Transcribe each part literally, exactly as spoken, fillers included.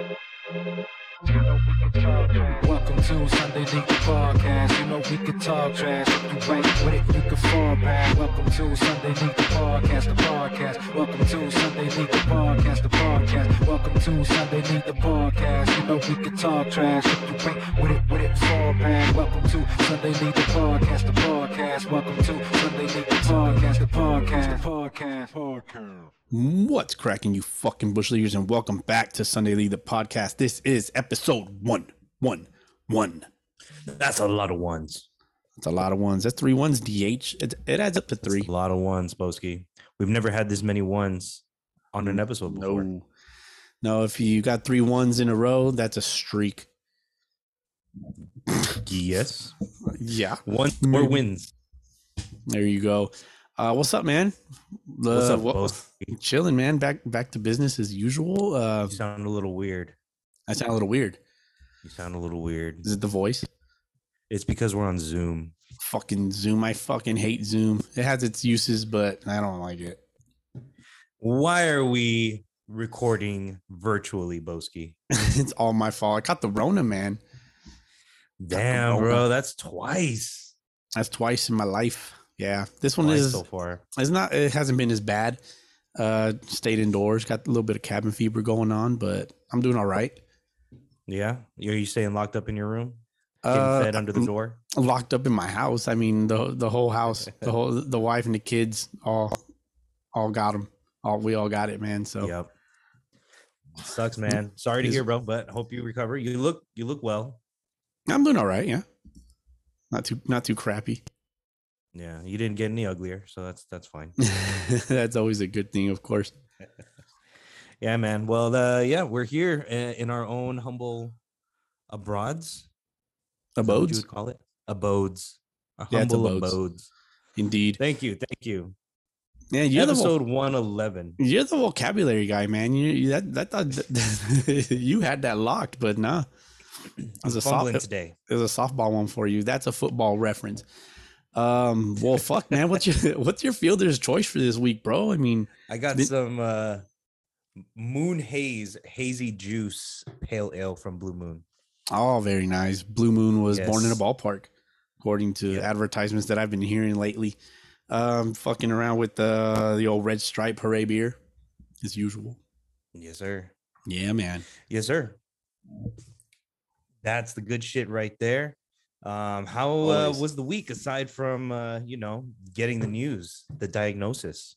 Welcome to Sunday Lead the Podcast. You know we can talk trash. If you ain't with it, you can fall back. Welcome to Sunday Lead the Podcast, the podcast. Welcome to Sunday Lead the Podcast, the podcast. Welcome to Sunday Lead the Podcast. You know we can talk trash. If you ain't with it, with it, fall back. Welcome to Sunday Lead the Podcast, the podcast. Welcome to Sunday Lead the Podcast, the podcast, the podcast, podcast. What's cracking, you fucking bush leaders, and welcome back to Sunday Lead the Podcast. This is episode one, one, one. That's a lot of ones. That's a lot of ones. That's three ones, D H. It, it adds up to three. That's a lot of ones, Boski. We've never had this many ones on an episode before. No, no if you got three ones in a row, that's a streak. Yes. Yeah. One more wins. There you go. Uh, what's up, man? What's up, Boski? Chilling, man. Back back to business as usual. Uh, you sound a little weird. I sound a little weird. You sound a little weird. Is it the voice? It's because we're on Zoom. Fucking Zoom. I fucking hate Zoom. It has its uses, but I don't like it. Why are we recording virtually, Boski? It's all my fault. I caught the Rona, man. Damn, Rona. Bro. That's twice. That's twice in my life. Yeah, this one is so far. It's not. It hasn't been as bad. Uh, stayed indoors, got a little bit of cabin fever going on, but I'm doing all right. Yeah, are you staying locked up in your room? Getting uh, fed under the door? Locked up in my house. I mean, the the whole house, the whole the wife and the kids all all got them. All we all got it, man. So yep, sucks, man. Sorry to hear, bro, but hope you recover. You look you look well. I'm doing all right. Yeah, not too not too crappy. Yeah, you didn't get any uglier, so that's that's fine. That's always a good thing, of course. Yeah, man. Well, uh, yeah, we're here in our own humble abroads. Abodes? What you would call it? Abodes. A yeah, humble abodes. abodes. Indeed. Thank you. Thank you. Yeah, you're Episode vo- one eleven. You're the vocabulary guy, man. You, you that that, that, that you had that locked, but nah. It was a soft, today. It was a softball one for you. That's a football reference. Um, well, fuck, man. What's your what's your fielder's choice for this week, bro? I mean, I got th- some uh, Moon Haze Hazy Juice Pale Ale from Blue Moon. Oh, very nice. Blue Moon was yes. born in a ballpark, according to yep. advertisements that I've been hearing lately. Um, fucking around with the the old Red Stripe Hooray beer, as usual. Yes, sir. Yeah, man. Yes, sir. That's the good shit right there. Um, how uh, was the week aside from, uh, you know, getting the news, the diagnosis?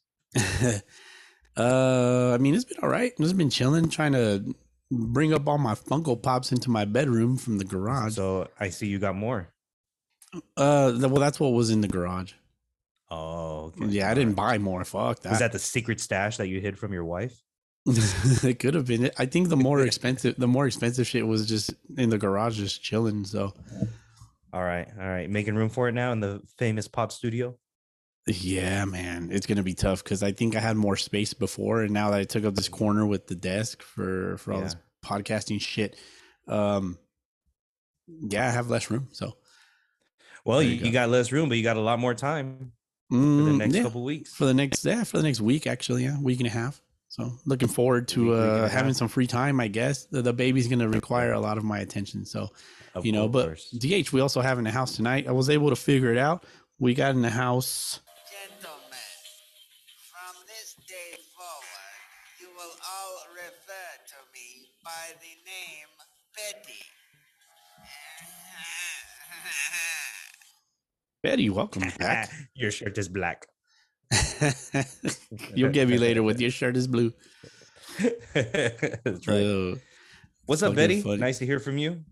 uh, I mean, it's been all right. It's been chilling, trying to bring up all my Funko Pops into my bedroom from the garage. So I see you got more. Uh, the, well, that's what was in the garage. Oh, okay. Yeah. I didn't buy more. Fuck that. Was that the secret stash that you hid from your wife? It could have been. I think the more expensive, the more expensive shit was just in the garage, just chilling. So. All right. All right. Making room for it now in the famous pop studio. Yeah, man. It's going to be tough because I think I had more space before. And now that I took up this corner with the desk for, for all yeah. this podcasting shit. Um, yeah, I have less room. So, well, you, you, you got less room, but you got a lot more time mm, for the next yeah. couple weeks. For the next, yeah, for the next week, actually. Yeah. Week and a half. So looking forward to uh, having some free time, I guess. The, the baby's going to require a lot of my attention. So, of you know, but course. D H, we also have in the house tonight. I was able to figure it out. We got in the house. Gentlemen, from this day forward, you will all refer to me by the name Betty. Betty, welcome back. Your shirt is black. You'll get me later with your shirt is blue. That's right. Yo, what's up, Betty? Funny. Nice to hear from you.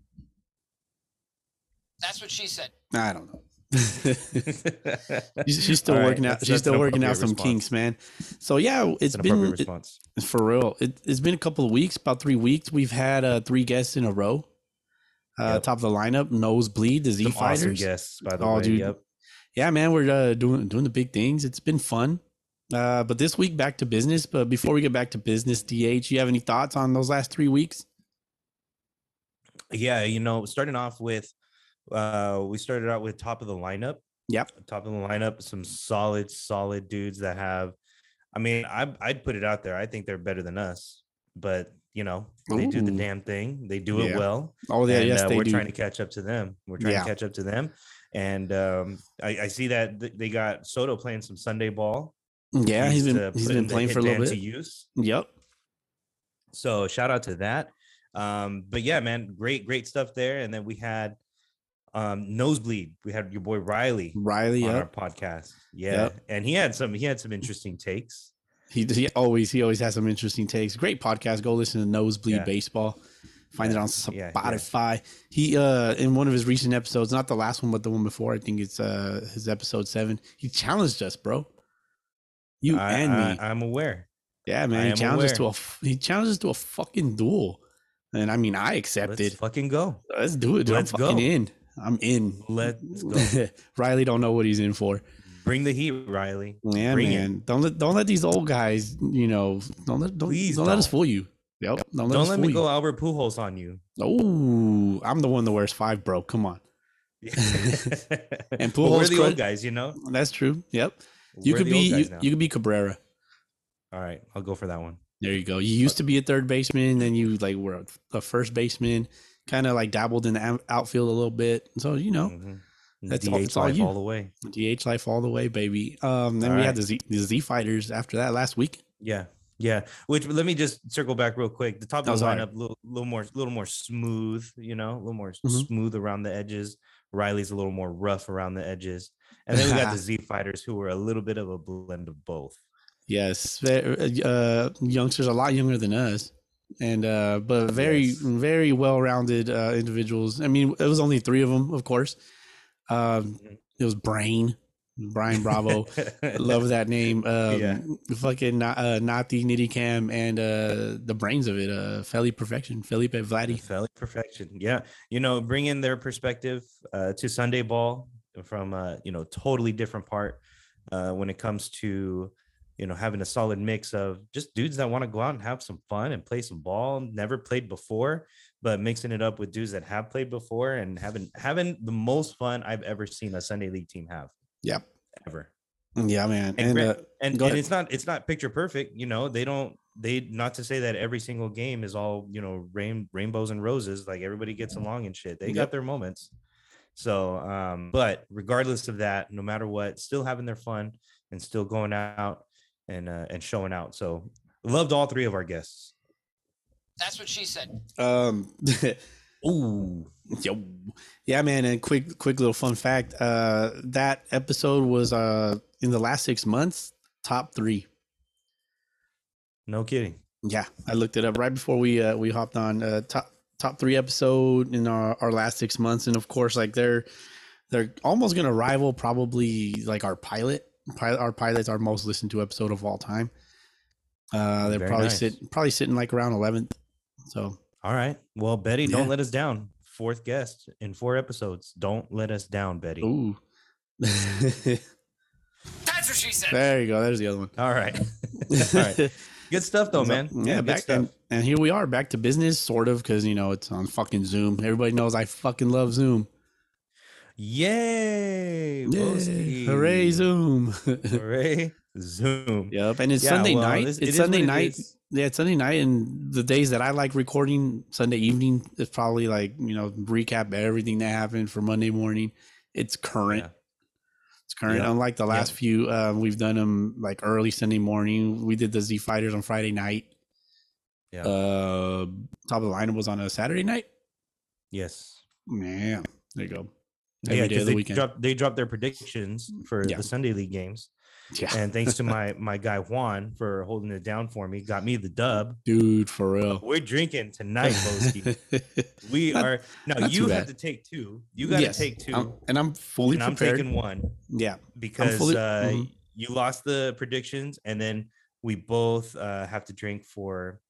That's what she said. I don't know. she's, she's still right. working out. That's, she's that's still working out some response. Kinks, man. So yeah, it's an been response. It, for real. It, it's been a couple of weeks, about three weeks. We've had uh, three guests in a row. Uh, yep. Top of the lineup, Nosebleed, the Z some Fighters. Awesome guests, by the oh, way. Dude, yep. Yeah, man, we're uh, doing doing the big things. It's been fun. Uh, but this week, back to business. But before we get back to business, D H, you have any thoughts on those last three weeks? Yeah, you know, starting off with, uh, we started out with top of the lineup. Yep. Top of the lineup, some solid, solid dudes that have, I mean, I, I'd put it out there. I think they're better than us. But you know, they Ooh. do the damn thing. They do yeah. it well. Oh, yeah, and, yes, uh, they we're do. Trying to catch up to them. We're trying yeah. to catch up to them. And um, I, I see that th- they got Soto playing some Sunday ball. Yeah, he's, he's been he's been playing for a little bit. Use. Yep. So shout out to that. Um, but yeah, man, great, great stuff there. And then we had um, Nosebleed. We had your boy Riley, Riley on yep. our podcast. Yeah, yep. and he had some he had some interesting takes. He, he always he always has some interesting takes. Great podcast. Go listen to Nosebleed yeah. Baseball. Find yeah. it on Spotify. Yeah, yeah. He uh, in one of his recent episodes, not the last one, but the one before. I think it's uh, his episode seven. He challenged us, bro. You I, and me. I, I'm aware. Yeah, man. He challenges to a he challenges to a fucking duel, and I mean, I accepted. Let's fucking go. Let's do it, dude. Let's I'm fucking go. in. I'm in. Let's go. Riley don't know what he's in for. Bring the heat, Riley. Yeah, Bring man. It. Don't let don't let these old guys. You know, don't let don't Please don't, don't let us fool you. Yep. Don't let, don't let me you. go Albert Pujols on you. Oh, I'm the one that wears five, bro. Come on. And Pujols, well, we're the old guys, you know. That's true. Yep. You We're could be you, you could be Cabrera. All right, I'll go for that one. There you go. You used to be a third baseman, then you like were a first baseman, kind of like dabbled in the outfield a little bit. So you know, mm-hmm. that's D H all, that's life all you. All the way. D H life all the way, baby. Um, then all we right. had the Z, the Z Fighters after that last week. Yeah, yeah. Which let me just circle back real quick. The top of the lineup, a little, little more, little more smooth. You know, a little more mm-hmm. smooth around the edges. Riley's a little more rough around the edges. And then we got the Z Fighters, who were a little bit of a blend of both. Yes. Uh, youngsters a lot younger than us. and uh, But very, yes. very well-rounded uh, individuals. I mean, it was only three of them, of course. Um, it was Brain. Brian Bravo. Love that name. Um, yeah. Fucking uh, Nati, Nitty Cam, and uh, the brains of it. Uh, Feli Perfection. Felipe Vladdy. Feli Perfection. Yeah. You know, bring in their perspective uh, to Sunday ball. From uh you know totally different part uh when it comes to you know having a solid mix of just dudes that want to go out and have some fun and play some ball, never played before, but mixing it up with dudes that have played before and having having the most fun I've ever seen a Sunday league team have. Yep. Ever. Yeah, man. And and, uh, and, and it's not it's not picture perfect, you know. They don't they not to say that every single game is all, you know, rain rainbows and roses, like everybody gets along and shit. They yep. got their moments. So, um, but regardless of that, no matter what, still having their fun and still going out and uh, and showing out. So, loved all three of our guests. That's what she said. Um, ooh, yo, yeah, man. And quick, quick little fun fact: uh, that episode was uh in the last six months top three. No kidding. Yeah, I looked it up right before we uh, we hopped on uh, top. top three episode in our, our last six months. And of course, like they're, they're almost going to rival probably like our pilot, pilot, our pilots, our most listened to episode of all time. Uh, they're Very probably nice. sitting, probably sitting like around eleventh. So, all right. Well, Betty, yeah. don't let us down. Fourth guest in four episodes. Don't let us down, Betty. Ooh. That's what she said. There you go. There's the other one. All right. all right. Good stuff, though, man. Yeah, yeah back stuff. And, and here we are, back to business, sort of, because, you know, it's on fucking Zoom. Everybody knows I fucking love Zoom. Yay! Yay. Hooray, Zoom! Hooray, Zoom! Yep, and it's yeah, Sunday well, night. This, it's it Sunday night. It yeah, it's Sunday night, and the days that I like recording, Sunday evening is probably like, you know, recap everything that happened for Monday morning. It's current. Yeah. current yeah. Unlike the last yeah. few uh we've done them like early Sunday morning. We did the Z Fighters on Friday night. Yeah uh top of the lineup was on a Saturday night. Yes yeah there you go. Every yeah day of the they weekend. dropped they dropped their predictions for yeah. the Sunday league games. Yeah and thanks to my my guy Juan for holding it down for me. Got me the dub, dude. For real, we're drinking tonight, Boski. We not, are now you have to take two. You gotta yes, take two I'm, and I'm fully and prepared. I'm taking one yeah because fully, uh mm-hmm. you lost the predictions, and then we both uh have to drink for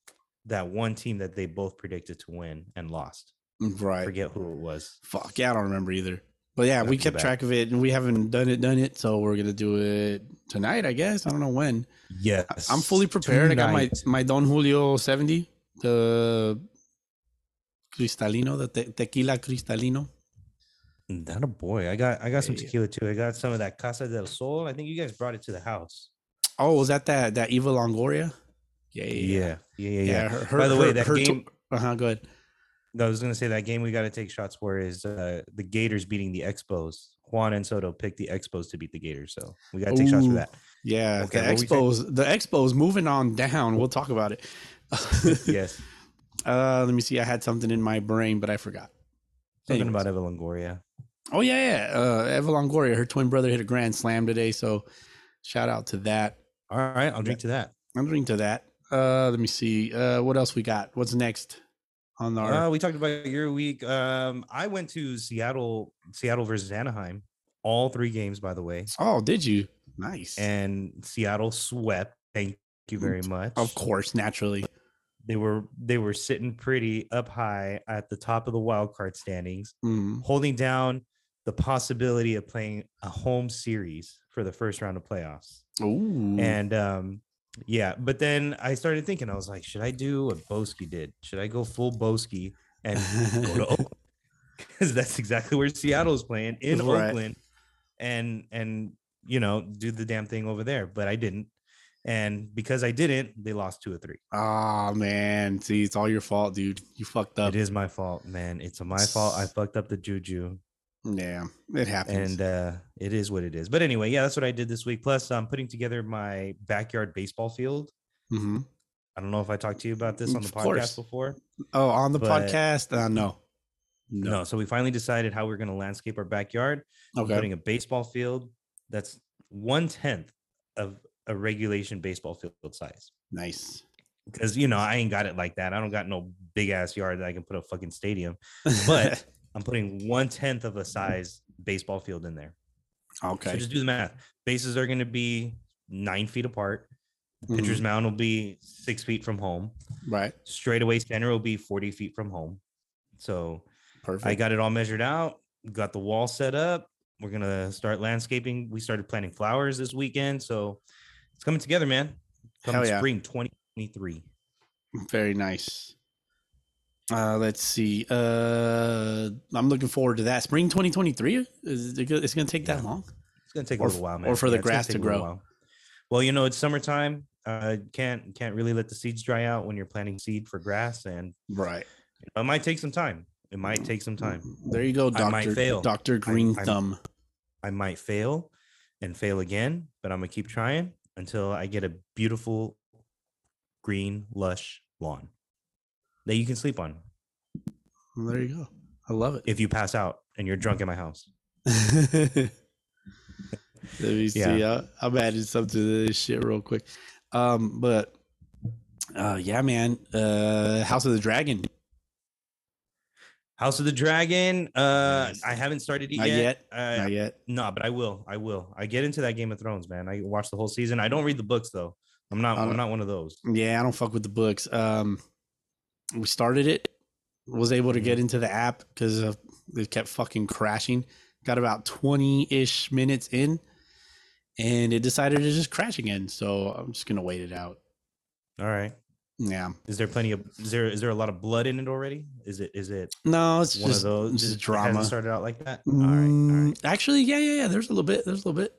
that one team that they both predicted to win and lost. Right forget who it was. Fuck yeah I don't remember either. But yeah, That's we kept bad. track of it, and we haven't done it, done it. So we're gonna do it tonight, I guess. I don't know when. Yes, I'm fully prepared. Tonight. I got my, my Don Julio seventy, the Cristalino, the te- tequila Cristalino. That a boy. I got I got hey. some tequila too. I got some of that Casa del Sol. I think you guys brought it to the house. Oh, was that that, that Eva Longoria? Yeah, yeah, yeah, yeah, yeah. yeah. yeah her, By the her, way, that her game. T- uh huh. Go ahead. I was going to say that game we got to take shots for is uh, the Gators beating the Expos. Juan and Soto picked the Expos to beat the Gators, so we got to take Ooh, shots for that. Yeah, okay, the Expos. The Expos moving on down. We'll talk about it. Yes. Uh, let me see. I had something in my brain, but I forgot. Something Anyways. about Eva Longoria. Oh yeah, yeah. Uh, Eva Longoria, her twin brother hit a grand slam today, so shout out to that. All right, I'll drink to that. I'll drink to that. Uh, let me see. Uh, what else we got? What's next? On the uh, we talked about your week. Um, I went to Seattle, Seattle versus Anaheim, all three games, by the way. Oh, did you? Nice. And Seattle swept. Thank you very much. Of course, naturally. They were they were sitting pretty up high at the top of the wild card standings, mm-hmm. holding down the possibility of playing a home series for the first round of playoffs. Ooh. And um yeah, but then I started thinking, I was like, should I do what Boesky did? Should I go full Boesky and go to Oakland? Because that's exactly where Seattle is playing, in right. Oakland, and and you know, do the damn thing over there. But I didn't. And because I didn't, they lost two or three. Oh man. See, it's all your fault, dude. You fucked up. It is my fault, man. It's my fault. I fucked up the juju. Yeah, it happens. And uh, it is what it is. But anyway, yeah, that's what I did this week. Plus, I'm putting together my backyard baseball field. Mm-hmm. I don't know if I talked to you about this on the of podcast course. before. Oh, on the but, podcast? Uh, no. no. No. So we finally decided how we're going to landscape our backyard. Okay. I'm putting a baseball field that's one-tenth of a regulation baseball field size. Nice. Because, you know, I ain't got it like that. I don't got no big-ass yard that I can put a fucking stadium. But... I'm putting one tenth of a size baseball field in there. Okay. So just do the math. Bases are going to be nine feet apart. Pitcher's mm-hmm. mound will be six feet from home. Right. Straightaway center will be forty feet from home. So perfect. I got it all measured out. Got the wall set up. We're going to start landscaping. We started planting flowers this weekend. So it's coming together, man. Coming yeah. spring twenty twenty-three. Very nice. Uh, let's see. Uh, I'm looking forward to that. Spring twenty twenty-three? Is it going to take yeah. that long? It's going to take or, a little while, man. Or for yeah, the grass to grow. Well, you know, it's summertime. Uh, can't can't really let the seeds dry out when you're planting seed for grass. And right. It might take some time. It might take some time. There you go, Doctor I might fail. Doctor Green I, Thumb. I, I might fail and fail again, but I'm going to keep trying until I get a beautiful, green, lush lawn that you can sleep on. Well, there you go. I love it. If you pass out and you're drunk in my house. Let me see. Yeah. I, I'm adding something to this shit real quick. Um, but uh, yeah, man. Uh, House of the Dragon. House of the Dragon. Uh, yes. I haven't started it Not yet. yet. Uh, Not yet. No, but I will. I will. I get into that Game of Thrones, man. I watch the whole season. I don't read the books though. I'm not. I'm not one of those. Yeah, I don't fuck with the books. Um, we started it, was able to get into the app because uh, it kept fucking crashing. Got about twenty-ish minutes in, and it decided to just crash again. So I'm just gonna wait it out. All right. Yeah. Is there plenty of is there is there a lot of blood in it already? Is it is it? No, it's one just, of those just drama. It hasn't started out like that. All right. All right. Actually, yeah, yeah, yeah. There's a little bit. There's a little bit.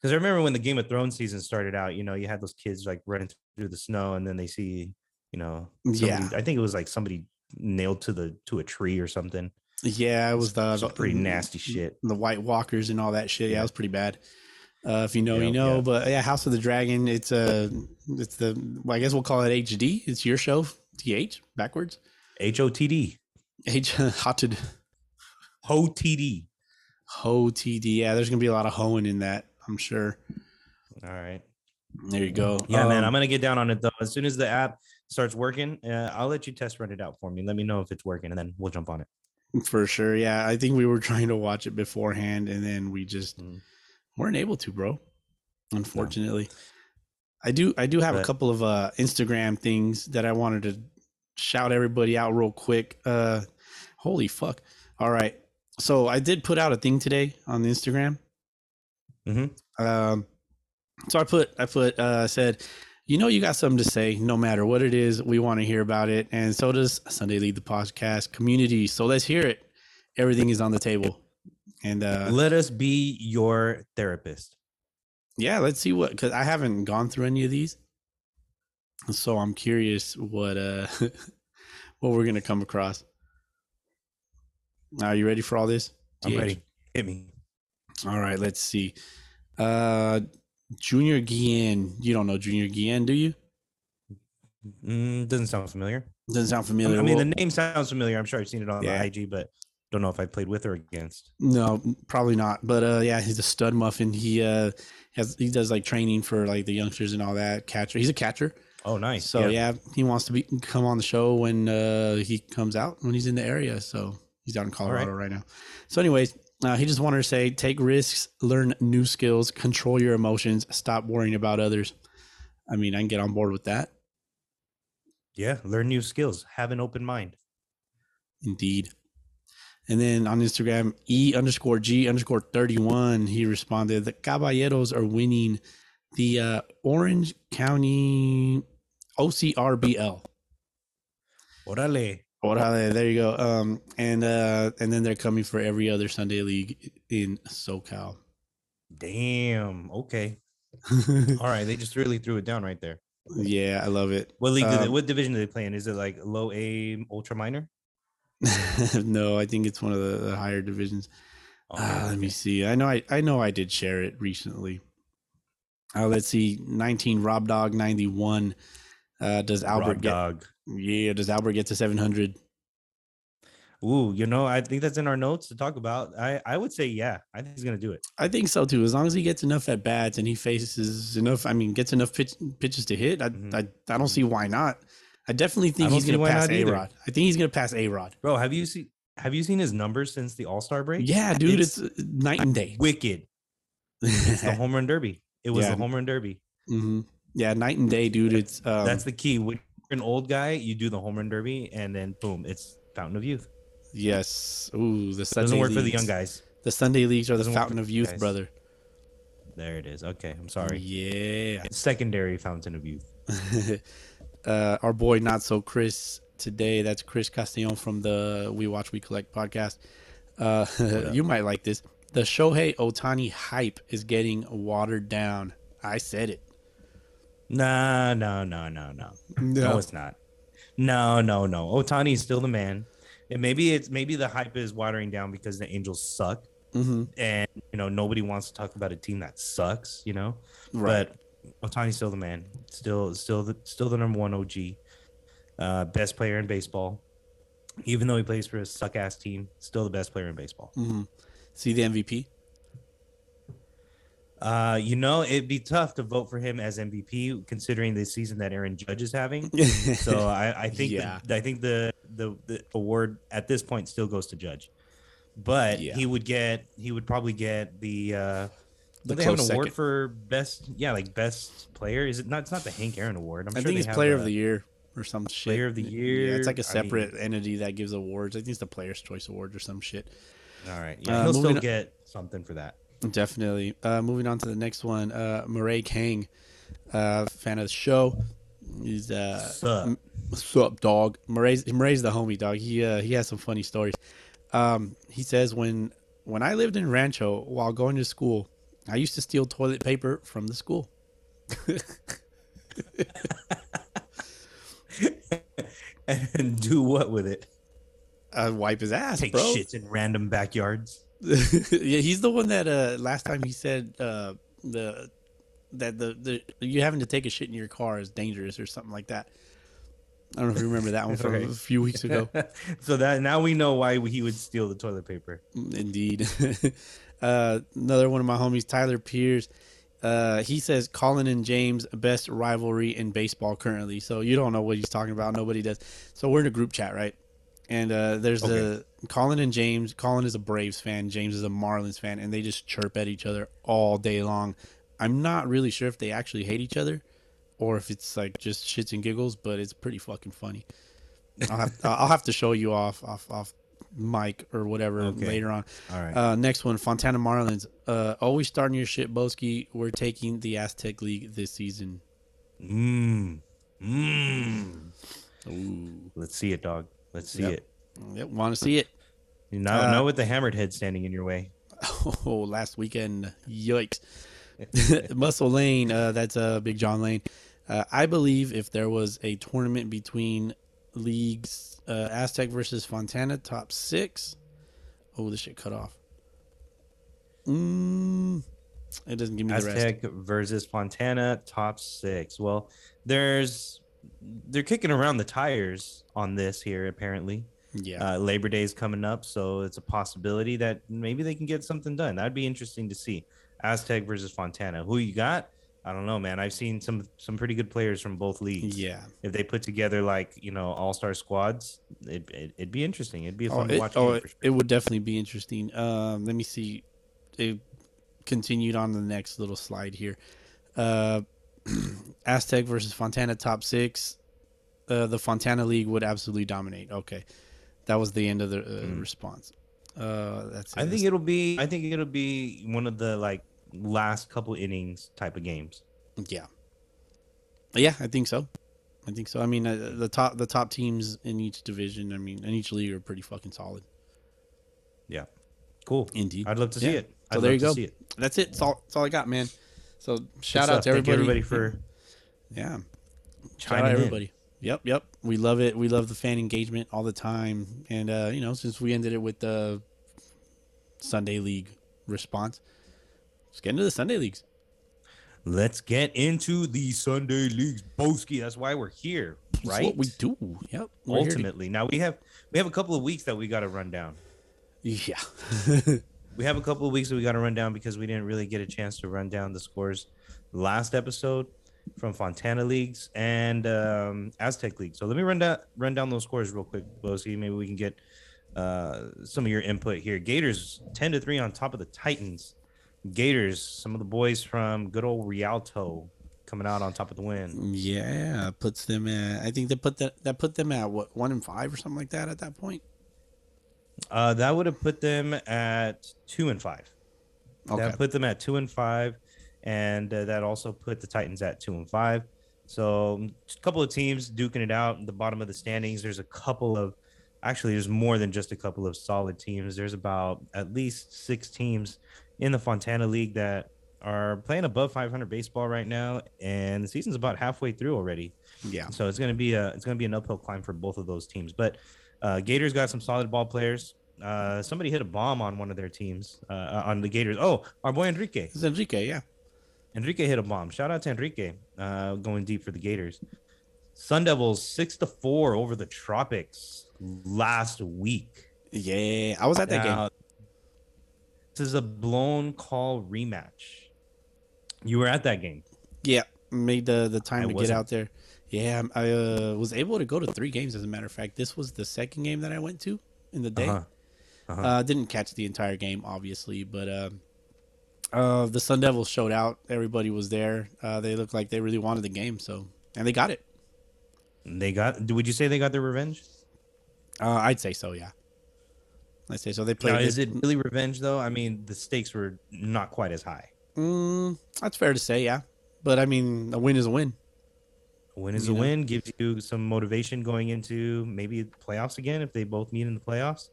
Because I remember when the Game of Thrones season started out, you know, you had those kids like running through the snow, and then they see. You know, somebody, yeah. I think it was like somebody nailed to the to a tree or something. Yeah, it was the Some pretty nasty shit. The White Walkers and all that shit. Yeah, yeah it was pretty bad. Uh, if you know, yeah, you know. Yeah. But yeah, House of the Dragon. It's a, it's the. Well, I guess we'll call it H D. It's your show. T H backwards. H O T D. H hotted. Ho T D. Ho T D. Yeah, there's gonna be a lot of hoeing in that. I'm sure. All right. There you go. Yeah, um, man. I'm gonna get down on it though. As soon as the app starts working, uh, I'll let you test run it out for me. Let me know if it's working, and then we'll jump on it. For sure, yeah. I think we were trying to watch it beforehand, and then we just mm. weren't able to, bro. Unfortunately, no. I do. I do have but, a couple of uh, Instagram things that I wanted to shout everybody out real quick. Uh, holy fuck! All right, so I did put out a thing today on the Instagram. Mm-hmm. Um, so I put, I put, uh, said. You know, you got something to say, no matter what it is, we want to hear about it. And so does Sunday Lead the Podcast community. So let's hear it. Everything is on the table. And uh, let us be your therapist. Yeah, let's see what, because I haven't gone through any of these. So I'm curious what uh what we're gonna come across. Are you ready for all this? I'm yeah. ready. Hit me. All right, let's see. Uh, Junior Guillen. You don't know Junior Guillen, do you? Mm, doesn't sound familiar. Doesn't sound familiar. I mean, well, the name sounds familiar. I'm sure I've seen it on yeah. the I G, but don't know if I played with or against. No, probably not. But uh, yeah, he's a stud muffin. He uh has he does like training for like the youngsters and all that. Catcher. He's a catcher. Oh, nice. So yeah, yeah he wants to be come on the show when uh, he comes out when he's in the area. So he's down in Colorado right. right now. So anyways, uh, he just wanted to say, take risks, learn new skills, control your emotions, stop worrying about others. I mean, I can get on board with that. Yeah. Learn new skills. Have an open mind. Indeed. And then on Instagram, E underscore G underscore thirty-one, he responded, the Caballeros are winning the uh, Orange County O C R B L. Orale. Orale, there you go. Um, and uh, and then they're coming for every other Sunday League in SoCal. Damn. Okay. All right. They just really threw it down right there. Yeah, I love it. What league? Um, do they, what division do they play in? Is it like low A, ultra minor? No, I think it's one of the, the higher divisions. Oh, uh, let okay. me see. I know. I I know. I did share it recently. Uh, let's see. nineteen Rob Dog ninety-one. Uh, does Albert Rob get? Dog. Yeah, does Albert get to seven hundred? Ooh, you know, I think that's in our notes to talk about. I, I would say, yeah, I think he's going to do it. I think so, too. As long as he gets enough at bats and he faces enough, I mean, gets enough pitch, pitches to hit, I, mm-hmm. I I don't see why not. I definitely think I he's going to pass A-Rod. I think he's going to pass A-Rod. Bro, have you, see, have you seen his numbers since the All-Star break? Yeah, dude, it's, it's night and day. Wicked. It's the home run derby. It was yeah. the home run derby. Mm-hmm. Yeah, night and day, dude. It's um, that's the key. When you're an old guy, you do the home run derby, and then boom, it's fountain of youth. Yes. Ooh, the Sunday doesn't work leagues. For the young guys. The Sunday leagues are the doesn't fountain of youth, guys. Brother. There it is. Okay, I'm sorry. Yeah, it's secondary fountain of youth. uh, our boy, not so Chris today. That's Chris Castillon from the We Watch, We Collect podcast. Uh, you might like this. The Shohei Ohtani hype is getting watered down. I said it. No, no, no, no, no, no, no, it's not. No, no, no. Ohtani is still the man. And maybe it's maybe the hype is watering down because the Angels suck. Mm-hmm. And, you know, nobody wants to talk about a team that sucks, you know, right. But Ohtani's still the man, still, still, the, still the number one O G, uh, best player in baseball, even though he plays for a suck ass team, still the best player in baseball. Mm-hmm. See the M V P. Uh, you know, it'd be tough to vote for him as M V P considering the season that Aaron Judge is having. So I, I think yeah. the, I think the, the the award at this point still goes to Judge, but yeah. he would get he would probably get the. Uh, the they have an award second. For best, yeah, like best player. Is it not? It's not the Hank Aaron Award. I'm I sure think they it's have Player a, of the Year or some player shit. Player of the Year. Yeah, it's like a separate I mean, entity that gives awards. I think it's the Player's Choice Awards or some shit. All right, yeah, uh, he'll still on. Get something for that. Definitely. Uh, moving on to the next one. Uh, Murray Kang, uh, fan of the show. He's uh, sup, m- sup dog. Murray's Murray's the homie dog. He uh, he has some funny stories. Um, he says when when I lived in Rancho while going to school, I used to steal toilet paper from the school. And do what with it? Uh, wipe his ass. Take bro. Shits in random backyards. Yeah, he's the one that uh last time he said uh the that the, the you having to take a shit in your car is dangerous or something like that. I don't know if you remember that one from okay. a few weeks ago. So that now we know why he would steal the toilet paper. Indeed. uh another one of my homies, Tyler Pierce, uh he says Colin and James best rivalry in baseball currently. So you don't know what he's talking about. Nobody does. So we're in a group chat, right? And uh, there's okay. a Colin and James. Colin is a Braves fan. James is a Marlins fan. And they just chirp at each other all day long. I'm not really sure if they actually hate each other or if it's like just shits and giggles, but it's pretty fucking funny. I'll have, I'll have to show you off off, off mic or whatever okay. later on. All right. Uh, next one, Fontana Marlins. Uh, always starting your shit, Boski. We're taking the Aztec League this season. Mmm. Mmm. Ooh. Let's see it, dog. Let's see yep. it. Yep, want to see it. You know, uh, not with the hammered head standing in your way. Oh, last weekend. Yikes. Muscle Lane. Uh, that's uh, Big John Lane. Uh, I believe if there was a tournament between leagues, uh, Aztec versus Fontana, top six. Oh, this shit cut off. Mm, it doesn't give me Aztec the rest. Aztec versus Fontana, top six. Well, there's they're kicking around the tires on this here, apparently. Yeah. Uh, Labor Day is coming up, so it's a possibility that maybe they can get something done. That'd be interesting to see. Aztec versus Fontana. Who you got? I don't know, man. I've seen some some pretty good players from both leagues. Yeah. If they put together, like, you know, all-star squads, it, it, it'd be interesting. It'd be fun oh, to it, watch. Oh, sure. It would definitely be interesting. Um, let me see. It continued on the next little slide here. Uh, Aztec versus Fontana, top six. Uh, the Fontana League would absolutely dominate. Okay. That was the end of the uh, mm. response. Uh, that's it. I think it'll be. I think it'll be one of the, like, last couple innings type of games. Yeah. Yeah, I think so. I think so. I mean, uh, the top the top teams in each division, I mean, in each league are pretty fucking solid. Yeah. Cool. Indeed. I'd love to see yeah. it. I'd so there love you go. To see it. That's it. That's all, that's all I got, man. So shout What's out up? to everybody. Thank everybody for yeah. Shout out everybody. In. Yep, yep. We love it. We love the fan engagement all the time. And uh, you know, since we ended it with the Sunday League response, let's get into the Sunday leagues. Let's get into the Sunday leagues, Boski. That's why we're here, right? That's what we do. Yep. Ultimately, to- now we have we have a couple of weeks that we got to run down. Yeah, we have a couple of weeks that we got to run down because we didn't really get a chance to run down the scores last episode from Fontana leagues and um, Aztec league. So let me run down run down those scores real quick, Boski. Maybe we can get uh, some of your input here. Gators ten to three on top of the Titans. Gators, some of the boys from good old Rialto coming out on top of the win. Yeah, puts them at, I think they put that that put them at what, one and five or something like that at that point. Uh, that would have put them at two and five. Okay. That put them at two and five, and uh, that also put the Titans at two and five. So a couple of teams duking it out in the bottom of the standings. There's a couple of, actually, there's more than just a couple of solid teams. There's about at least six teams in the Fontana League that are playing above five hundred baseball right now, and the season's about halfway through already. Yeah. So it's gonna be a it's gonna be an uphill climb for both of those teams. But uh, Gators got some solid ball players. Uh, somebody hit a bomb on one of their teams uh, on the Gators. Oh, our boy Enrique. It's Enrique, yeah. Enrique hit a bomb. Shout out to Enrique, uh, going deep for the Gators. Sun Devils six to four over the Tropics last week. Yeah, I was at that now, game. Is a blown call rematch. You were at that game. Yeah, made the the time I to wasn't. get out there. Yeah, I uh, was able to go to three games. As a matter of fact, this was the second game that I went to in the day. Uh-huh. Uh-huh. Uh, didn't catch the entire game, obviously, but uh, uh, the Sun Devils showed out. Everybody was there. Uh, they looked like they really wanted the game, so and they got it. They got. Would you say they got their revenge? Uh, I'd say so. Yeah. I say so. They played. Now, is it really revenge though? I mean, the stakes were not quite as high. Mm, that's fair to say, yeah. But I mean, a win is a win. A win is you a know? win. Gives you some motivation going into maybe playoffs again if they both meet in the playoffs.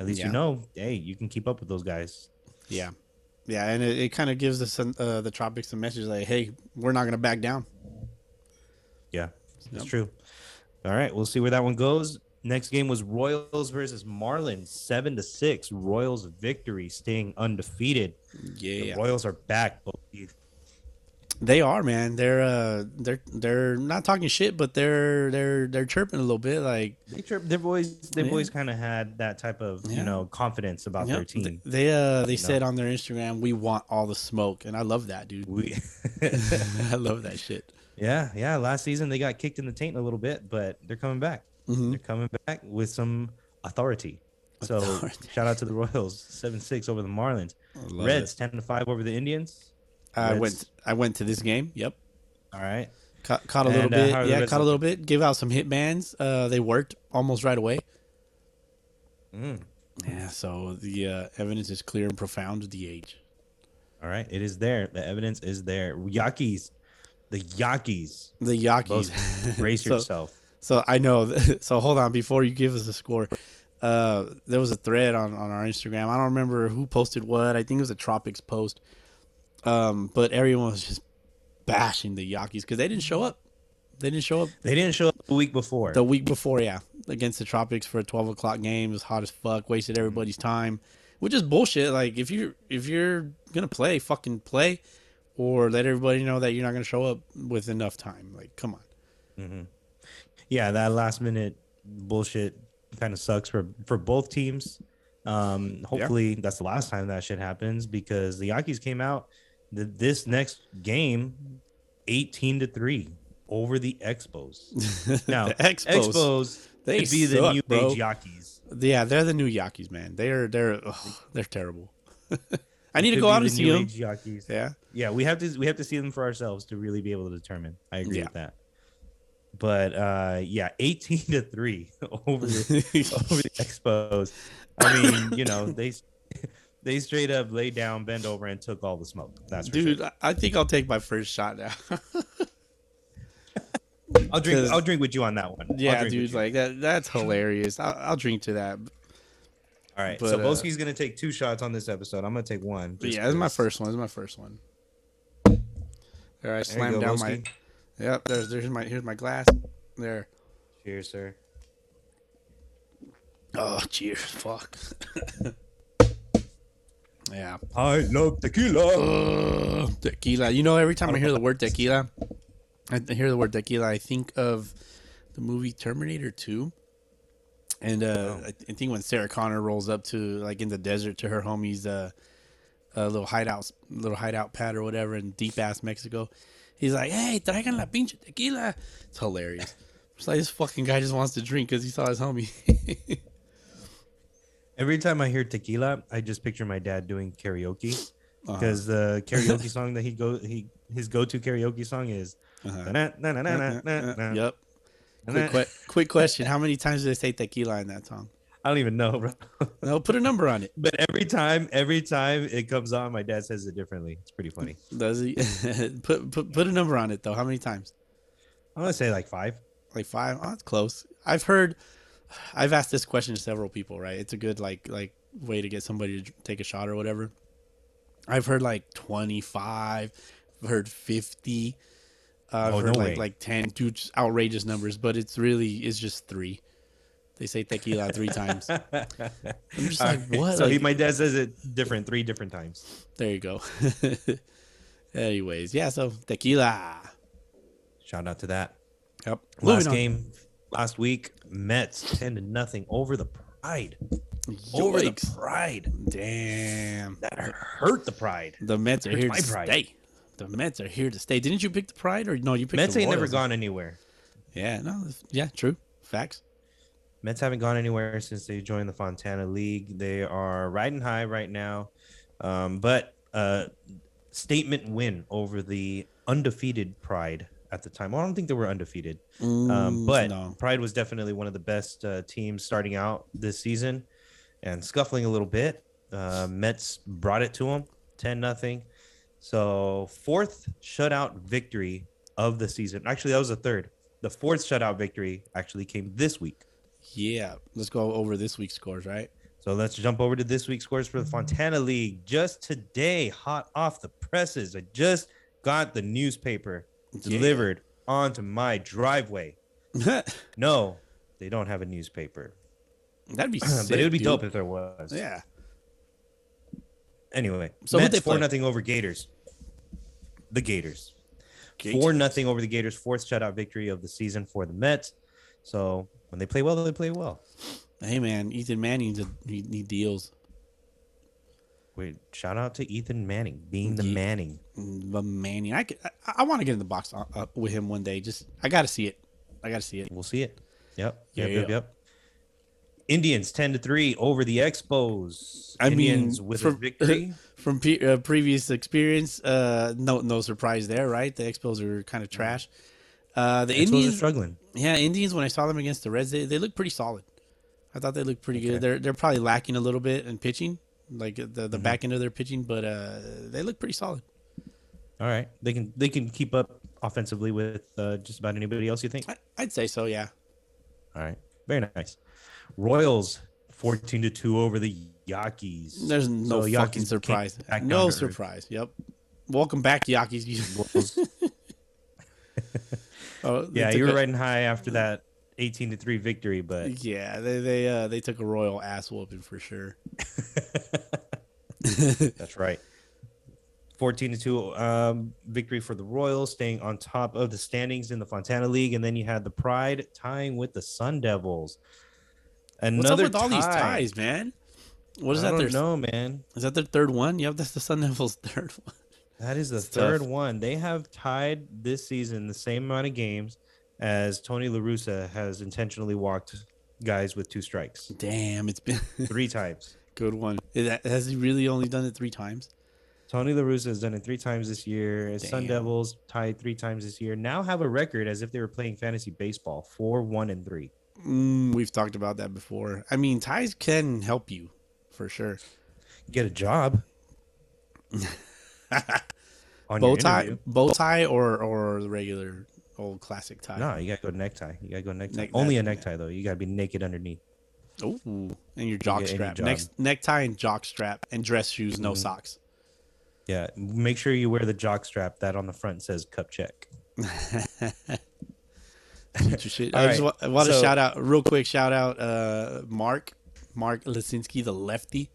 At least yeah. you know, hey, you can keep up with those guys. Yeah, yeah, and it, it kind of gives us uh, the Tropics a message like, hey, we're not gonna back down. Yeah, that's yep. true. All right, we'll see where that one goes. Next game was Royals versus Marlins, seven to six. Royals victory, staying undefeated. Yeah, the Royals are back. They are, man. They're uh, they're they're not talking shit, but they're they're they're chirping a little bit. Like they chirp. Their boys, their yeah. boys, kind of had that type of yeah. you know confidence about yep. their team. They uh, they you said know? on their Instagram, "We want all the smoke," and I love that, dude. We- I love that shit. Yeah, yeah. Last season they got kicked in the taint a little bit, but they're coming back. Mm-hmm. They're coming back with some authority. So authority. Shout out to the Royals, seven six over the Marlins. Reds ten to five over the Indians. I Reds. went. I went to this game. Yep. All right. Ca- caught a and, little bit. Uh, yeah, caught a little bit. Give out some hit bands. Uh, they worked almost right away. Mm. Yeah. So the uh, evidence is clear and profound. D H. All right. It is there. The evidence is there. Yankees. The Yankees. The Yankees. Brace so, yourself. So I know. So hold on. Before you give us a score, uh, there was a thread on, on our Instagram. I don't remember who posted what. I think it was a Tropics post. Um, but everyone was just bashing the Yankees because they didn't show up. They didn't show up. They didn't show up the week before. The week before, yeah, against the Tropics for a twelve o'clock game. It was hot as fuck. Wasted everybody's time, which is bullshit. Like if you if you're gonna play, fucking play, or let everybody know that you're not gonna show up with enough time. Like, come on. Mm-hmm. Yeah, that last minute bullshit kind of sucks for for both teams. Um, hopefully yeah. that's the last time that shit happens, because the Yankees came out th- this next game eighteen to three over the Expos. Now, the Expos, Expos they could be suck, the new bro. age Yankees. Yeah, they're the new Yankees, man. They are they're oh, they're terrible. I need to go out and see them. Yeah. Yeah, we have to we have to see them for ourselves to really be able to determine. I agree yeah. with that. But uh, yeah, eighteen to three over the, over the Expos. I mean, you know, they they straight up laid down, bent over, and took all the smoke. That's for dude. Sure. I think I'll take my first shot now. I'll drink. I'll drink with you on that one. Yeah, dude, like that. That's hilarious. I'll, I'll drink to that. All right. But, so Boski's uh, gonna take two shots on this episode. I'm gonna take one. Yeah, this is my first one. This is my first one. All right, slam down Boski. my. Yep. There's there's my here's my glass. There. Cheers, sir. Oh, cheers. Fuck. Yeah. I love tequila. Uh, tequila. You know, every time I hear the word tequila, I hear the word tequila, I think of the movie Terminator two. And uh, I, th- I think when Sarah Connor rolls up to, like, in the desert to her homies, uh, uh, little hideout, little hideout pad or whatever in deep-ass Mexico, he's like, hey, traigan la pinche tequila. It's hilarious. It's like this fucking guy just wants to drink because he saw his homie. Every time I hear tequila, I just picture my dad doing karaoke, uh-huh. because the karaoke song that he go he his go-to karaoke song is. Yep. Quick, que- quick question: how many times do they say tequila in that song? I don't even know, bro. No, put a number on it. But every time, every time it comes on, my dad says it differently. It's pretty funny. Does he? put put put a number on it though. How many times? I'm gonna say like five. Like five? Oh, that's close. I've heard. I've asked this question to several people, right? It's a good like like way to get somebody to take a shot or whatever. I've heard like twenty-five, I've heard fifty, uh, I've oh, heard no like way. like ten, dude, outrageous numbers. But it's really it's just three. They say tequila three times. I'm just All like right. what? So like, he, my dad says it different, three different times. There you go. Anyways, yeah. So tequila. Shout out to that. Yep. Last Moving game. On. Last week, Mets ten to nothing over the Pride. Yikes. Over the Pride, damn, that hurt the Pride. The Mets are here to stay. The Mets are here to stay. Didn't you pick the Pride or no? You picked Mets the Mets ain't never gone anywhere. Yeah, no, yeah, true facts. Mets haven't gone anywhere since they joined the Fontana League. They are riding high right now, um, but uh, statement win over the undefeated Pride. At the time, well, I don't think they were undefeated, mm, um, but no. Pride was definitely one of the best uh, teams starting out this season, and scuffling a little bit. Uh, Mets brought it to them, ten nothing. So fourth shutout victory of the season. Actually, that was the third. The fourth shutout victory actually came this week. Yeah, let's go over this week's scores, right? So let's jump over to this week's scores for the Fontana League. Just today, hot off the presses. I just got the newspaper. Delivered yeah. onto my driveway. No, they don't have a newspaper. That'd be sick, but it would be dude. dope if there was. Yeah. Anyway, so Mets four nothing over Gators. The Gators, four nothing over the Gators. Fourth shutout victory of the season for the Mets. So when they play well, they play well. Hey man, Ethan Manning he, he deals. Wait, shout out to Ethan Manning being the yeah. Manning. The Manning. I could, I, I want to get in the box on, uh, with him one day. Just I got to see it. I got to see it. We'll see it. Yep. Yep. Yeah. Yep. Yep. Indians ten to three over the Expos. I Indians mean, with from, a victory from pre- uh, previous experience. Uh, no, no surprise there, right? The Expos are kind of trash. Uh, the Expos Indians are struggling. Yeah, Indians. When I saw them against the Reds, they they looked pretty solid. I thought they looked pretty okay. good. They're they're probably lacking a little bit in pitching. Like the, the mm-hmm. back end of their pitching, but uh, they look pretty solid. All right, they can they can keep up offensively with uh, just about anybody else. You think? I, I'd say so. Yeah. All right. Very nice. Royals fourteen to two over the Yankees. There's no so fucking surprise. No surprise. Earth. Yep. Welcome back, Yankees. Oh, yeah, you were a, riding high after that eighteen to three victory, but yeah, they they uh, they took a royal ass whooping for sure. That's right. fourteen to two um, victory for the Royals, staying on top of the standings in the Fontana League, and then you had the Pride tying with the Sun Devils. Another What's up with tie. All these ties, man? What is I that? I don't their, know, man. Is that their third one? Yeah, that's the Sun Devils' third one. That is the it's third tough. one. They have tied this season the same amount of games as Tony La Russa has intentionally walked guys with two strikes. Damn, it's been three times. Good one. Has he really only done it three times? Tony La Russa has done it three times this year. Damn. Sun Devils tied three times this year. Now have a record as if they were playing fantasy baseball, four, one, and three. Mm, we've talked about that before. I mean, ties can help you for sure. Get a job. Bow tie, bow tie, or or the regular old classic tie. No, you gotta go necktie. You gotta go necktie. Neck, Only a necktie that. though. You gotta be naked underneath. Oh, and your jock you strap. Next necktie and jock strap and dress shoes, mm-hmm. no socks. Yeah, make sure you wear the jock strap that on the front says cup check. Shit. I right. just want, I want so, to shout out real quick. Shout out uh, Mark, Mark Lesinski, the lefty,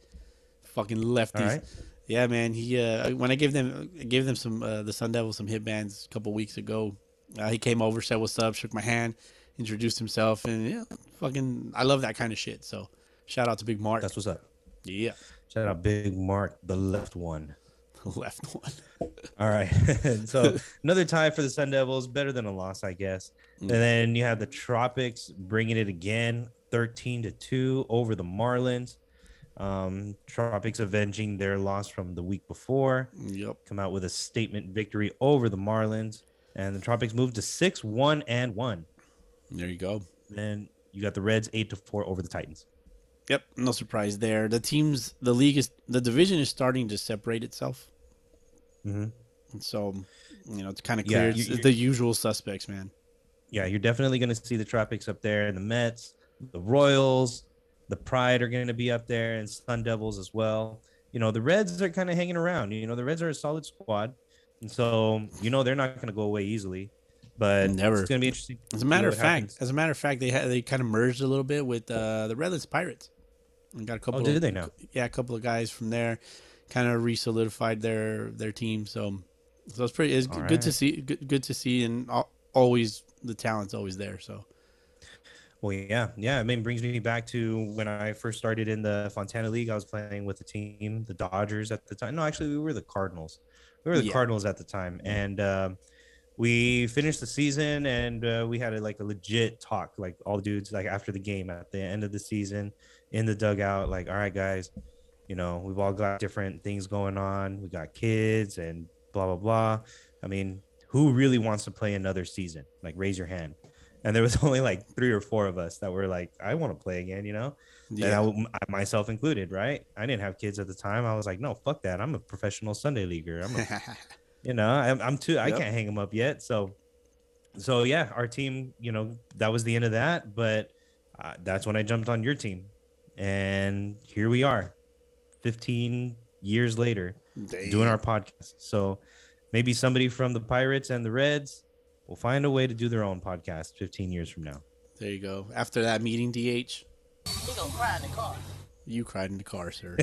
fucking lefties. Right. Yeah, man. He uh, when I gave them I gave them some uh, the Sun Devils some hit bands a couple weeks ago. Uh, he came over, said what's up, shook my hand, introduced himself, and yeah, fucking I love that kind of shit. So shout out to Big Mark. That's what's up. Yeah. Shout out Big Mark, the left one. Left one. All right. So another tie for the Sun Devils, better than a loss, I guess. Mm-hmm. And then you have the Tropics bringing it again, thirteen to two over the Marlins. Um, Tropics avenging their loss from the week before. Yep. Come out with a statement victory over the Marlins, and the Tropics moved to six, one, and one. There you go. Then you got the Reds eight to four over the Titans. Yep, no surprise there. The teams, the league is, the division is starting to separate itself. Mm-hmm. And so, you know, it's kind of clear. Yeah, you, it's the usual suspects, man. Yeah, you're definitely going to see the Tropics up there, and the Mets, the Royals, the Pride are going to be up there, and Sun Devils as well. You know, the Reds are kind of hanging around. You know, the Reds are a solid squad, and so you know they're not going to go away easily. But Never. It's going to be interesting. As a matter of fact, happens. as a matter of fact, they ha- they kind of merged a little bit with uh, the Redlands Pirates. And got a couple. Oh, did of, they now? Yeah, a couple of guys from there, kind of re-solidified their their team. So, so it's pretty. It's good right. to see. Good, good to see, and always the talent's always there. So, well, yeah, yeah. I mean, it brings me back to when I first started in the Fontana League. I was playing with the team, the Dodgers at the time. No, actually, we were the Cardinals. We were the yeah. Cardinals at the time, mm-hmm. and um, we finished the season, and uh, we had a, like a legit talk, like all dudes, like after the game at the end of the season. In the dugout, like, all right, guys, you know, we've all got different things going on. We got kids and blah, blah, blah. I mean, who really wants to play another season? Like, raise your hand. And there was only like three or four of us that were like, I want to play again, you know? Yeah. And I, myself included, right? I didn't have kids at the time. I was like, no, fuck that. I'm a professional Sunday leaguer. I'm, a, you know, I'm, I'm too, yep. I can't hang them up yet. So, so yeah, our team, you know, that was the end of that. But uh, that's when I jumped on your team. And here we are fifteen years later Damn. doing our podcast. So maybe somebody from the Pirates and the Reds will find a way to do their own podcast fifteen years from now. There you go. After that meeting, D H. He gonna cry in the car. You cried in the car, sir.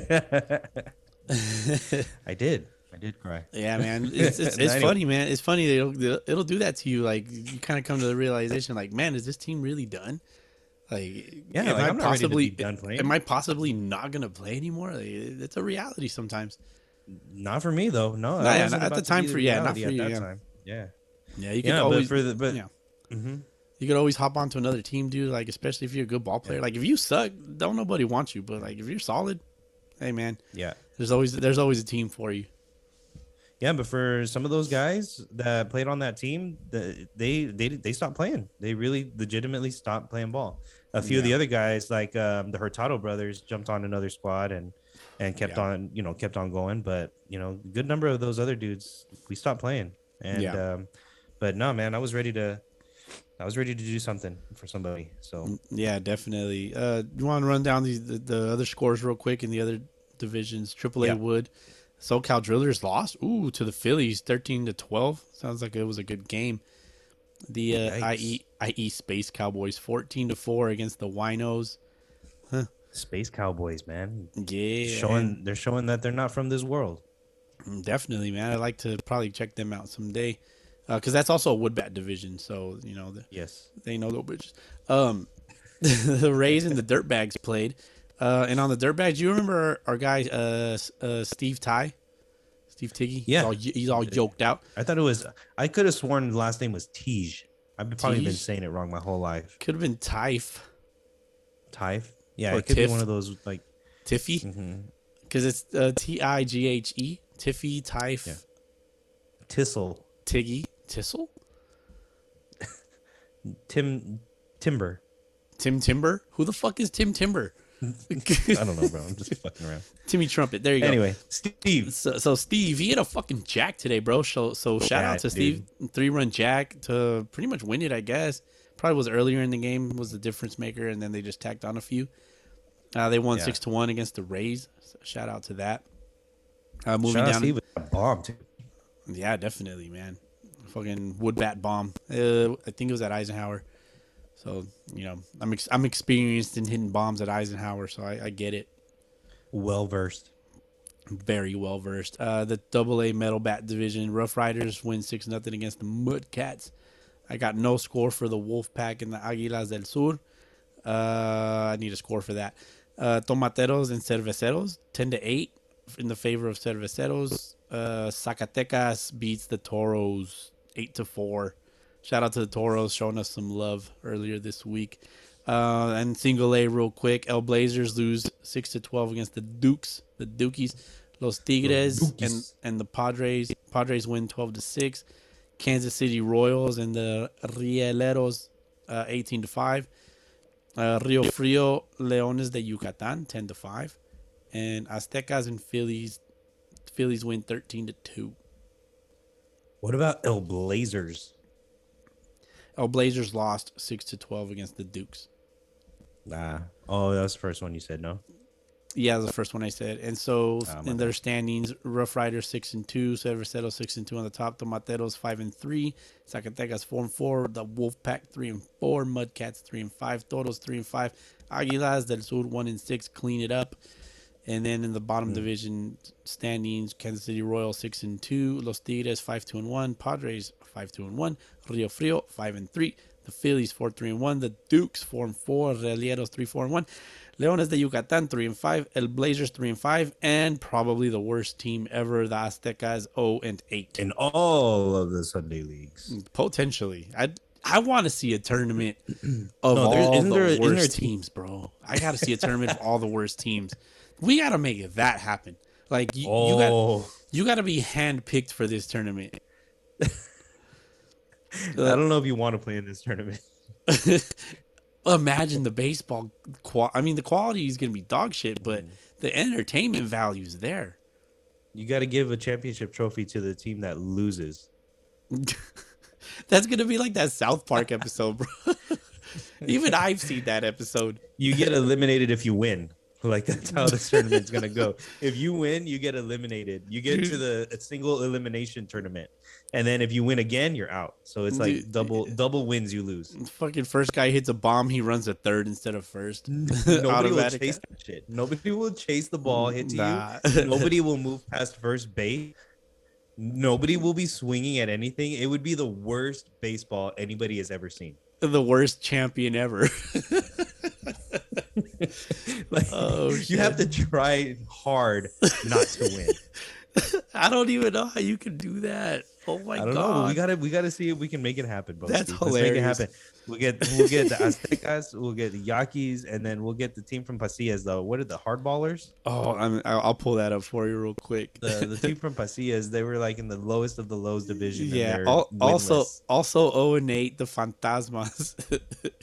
I did. I did cry. Yeah, man. It's, it's, it's funny, man. It's funny. It'll, it'll do that to you. Like, you kind of come to the realization, like, man, is this team really done? Like, yeah, am, like, I I'm possibly, done am I possibly not going to play anymore? Like, it's a reality sometimes. Not for me, though. No, nah, yeah, not at the time for, yeah, not for at you. That yeah. Time. yeah. Yeah, you can yeah, always, but for the, but, yeah. mm-hmm. you could always hop onto another team, dude. Like, especially if you're a good ball player. Yeah. Like, if you suck, don't nobody want you. But, like, if you're solid, hey, man, yeah, there's always, there's always a team for you. Yeah, but for some of those guys that played on that team, the, they they they stopped playing. They really legitimately stopped playing ball. A few yeah. of the other guys, like um, the Hurtado brothers, jumped on another squad and and kept yeah. on, you know, kept on going. But you know, a good number of those other dudes, we stopped playing. And yeah. um, but no, man, I was ready to, I was ready to do something for somebody. So yeah, definitely. Uh, you want to run down the, the the other scores real quick in the other divisions? Triple A yeah. Wood. SoCal Drillers lost, ooh, to the Phillies, thirteen to twelve. Sounds like it was a good game. The uh, I E I E Space Cowboys fourteen to four against the Winos. Huh. Space Cowboys, man. Yeah. Showing they're showing that they're not from this world. Definitely, man. I'd like to probably check them out someday. Uh, cuz that's also a Woodbat division, so, you know, the, yes. They know little bitches. Um the Rays and the Dirtbags played. Uh, and on the Dirtbags, you remember our guy uh, uh Steve Ty? Steve Tiggy? Yeah. He's all, he's all yoked out. I thought it was... I could have sworn the last name was Tige. I've probably Tige? been saying it wrong my whole life. Could have been Typh. Typh? Yeah, or it could Tiff. be one of those, like... Tiffy? Because mm-hmm. it's uh, T I G H E. Tiffy, Typh. Yeah. Tissel. Tiggy. Tissel? Tim Timber. Tim Timber? Who the fuck is Tim Timber? I don't know, bro. I'm just fucking around. Timmy Trumpet. There you go. Anyway, Steve. So, so Steve, he had a fucking jack today, bro. So, so shout yeah, out to dude. Steve. Three-run jack to pretty much win it, I guess. Probably was earlier in the game, was the difference maker, and then they just tacked on a few. Uh, they won yeah. six to one against the Rays. So shout out to that. Uh, moving shout down. Out Steve with a bomb, too. Yeah, definitely, man. Fucking wood bat bomb. Uh, I think it was at Eisenhower. So, you know, I'm ex- I'm experienced in hitting bombs at Eisenhower, so I, I get it. Well-versed. Very well-versed. Uh, the double A Metal Bat division, Rough Riders win six nothing against the Mudcats. I got no score for the Wolfpack and the Águilas del Sur. Uh, I need a score for that. Uh, Tomateros and Cerveceros, ten to eight in the favor of Cerveceros. Uh, Zacatecas beats the Toros eight to four. Shout out to the Toros showing us some love earlier this week. Uh, and single A real quick. El Blazers lose six to twelve against the Dukes, the Dukies. Los Tigres and, and the Padres. Padres win twelve to six. Kansas City Royals and the Rieleros uh, eighteen to five. Uh, Rio Frio Leones de Yucatan ten to five. And Aztecas and Phillies. Phillies win thirteen to two. What about El Blazers? Oh, Blazers lost six to twelve against the Dukes. Nah. Oh, that was the first one you said, no? Yeah, that was the first one I said. And so oh, in their bad. standings, Rough Riders six and two, Cerveceros six and two on the top, Tomateros five and three, Zacatecas four and four, the Wolfpack three and four, Mudcats three and five, Toros three and five, Águilas del Sur one and six, clean it up. And then in the bottom mm-hmm. division standings, Kansas City Royals six and two, Los Tigres five two and one, Padres five two and one, Rio Frio five and three, the Phillies four three and one, the Dukes four and four, Relieros three four and one, Leones de Yucatan three and five, El Blazers three and five, and probably the worst team ever, the Aztecas oh and eight. In all of the Sunday leagues. Potentially. I I want to see a tournament of no, all the there, worst teams, bro. I got to see a tournament of all the worst teams. We got to make that happen. Like, you, oh. you got to be handpicked for this tournament. I don't know if you want to play in this tournament. Imagine the baseball. Qual- I mean, the quality is going to be dog shit, but the entertainment value is there. You got to give a championship trophy to the team that loses. That's going to be like that South Park episode, bro. Even I've seen that episode. You get eliminated if you win. Like, that's how this tournament's going to go. If you win, you get eliminated. You get to the single elimination tournament. And then if you win again, you're out. So it's like Dude, double double wins, you lose. Fucking first guy hits a bomb, he runs a third instead of first. Nobody will chase that shit. Nobody will chase the ball hit to nah. you. Nobody will move past first base. Nobody will be swinging at anything. It would be the worst baseball anybody has ever seen. The worst champion ever. Like, oh, you have to try hard not to win. I don't even know how you can do that. Oh my god! I don't god. know. We gotta, we gotta see if we can make it happen. Bo, That's Steve. hilarious. Let's make it happen. We'll get, we'll get the Aztecas, we'll get the Yankees, and then we'll get the team from Pasillas. Though, what are the hardballers? Oh, I'm, I'll pull that up for you real quick. The, the team from Pasillas, they were like in the lowest of the lowest division. Yeah. All, also, also zero and eight. The Fantasmas.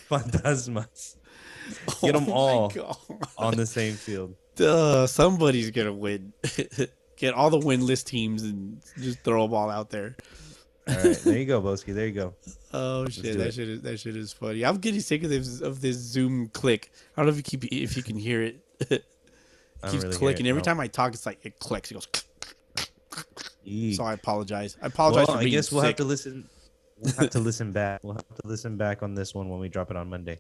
Fantasmas. Get them oh all on the same field. Duh, somebody's gonna win. Get all the winless teams and just throw them all out there. All right, there you go, Boski. There you go. Oh Let's shit, that it. shit is that shit is funny. I'm getting sick of this of this Zoom click. I don't know if you keep if you can hear it. It keeps really clicking it, every no. time I talk. It's like it clicks. It goes. Eek. So I apologize. I apologize well, for being I guess we'll sick. have to listen. We'll have to listen back. We'll have to listen back on this one when we drop it on Monday.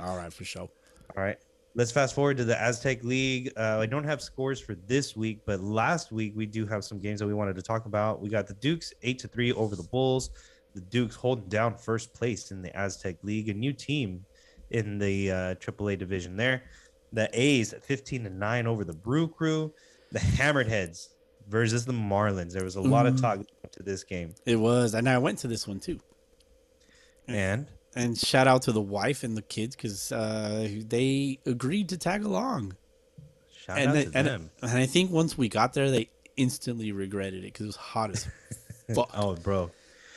All right, for sure. All right. Let's fast forward to the Aztec League. Uh, I don't have scores for this week, but last week we do have some games that we wanted to talk about. We got the Dukes eight to three over the Bulls. The Dukes holding down first place in the Aztec League, a new team in the uh, triple A division there. The A's at fifteen to nine over the Brew Crew. The Hammerheads versus the Marlins. There was a lot of talk to this game. It was, and I went to this one too. And? And shout out to the wife and the kids because uh, they agreed to tag along. Shout and out they, to and, them. And I think once we got there, they instantly regretted it because it was hot as fuck. Oh, bro.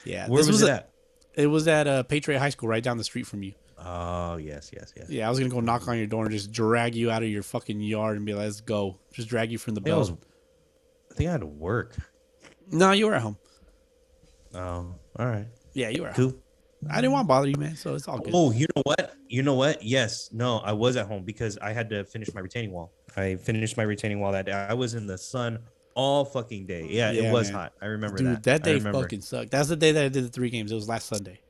Yeah. Where was, was it at? It was at uh, Patriot High School right down the street from you. Oh, yes, yes, yes. Yeah, I was going to go knock on your door and just drag you out of your fucking yard and be like, let's go. Just drag you from the bell. I think I had to work. No, you were at home. Oh, all right. Yeah, you were at cool. home. I didn't want to bother you, man, so it's all good. Oh, you know what? You know what? Yes. No, I was at home because I had to finish my retaining wall. I finished my retaining wall that day. I was in the sun all fucking day. Yeah, yeah it was man. hot. I remember Dude, that. That day fucking sucked. That's the day that I did the three games. It was last Sunday.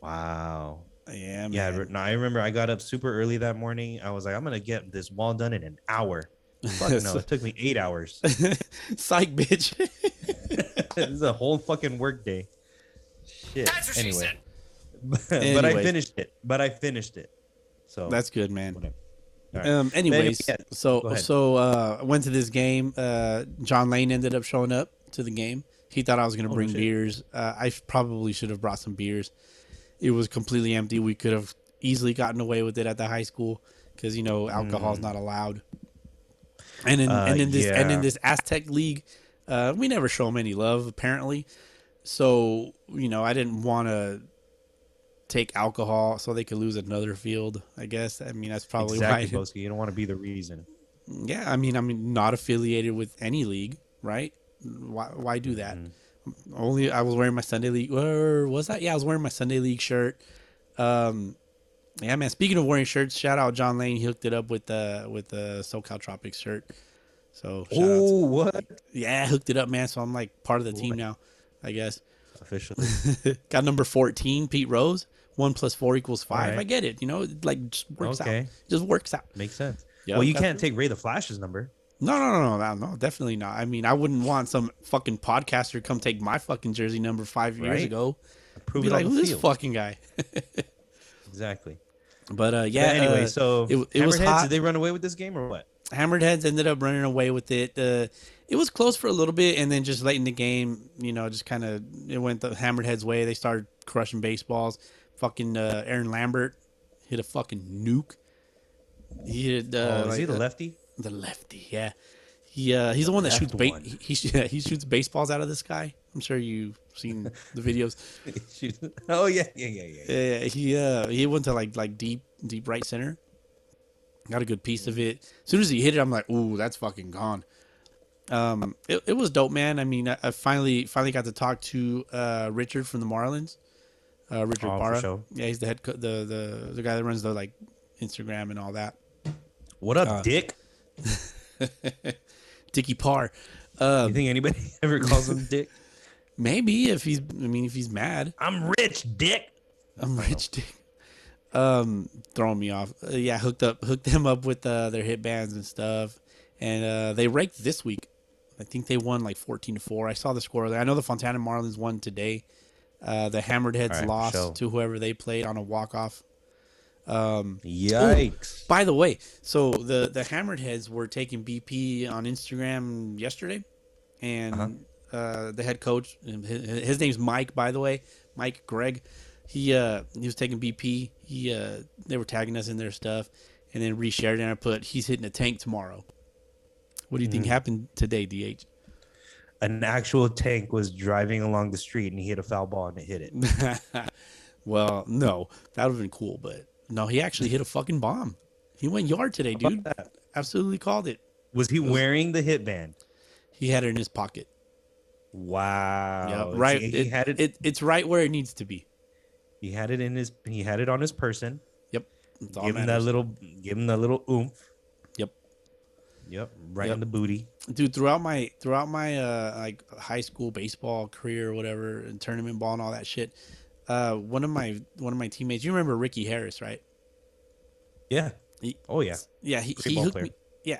Wow. Yeah, man. Yeah, no, I remember I got up super early that morning. I was like, I'm going to get this wall done in an hour. Fuck no, it took me eight hours. Psych, bitch. This is a whole fucking work day. Shit. That's what anyway. she said. But, anyway. but I finished it. But I finished it. So that's good, man. Right. Um. Anyways, anyway, yeah. so so uh, I went to this game. Uh, John Lane ended up showing up to the game. He thought I was gonna oh, bring shit. beers. Uh, I probably should have brought some beers. It was completely empty. We could have easily gotten away with it at the high school because you know alcohol's mm. not allowed. And in, uh, and in this yeah. and in this Aztec League, uh, we never show them any love apparently. So you know, I didn't want to take alcohol so they could lose another field. I guess I mean that's probably exactly, why. Boski. You don't want to be the reason. Yeah, I mean I'm not affiliated with any league, right? Why why do that? Mm-hmm. Only I was wearing my Sunday League. Or was that? Yeah, I was wearing my Sunday League shirt. Um, Yeah, man. Speaking of wearing shirts, shout out John Lane. He hooked it up with the uh, with the SoCal Tropics shirt. So oh, what? Yeah, hooked it up, man. So I'm like part of the team what? now, I guess. Officially, got number fourteen, Pete Rose. One plus four equals five. Right. I get it. You know, it, like just works okay. out. It just works out. Makes sense. Yep, well, you can't true. take Ray the Flash's number. No, no, no, no, no, definitely not. I mean, I wouldn't want some fucking podcaster to come take my fucking jersey number five years right? ago. Prove Be it like, who's this fucking guy? Exactly. But uh, yeah, but anyway, uh, so it, it was hot. Did they run away with this game or what? Hammerheads ended up running away with it. Uh, it was close for a little bit, and then just late in the game, you know, just kind of it went the Hammerheads' way. They started crushing baseballs. Fucking uh, Aaron Lambert hit a fucking nuke. He hit. Uh, oh, is like, he the lefty? Uh, the lefty, yeah. He uh, he's the, the one that shoots. Ba- he he, yeah, he shoots baseballs out of the sky. I'm sure you've seen the videos. oh yeah, yeah, yeah, yeah. Yeah, yeah. He uh, he went to like like deep deep right center. Got a good piece of it. As soon as he hit it, I'm like, ooh, that's fucking gone. Um, it it was dope, man. I mean, I, I finally finally got to talk to uh Richard from the Marlins. Uh, Richard oh, Barra. Sure. Yeah, he's the head co- the the the guy that runs the like Instagram and all that. What up, uh, Dick? Dickie Parr. Um, you think anybody ever calls him Dick? Maybe if he's, I mean, if he's mad. I'm rich, Dick. I'm rich, Dick. Um, throwing me off. Uh, yeah, hooked up, hooked them up with uh, their hit bands and stuff, and uh, they raked this week. I think they won like fourteen to four. I saw the score. I know the Fontana Marlins won today. Uh, the Hammerheads right, lost show. to whoever they played on a walk off. Um, Yikes! Ooh, by the way, so the the Hammerheads were taking B P on Instagram yesterday, and. Uh-huh. Uh, the head coach, his name's Mike, by the way, Mike Gregg. He uh, he was taking B P. He uh, they were tagging us in their stuff, and then reshared it. And I put, he's hitting a tank tomorrow. What do you mm-hmm. think happened today, D H? An actual tank was driving along the street, and he hit a foul ball, and it hit it. Well, no, that would have been cool, but no, he actually hit a fucking bomb. He went yard today, How dude. Absolutely called it. Was he was, wearing the hit band? He had it in his pocket. Wow! Yep, right, he, he it, had it, it. It's right where it needs to be. He had it in his. He had it on his person. Yep. Give him matters. that little. Give him that little oomph. Yep. Yep, right yep. in the booty, dude. Throughout my throughout my uh, like high school baseball career, or whatever, and tournament ball and all that shit. Uh, one of my one of my teammates, you remember Ricky Harris, right? Yeah. He, oh yeah. Yeah. He, great he ball hooked player. Me, yeah,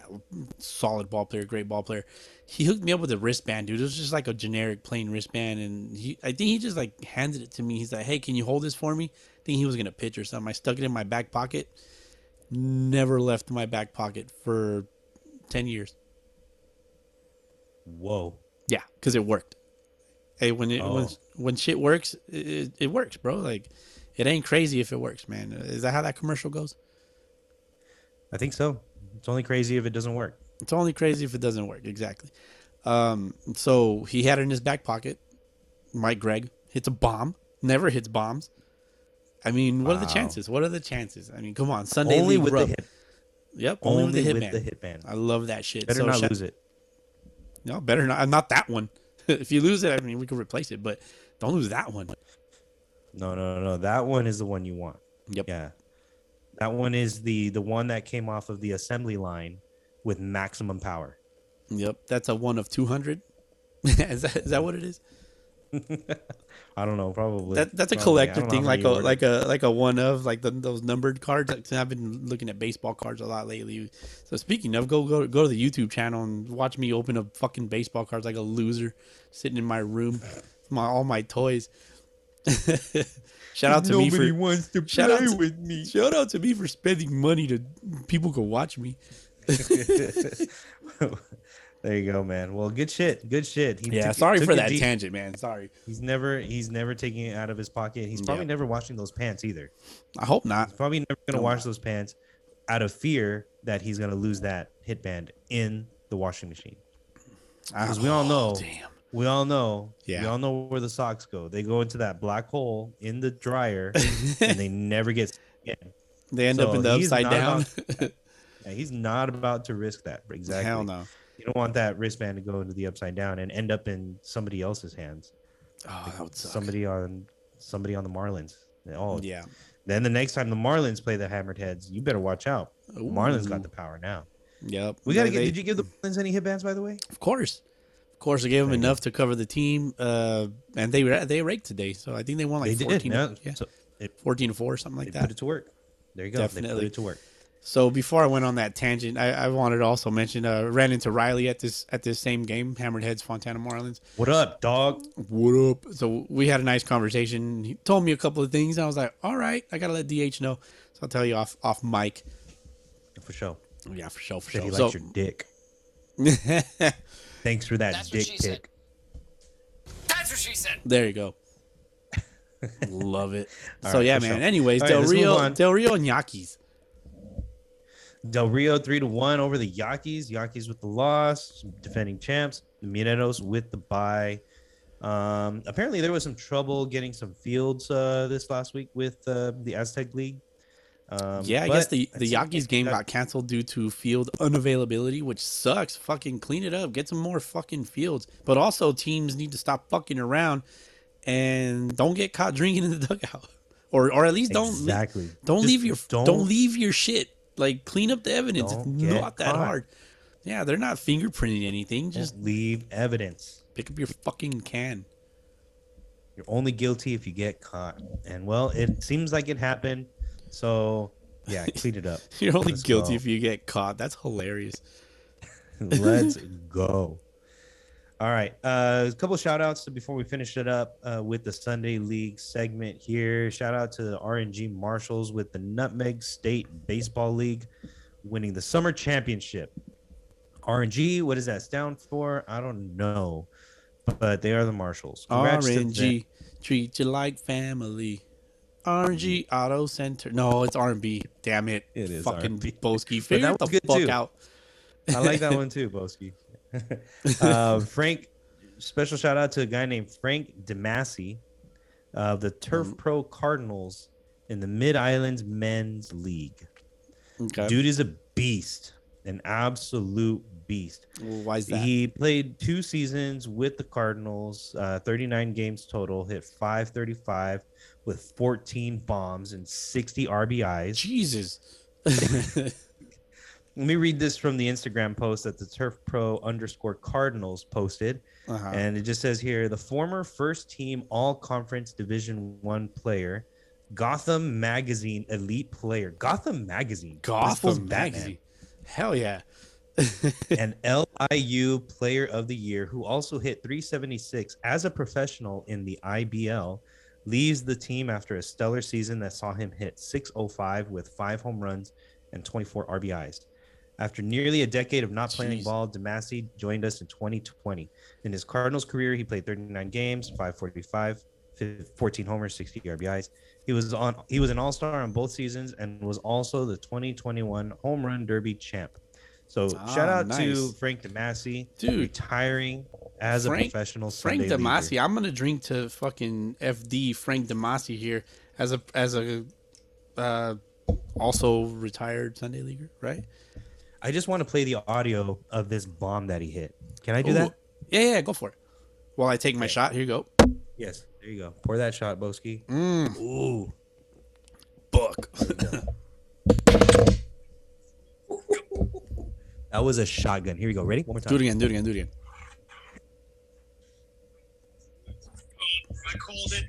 solid ball player, great ball player. He hooked me up with a wristband, dude. It was just like a generic plain wristband, and he, I think he just like handed it to me. He's like, "Hey, can you hold this for me?" I think he was gonna pitch or something. I stuck it in my back pocket. Never left my back pocket for ten years. Whoa. Yeah, because it worked. Hey, when it oh. when, when shit works, it, it works, bro. Like, it ain't crazy if it works, man. Is that how that commercial goes? I think so. It's only crazy if it doesn't work. It's only crazy if it doesn't work. Exactly. Um, so he had it in his back pocket. Mike Gregg hits a bomb. Never hits bombs. I mean, what wow. are the chances? What are the chances? I mean, come on. Sunday only League with rub. The hit. Yep, only, only with, the, with hit the hitman. I love that shit. Better so not sh- lose it. No, better not. Not that one. If you lose it, I mean, we can replace it, but don't lose that one. No, no, no. That one is the one you want. Yep. Yeah. That one is the the one that came off of the assembly line with maximum power. Yep. That's a one of two hundred. Is that, is that what it is? I don't know, probably. That, that's a probably. collector thing, like a order. like a like a one of like the, those numbered cards. Like, I've been looking at baseball cards a lot lately. So speaking of, go go go to the YouTube channel and watch me open up fucking baseball cards like a loser, sitting in my room, my all my toys. shout out to Nobody me for. Nobody wants to play out to, with me. Shout out to me for spending money to people go watch me. There you go, man. Well, good shit. Good shit. He yeah, took, sorry took for that deep. tangent, man. Sorry. He's never he's never taking it out of his pocket. He's probably yeah. never washing those pants either. I hope not. He's probably never going to wash not. those pants out of fear that he's going to lose that hit band in the washing machine. Because oh, we all know. Damn. We all know. Yeah. We all know where the socks go. They go into that black hole in the dryer and they never get again. They end so up in the upside down. About, yeah, he's not about to risk that. Exactly. Hell no. You don't want that wristband to go into the upside down and end up in somebody else's hands. Oh, like that would suck. Somebody on somebody on the Marlins. Oh, yeah. Then the next time the Marlins play the Hammerheads, you better watch out. Ooh. Marlins got the power now. Yep. We gotta yeah, get. They, did you give the Marlins any hit bands, by the way? Of course, of course, I gave them enough to cover the team. Uh, and they they raked today, so I think they won like they fourteen. Did, no, yeah, so it, fourteen to four, something like they that. Put it to work. There you go. Definitely they put it to work. So before I went on that tangent, I, I wanted to also mention I uh, ran into Riley at this at this same game, Hammerheads, Fontana Marlins. What up, dog? What up? So we had a nice conversation. He told me a couple of things. And I was like, all right, I got to let D H know. So I'll tell you off off mic. For sure. Yeah, for sure. For sure. He likes so, your dick. Thanks for that That's dick pic. Said. That's what she said. There you go. Love it. All so, right, yeah, man. Sure. Anyways, all Del right, Rio Del Rio and Yankees. Del Rio three to one over the Yankees. Yankees with the loss, defending champs. The Mineros with the bye. Um, apparently, there was some trouble getting some fields uh, this last week with uh, the Aztec League. Um, yeah, I guess the, the Yankees game that... got canceled due to field unavailability, which sucks. Fucking clean it up. Get some more fucking fields. But also, teams need to stop fucking around and don't get caught drinking in the dugout, or or at least don't exactly don't Just leave your don't, don't leave your shit. Like, clean up the evidence. It's not that hard. Yeah, they're not fingerprinting anything. Just leave evidence. Pick up your fucking can. You're only guilty if you get caught. And, well, it seems like it happened. So, yeah, clean it up. You're only guilty if you get caught. That's hilarious. Let's go. All right. Uh, a couple shout-outs before we finish it up uh, with the Sunday League segment here. Shout-out to the R and G Marshals with the Nutmeg State Baseball League winning the summer championship. R and G, what does that stand for? I don't know, but they are the Marshals. Congrats R and G, treat you like family. R and G Auto Center. No, it's R and B. Damn it. It is fucking R and B. Boski. Figure the fuck too. out. I like that one too, Boski. uh, Frank, special shout out to a guy named Frank DeMasi of the Turf mm. Pro Cardinals in the Mid Islands Men's League. Okay. Dude is a beast, an absolute beast. Well, why is that? He played two seasons with the Cardinals, uh, thirty-nine games total, hit five thirty-five with fourteen bombs and sixty R B Is. Jesus. Let me read this from the Instagram post that the Turf Pro underscore Cardinals posted. Uh-huh. And it just says here, the former first team all conference Division One player, Gotham Magazine elite player. Gotham Magazine. Gotham Magazine. Hell yeah. An L I U player of the year who also hit three seventy-six as a professional in the I B L, leaves the team after a stellar season that saw him hit six oh five with five home runs and twenty-four R B Is. After nearly a decade of not playing Jeez. ball, DeMasi joined us in twenty twenty. In his Cardinals career, he played thirty-nine games, five forty-five, fourteen homers, sixty R B Is. He was on. He was an all-star on both seasons and was also the twenty twenty-one Home Run Derby champ. So ah, shout out nice. to Frank DeMasi, dude, retiring as Frank, a professional. Sunday Frank DeMasi, leader. I'm gonna drink to fucking F D Frank DeMasi here as a as a uh, also retired Sunday leaguer, right? I just want to play the audio of this bomb that he hit. Can I do Ooh. that? Yeah, yeah, go for it. While I take my okay. shot, here you go. Yes, there you go. Pour that shot, Boski. Mm. Ooh, buck. That was a shotgun. Here we go. Ready? One more time. Do it again. Do it again. Do it again. I called it.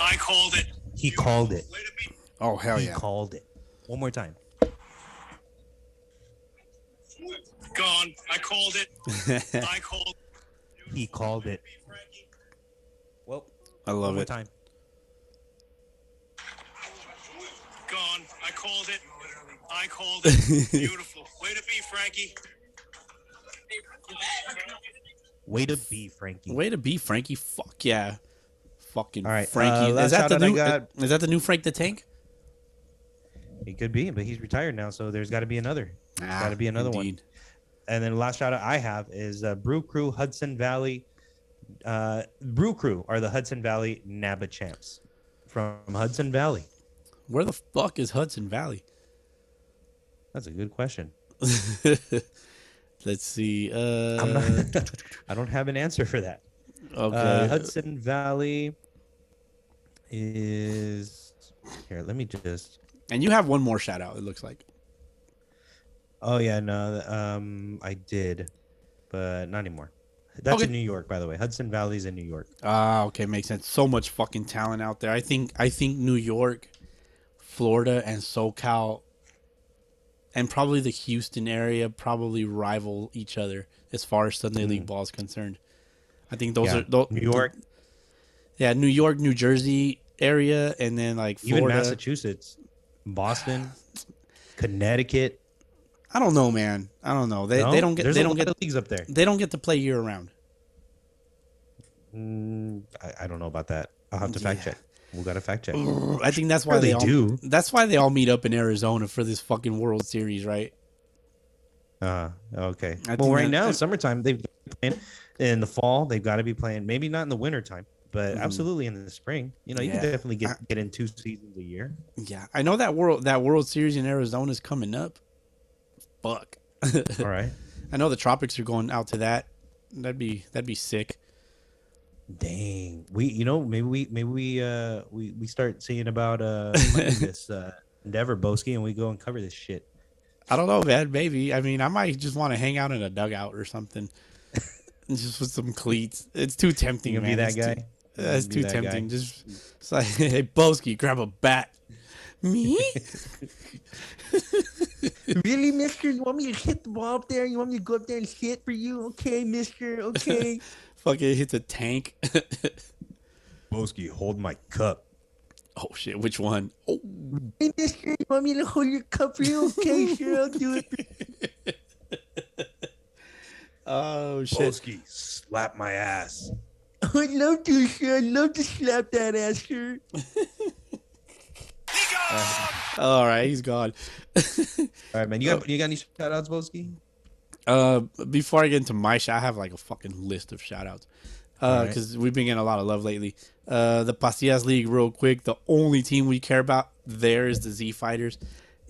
I called it. He you called it. Be- oh, hell he yeah. He called it. One more time. Gone. I called it. I called it. He called it. Well, I love one more it. Time. Gone. I called it. I called it. Beautiful. Way to be, Frankie. Way to be, Frankie. Way to be, Frankie. Fuck yeah. Fucking right, Frankie. Uh, is, that the new, is that the new Frank the Tank? It could be, but he's retired now, so there's got to be another. There's ah, got to be another indeed. one. And then the last shout out I have is uh, Brew Crew Hudson Valley. Uh, Brew Crew are the Hudson Valley N A B A champs from Hudson Valley. Where the fuck is Hudson Valley? That's a good question. Let's see. Uh... I'm not, I don't have an answer for that. Okay. Uh, Hudson Valley is here. Let me just. And you have one more shout out. It looks like. Oh yeah, no, um, I did, but not anymore. That's okay. In New York, by the way. Hudson Valley's in New York. Ah, okay, makes sense. So much fucking talent out there. I think. I think New York, Florida, and SoCal. And probably the Houston area probably rival each other as far as Sunday League ball is concerned. I think those yeah. are those, New York. Yeah, New York, New Jersey area, and then like Florida. Even Massachusetts, Boston, Connecticut. I don't know, man. I don't know. They no, they don't get they don't get the leagues up there. They don't get to play year round. Mm, I, I don't know about that. I'll have to yeah. fact check. We got to fact check. I think that's why sure they, they all, do. That's why they all meet up in Arizona for this fucking World Series, right? Uh, okay. I well, right now, summertime, they've been playing. In the fall, they've got to be playing. Maybe not in the wintertime, but mm-hmm. absolutely in the spring. You know, you yeah. can definitely get, I, get in two seasons a year. Yeah. I know that World that World Series in Arizona is coming up. Fuck. All right. I know the Tropics are going out to that. That'd be that'd be sick. Dang, we you know maybe we maybe we uh we, we start seeing about uh this uh, endeavor, Boski, and we go and cover this shit. I don't know, man. Maybe I mean I might just want to hang out in a dugout or something, just with some cleats. It's too tempting. You man. Be that it's guy. Too, that's too that tempting. Guy. Just it's like, hey, Boski, grab a bat. Me? Really, mister? You want me to hit the ball up there? You want me to go up there and hit for you? Okay, mister. Okay. Fucking it hits a tank. Boski, hold my cup. Oh, shit. Which one? Oh. Hey, mister, you want me to hold your cup for you? Okay, sure, I'll do it. Oh, shit. Boski, slap my ass. Oh, I'd love to, sir. I'd love to slap that ass, sir. He gone! Uh, all right, he's gone. All right, man. You got, you got any shout-outs, Boski? Uh, before I get into my shout, I have like a fucking list of shout outs. Uh, because right. we've been getting a lot of love lately. Uh, the Pasillas League, real quick. The only team we care about there is the Z Fighters,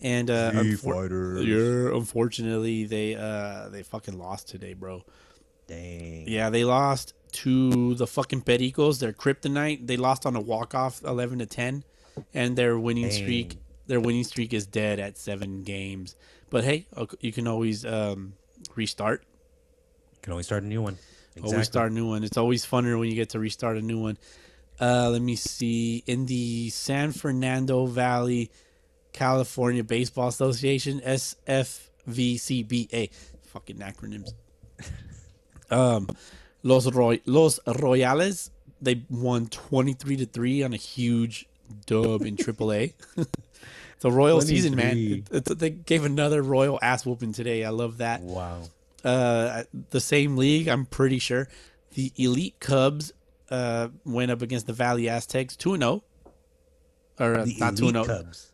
and uh, Z unfor- Fighters. Yeah, unfortunately, they uh they fucking lost today, bro. Dang. Yeah, they lost to the fucking Pericos. They're kryptonite. They lost on a walk off, eleven to ten, and their winning Dang. streak. Their winning streak is dead at seven games. But hey, you can always um, restart. You can always start a new one. Exactly. Always start a new one. It's always funner when you get to restart a new one. Uh, let me see. In the San Fernando Valley, California Baseball Association, S F V C B A. Fucking acronyms. um, Los Roy- Los Royales, they won twenty-three to three on a huge dub in triple A. It's a royal season, man. It, it, they gave another royal ass whooping today. I love that. Wow. Uh, the same league, I'm pretty sure. The Elite Cubs uh, went up against the Valley Aztecs two and oh. Or uh, not two and oh. Cubs.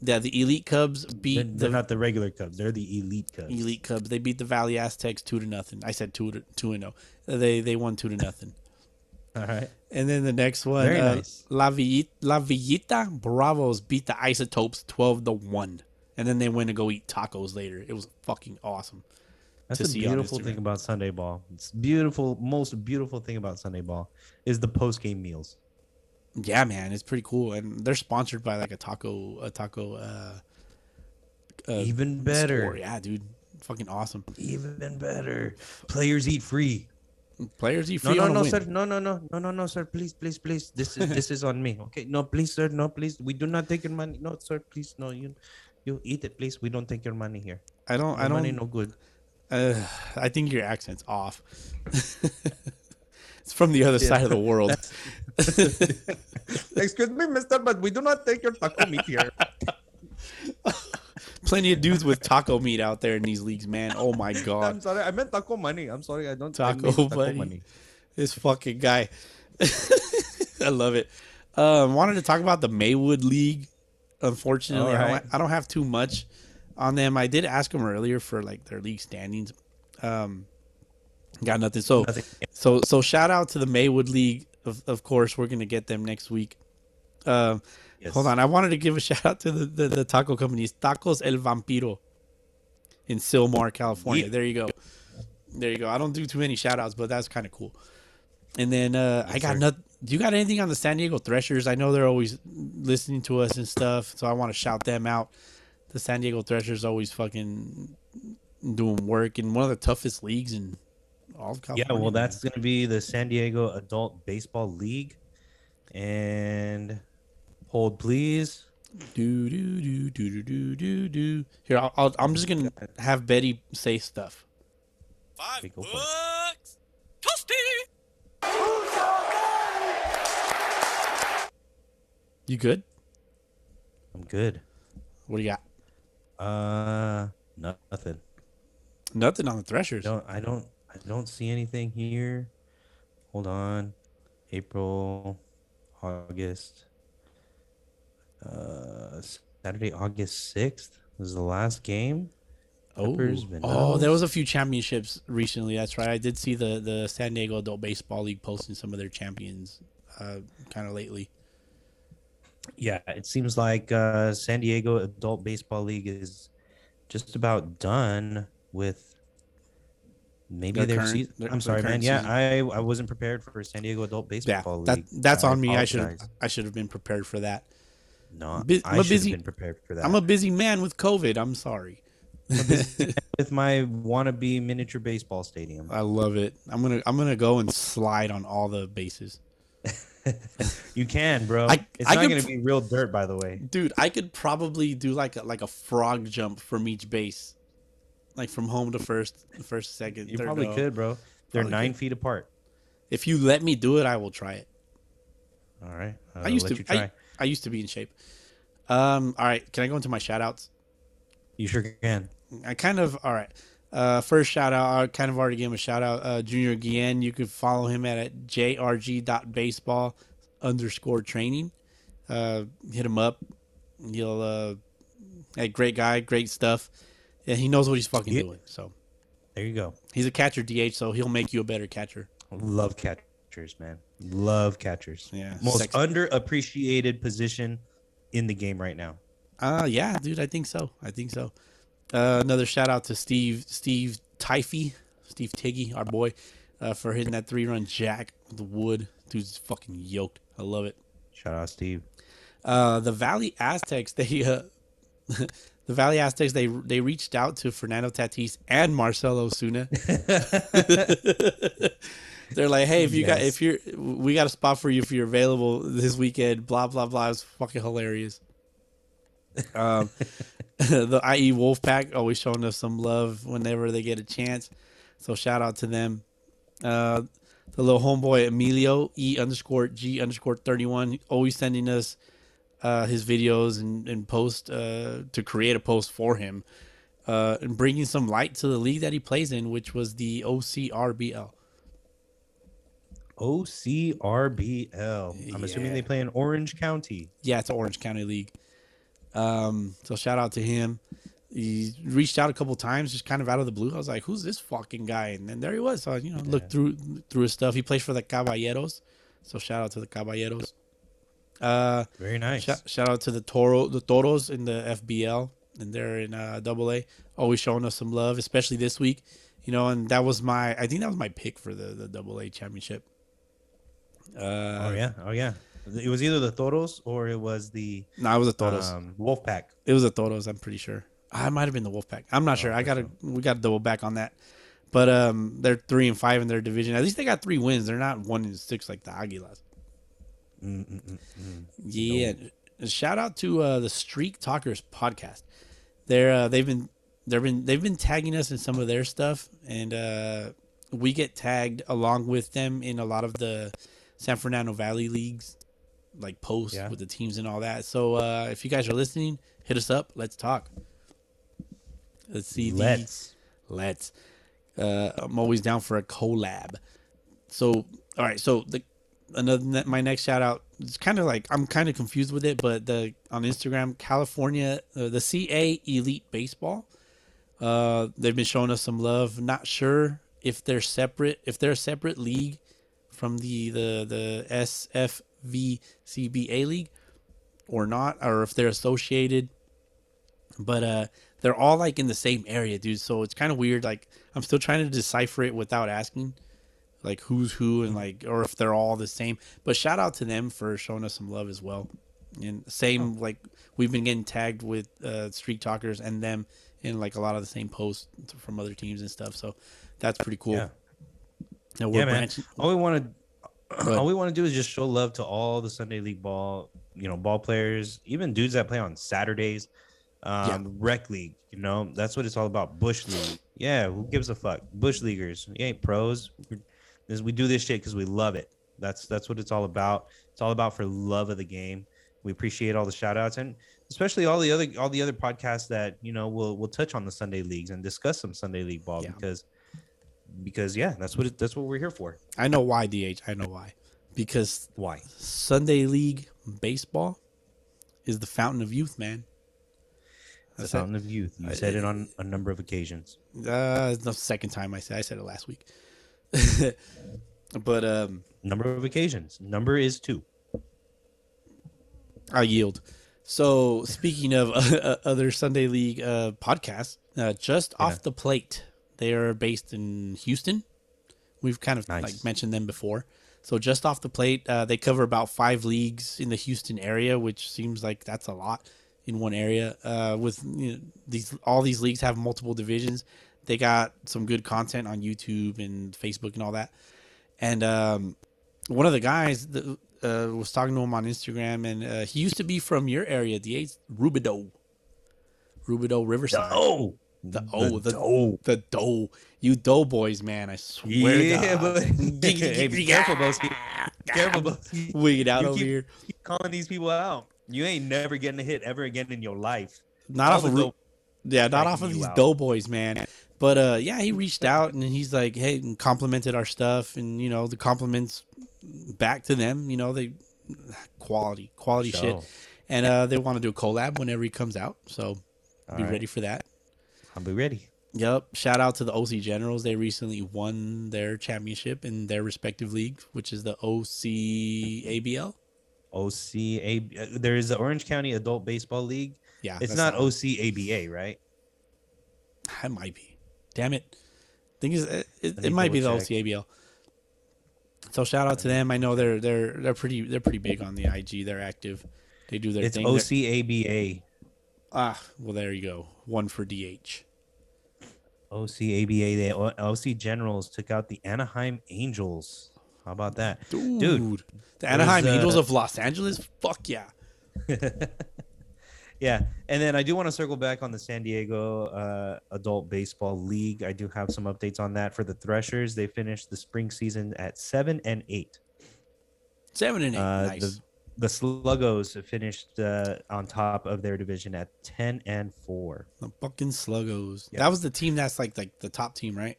Yeah, the Elite Cubs beat... They're, they're the, not the regular Cubs. They're the Elite Cubs. Elite Cubs. They beat the Valley Aztecs two to nothing. I said two to two and zero. They they won two to nothing. All right. And then the next one, Very uh, nice. La Villita, La Villita Bravos beat the Isotopes twelve to one, and then they went to go eat tacos later. It was fucking awesome. That's the beautiful thing about Sunday ball. It's beautiful. Most beautiful thing about Sunday ball is the post game meals. Yeah, man, it's pretty cool, and they're sponsored by like a taco, a taco. Uh, uh, Even better, store. Yeah, dude, fucking awesome. Even better, players eat free. Players eat free. No, no, no, win. sir, no, no, no, no, no, no, sir, please, please, please. This is this is on me. Okay, no, please, sir, no, please. We do not take your money. No, sir, please, no, you, you eat it, please. We don't take your money here. I don't. Your I don't. Money no good. Uh, I think your accent's off. It's from the other yeah. side of the world. Excuse me, mister, but we do not take your taco meat here. Plenty of dudes with taco meat out there in these leagues, man. Oh, my God. I'm sorry. I meant taco money. I'm sorry. I don't taco, I mean, taco money. This fucking guy. I love it. Um, wanted to talk about the Maywood League. Unfortunately, right. I, don't, I don't have too much on them. I did ask them earlier for like their league standings. Um Got nothing. So, nothing. so, so shout out to the Maywood League. Of, of course, we're gonna get them next week. Uh, yes. Hold on, I wanted to give a shout out to the, the, the taco companies, Tacos El Vampiro, in Silmar, California. Yeah. There you go, there you go. I don't do too many shout outs, but that's kind of cool. And then uh, yes, I got nothing. Do you got anything on the San Diego Threshers? I know they're always listening to us and stuff, so I want to shout them out. The San Diego Threshers always fucking doing work in one of the toughest leagues in. Yeah, well, that's going to be the San Diego Adult Baseball League. And hold, please. Do, do, do, do, do, do, do. Here, I'll, I'll, I'm just going to have Betty say stuff. Five okay, bucks. Toasty. You good? I'm good. What do you got? Uh, nothing. Nothing on the Threshers. No, I don't. I don't see anything here. Hold on. April, August. Uh, Saturday, August sixth was the last game. Oh, oh, there was a few championships recently. That's right. I did see the, the San Diego Adult Baseball League posting some of their champions uh, kind of lately. Yeah, it seems like uh, San Diego Adult Baseball League is just about done with Maybe their, their current, season. Their, I'm sorry, man. Yeah, season. I I wasn't prepared for San Diego Adult Baseball yeah, League. That, that's I on me. I should I should have been prepared for that. No, Bu- I should have been prepared for that. I'm a busy man with COVID. I'm sorry. I'm busy with my wannabe miniature baseball stadium. I love it. I'm gonna I'm gonna go and slide on all the bases. You can, bro. I, it's I not could, gonna be real dirt, by the way, dude. I could probably do like a, like a frog jump from each base. Like from home to first, first, second, you third. You probably no. could, bro. They're probably nine could. feet apart. If you let me do it, I will try it. All right. I used to. I, I used to be in shape. Um. All right. Can I go into my shout outs? You sure can. I kind of. All right. Uh. First shout out. I kind of already gave him a shout out. Uh, Junior Guillen. You can follow him at, at jrg.baseball underscore training. Uh. Hit him up. He'll. Uh. Hey, great guy. Great stuff. Yeah, he knows what he's fucking yeah. doing. So, there you go. He's a catcher D H, so he'll make you a better catcher. Love catchers, man. Love catchers. Yeah, most sexy. Underappreciated position in the game right now. Uh yeah, dude. I think so. I think so. Uh, another shout out to Steve, Steve Tiggy, Steve Tiggy, our boy, uh, for hitting that three-run jack with the wood. Dude's fucking yoked. I love it. Shout out, Steve. Uh, the Valley Aztecs. They uh. the Valley Aztecs, they they reached out to Fernando Tatis and Marcelo Osuna. They're like, hey, if you yes. got, if you're, we got a spot for you if you're available this weekend. Blah blah blah. It's fucking hilarious. Um, the I E Wolfpack always showing us some love whenever they get a chance. So shout out to them. Uh, the little homeboy Emilio E underscore G underscore thirty one always sending us uh, his videos and and post uh, to create a post for him uh, and bringing some light to the league that he plays in, which was the O C R B L. O C R B L. I'm yeah. assuming they play in Orange County. Yeah, it's an Orange County league. Um, so shout out to him. He reached out a couple times, just kind of out of the blue. I was like, "Who's this fucking guy?" And then there he was. So I, you know, yeah. looked through through his stuff. He plays for the Caballeros. So shout out to the Caballeros. Uh, Very nice. Sh- shout out to the Toro, the Toros in the F B L, and they're in uh, Double A. Always showing us some love, especially this week. You know, and that was my. I think that was my pick for the the Double A championship. Uh, oh yeah, oh yeah. It was either the Toros or it was the no, nah, it was the Toros um, Wolfpack. It was the Toros. I'm pretty sure. I might have been the Wolfpack. I'm not oh, sure. I gotta sure. we gotta double back on that. But um, they're three and five in their division. At least they got three wins. They're not one and six like the Aguilas. Mm-mm-mm-mm. Yeah. No. Shout out to uh, the Streak Talkers podcast. They're uh, they've been they've been they've been tagging us in some of their stuff, and uh, we get tagged along with them in a lot of the San Fernando Valley leagues, like posts yeah. with the teams and all that. So uh, if you guys are listening, hit us up. Let's talk. Let's see. Let's. The, let's. Uh, I'm always down for a collab. So, all right. So the another my next shout out. It's kind of like I'm kind of confused with it, but the on Instagram, California, uh, the C A Elite Baseball. Uh, they've been showing us some love. Not sure if they're separate. If they're a separate league from the the the S F V C B A league or not, or if they're associated, but uh they're all like in the same area, dude, so it's kind of weird. Like I'm still trying to decipher it without asking like who's who and like or if they're all the same, but shout out to them for showing us some love as well. And same, like we've been getting tagged with uh Street Talkers and them in like a lot of the same posts from other teams and stuff, so that's pretty cool. Yeah. No, we're yeah, man. All we want to, all we want to do is just show love to all the Sunday League ball, you know, ball players, even dudes that play on Saturdays, um, yeah. rec league. You know, that's what it's all about. Bush league, yeah. Who gives a fuck? Bush leaguers, we ain't pros. We're, we do this shit because we love it. That's that's what it's all about. It's all about for love of the game. We appreciate all the shout outs and especially all the other all the other podcasts that you know will will touch on the Sunday leagues and discuss some Sunday League ball yeah. because. Because yeah, that's what it, that's what we're here for. I know why, D H. I know why. Because why? Sunday League baseball is the fountain of youth, man. That's the fountain it. of youth. You I, said it on a number of occasions. Uh, the second time I said I said it last week. But um, number of occasions. Number is two. I yield. So speaking of uh, other Sunday League uh, podcasts, uh, just yeah. off the plate. They are based in Houston. We've kind of nice. like mentioned them before. So just off the plate, uh, they cover about five leagues in the Houston area, which seems like that's a lot in one area. Uh, with you know, these, all these leagues have multiple divisions. They got some good content on YouTube and Facebook and all that. And um, one of the guys that uh, was talking to him on Instagram, and uh, he used to be from your area, D H, Rubidoux, Rubidoux Riverside. Oh. The oh the, the dough the dough you dough boys, man, I swear yeah, to God. But, hey, be careful, Boski. Careful, Boski. Wig it out you over keep, here. Keep calling these people out. You ain't never getting a hit ever again in your life. Not All off of dough- yeah, not off of these out. dough boys, man. But uh, yeah, he reached out and he's like, hey, and complimented our stuff, and you know the compliments back to them. You know they quality quality so. shit, and uh, they want to do a collab whenever he comes out. So All be right. ready for that. I'll be ready. Yep. Shout out to the O C Generals. They recently won their championship in their respective league, which is the O C A B L. O C A B L. There is the Orange County Adult Baseball League. Yeah. It's not, not O C A B A, right? It might be. Damn it. I think it's, it, it, it might be the check. O C A B L. So shout out to them. I know they're they're they're pretty they're pretty big on the I G. They're active. They do their it's thing. It's O C A B A. Ah, well, there you go. One for D H. O C A B A, the O C Generals took out the Anaheim Angels. How about that? Dude. Dude the Anaheim was, uh, Angels of Los Angeles? Fuck yeah. Yeah. And then I do want to circle back on the San Diego uh, Adult Baseball League. I do have some updates on that for the Threshers. They finished the spring season at seven and eight. Seven and eight. Uh, nice. The, the Sluggos finished uh, on top of their division at ten and four. The fucking Sluggos. Yep. That was the team that's like like the top team, right?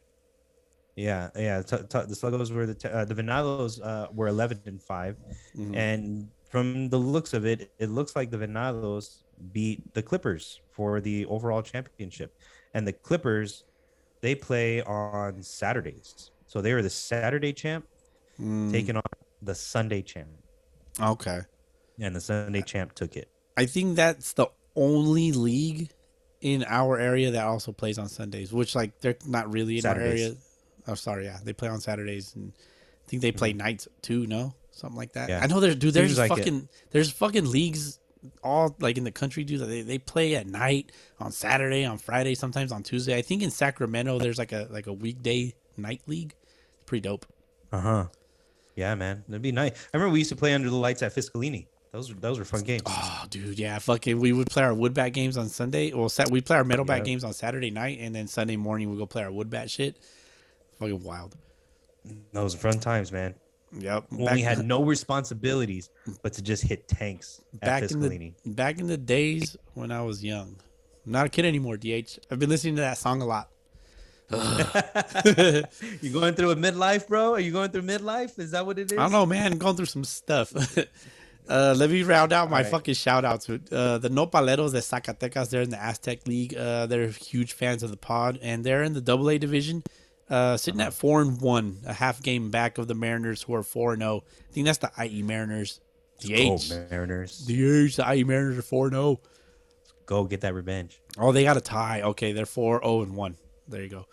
Yeah, yeah. T- t- the Sluggos were the t- uh, the Venados uh, were eleven and five, mm-hmm. and from the looks of it, it looks like the Venados beat the Clippers for the overall championship, and the Clippers they play on Saturdays, so they were the Saturday champ mm. taking on the Sunday champ. Okay. And the Sunday champ took it. I think that's the only league in our area that also plays on Sundays, which like they're not really in Saturdays. Our area. Oh, sorry. Yeah. They play on Saturdays and I think they play mm-hmm. nights too. No, something like that. Yeah. I know there's, dude, there's like fucking, it. there's fucking leagues all like in the country, dude. They, they play at night on Saturday, on Friday, sometimes on Tuesday. I think in Sacramento, there's like a, like a weekday night league. It's pretty dope. Uh-huh. Yeah, man. That'd be nice. I remember we used to play under the lights at Fiscalini. Those were, those were fun games. Oh, dude. Yeah. Fucking. We would play our wood bat games on Sunday. Well, we play our metal bat yeah. games on Saturday night. And then Sunday morning, we go play our wood bat shit. Fucking wild. Those were fun times, man. Yep. When back we had the, no responsibilities but to just hit tanks back at Fiscalini. In the, back in the days when I was young. I'm not a kid anymore, D H. I've been listening to that song a lot. You going through a midlife, bro? Are you going through midlife? Is that what it is? I don't know, man. I'm going through some stuff. uh, let me round out my right. fucking shout outs. Uh, the Nopaleros de Zacatecas, they're in the Aztec League. Uh, they're huge fans of the pod, and they're in the Double A division, uh, sitting uh-huh. at four and one, a half game back of the Mariners, who are four and zero. I think that's the I E Mariners. The H oh, Mariners. The H. The I E Mariners are four and zero. Go get that revenge. Oh, they got a tie. Okay, they're four zero and one. There you go.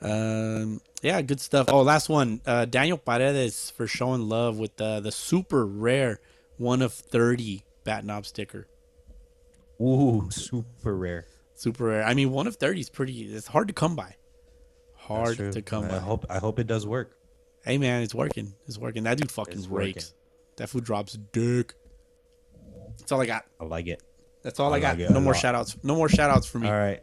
Um, yeah, good stuff. Oh, last one. Uh, Daniel Paredes for showing love with uh, the super rare one of thirty bat knob sticker. Ooh, super rare. Super rare. I mean, one of thirty is pretty, it's hard to come by. Hard to come I by. I hope I hope it does work. Hey, man, it's working. It's working. That dude fucking it's rakes. Working. That food drops dick. That's all I got. I like it. That's all I, I got. Like no more lot. shout outs. No more shout outs for me. All right.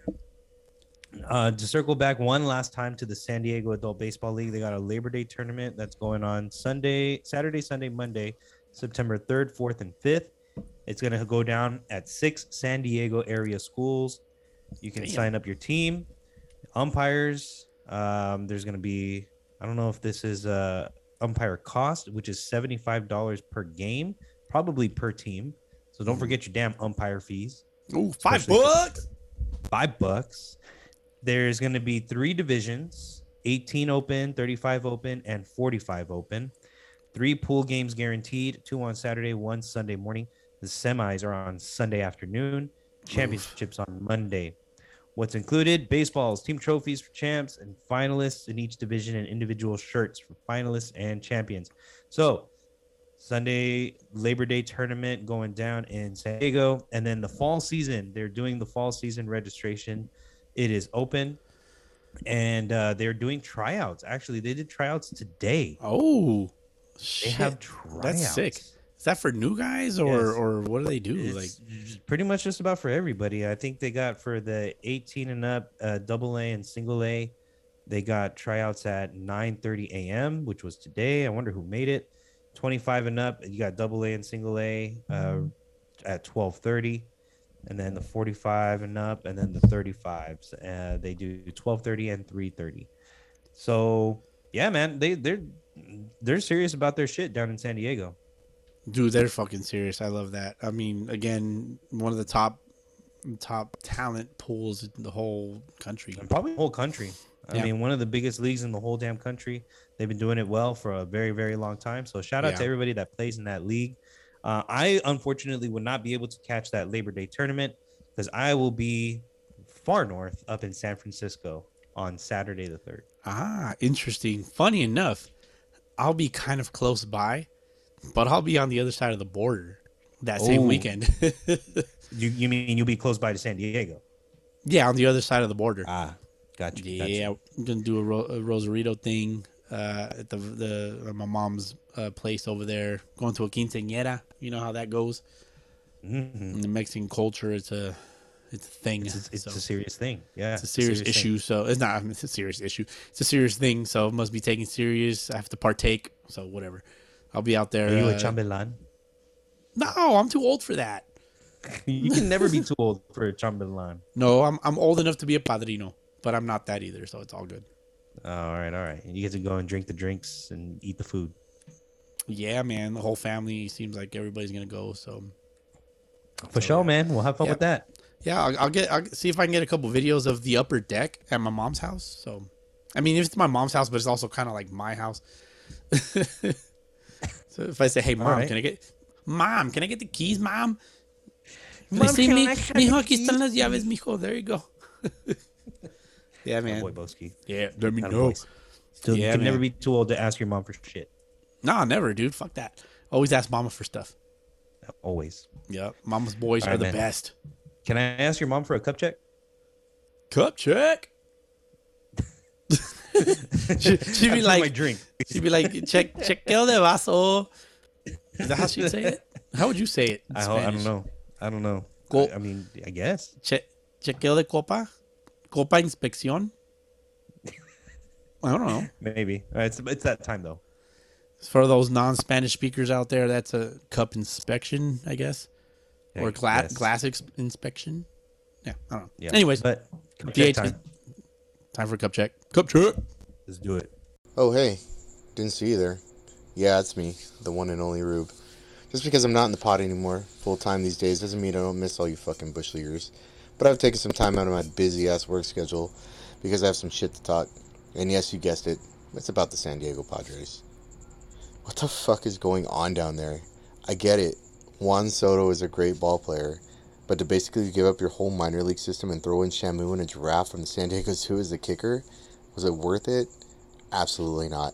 Uh, to circle back one last time to the San Diego Adult Baseball League, they got a Labor Day tournament that's going on Sunday, Saturday, Sunday, Monday, September third, fourth, and fifth. It's going to go down at six San Diego area schools. You can Damn. sign up your team, umpires. Um, there's going to be, I don't know if this is uh, umpire cost, which is seventy-five dollars per game, probably per team. So don't forget your damn umpire fees. Ooh, five bucks. Five bucks. There's going to be three divisions, eighteen open, thirty-five open, and forty-five open. Three pool games guaranteed, two on Saturday, one Sunday morning. The semis are on Sunday afternoon, championships Oof. on Monday. What's included? Baseballs, team trophies for champs and finalists in each division, and individual shirts for finalists and champions. So Sunday Labor Day tournament going down in San Diego. And then the fall season, they're doing the fall season registration. It is open, and uh, they're doing tryouts. Actually, they did tryouts today. Oh, they shit. have tryouts. That's sick. Is that for new guys, or yes. or what do they do? It's like pretty much just about for everybody. I think they got for the eighteen and up, uh, double A and single A. They got tryouts at nine thirty a.m., which was today. I wonder who made it. twenty-five and up, you got double A and single A uh, mm-hmm. at twelve thirty. And then the forty-five and up, and then the thirty-fives. Uh, they do twelve thirty and three thirty. So, yeah, man, they they're they're serious about their shit down in San Diego. Dude, they're fucking serious. I love that. I mean, again, one of the top top talent pools in the whole country. Probably the whole country. I yeah. mean, one of the biggest leagues in the whole damn country. They've been doing it well for a very, very long time. So shout out yeah. to everybody that plays in that league. Uh, I, unfortunately, would not be able to catch that Labor Day tournament because I will be far north up in San Francisco on Saturday the third. Ah, interesting. Funny enough, I'll be kind of close by, but I'll be on the other side of the border. that same Ooh. weekend. you you mean you'll be close by to San Diego? Yeah, on the other side of the border. Ah, gotcha. Yeah, gotcha. I'm gonna do a, Ro- a Rosarito thing uh, at the the my mom's uh, place over there. Going to a quinceañera. You know how that goes. Mm-hmm. In the Mexican culture, it's a it's a thing. It's, it's so, a serious thing. Yeah, it's a serious, serious issue. Thing. So it's not. I mean, it's a serious issue. It's a serious thing. So it must be taken serious. I have to partake. So whatever. I'll be out there. Are you uh, a chambelán? No, I'm too old for that. You can never be too old for a chambelán. No, I'm I'm old enough to be a padrino, but I'm not that either, so it's all good. All right, all right. And you get to go and drink the drinks and eat the food. Yeah, man. The whole family seems like everybody's gonna go. So for so, sure, yeah. man. We'll have fun yeah. with that. Yeah, I'll, I'll get. I'll see if I can get a couple videos of the upper deck at my mom's house. So, I mean, it's my mom's house, but it's also kind of like my house. So if I say, "Hey, mom, right. can I get?" Mom, can I get the keys, mom? Mom, can mi, I have mijo, aquí están las llaves, mijo. There you go. Yeah, man. Oh, boy, Boski. Yeah, let me know. Still, yeah, you can man. never be too old to ask your mom for shit. Nah, never, dude. Fuck that. Always ask mama for stuff. Always. Yep. Mama's boys All are right, the man. best. Can I ask your mom for a cup check? Cup check? she, she'd be like, my drink. She'd be like, check, chequeo de vaso. Is that how she'd say it? How would you say it? I, I don't know. I don't know. Col- I, I mean, I guess. Che- chequeo de copa? Copa inspección? I don't know. Maybe. It's, it's that time, though. For those non-Spanish speakers out there, that's a cup inspection, I guess. Yeah, or gla- yes. glass ex- inspection. Yeah, I don't know. Yeah. Anyways, but D H time. time for a cup check. Cup check. Let's do it. Oh, hey. Didn't see you there. Yeah, it's me, the one and only Rube. Just because I'm not in the pod anymore, full-time these days, doesn't mean I don't miss all you fucking bush leaguers. But I've taken some time out of my busy-ass work schedule because I have some shit to talk. And yes, you guessed it, it's about the San Diego Padres. What the fuck is going on down there? I get it. Juan Soto is a great ball player, but to basically give up your whole minor league system and throw in Shamu and a giraffe from the San Diego Zoo as the kicker, was it worth it? Absolutely not.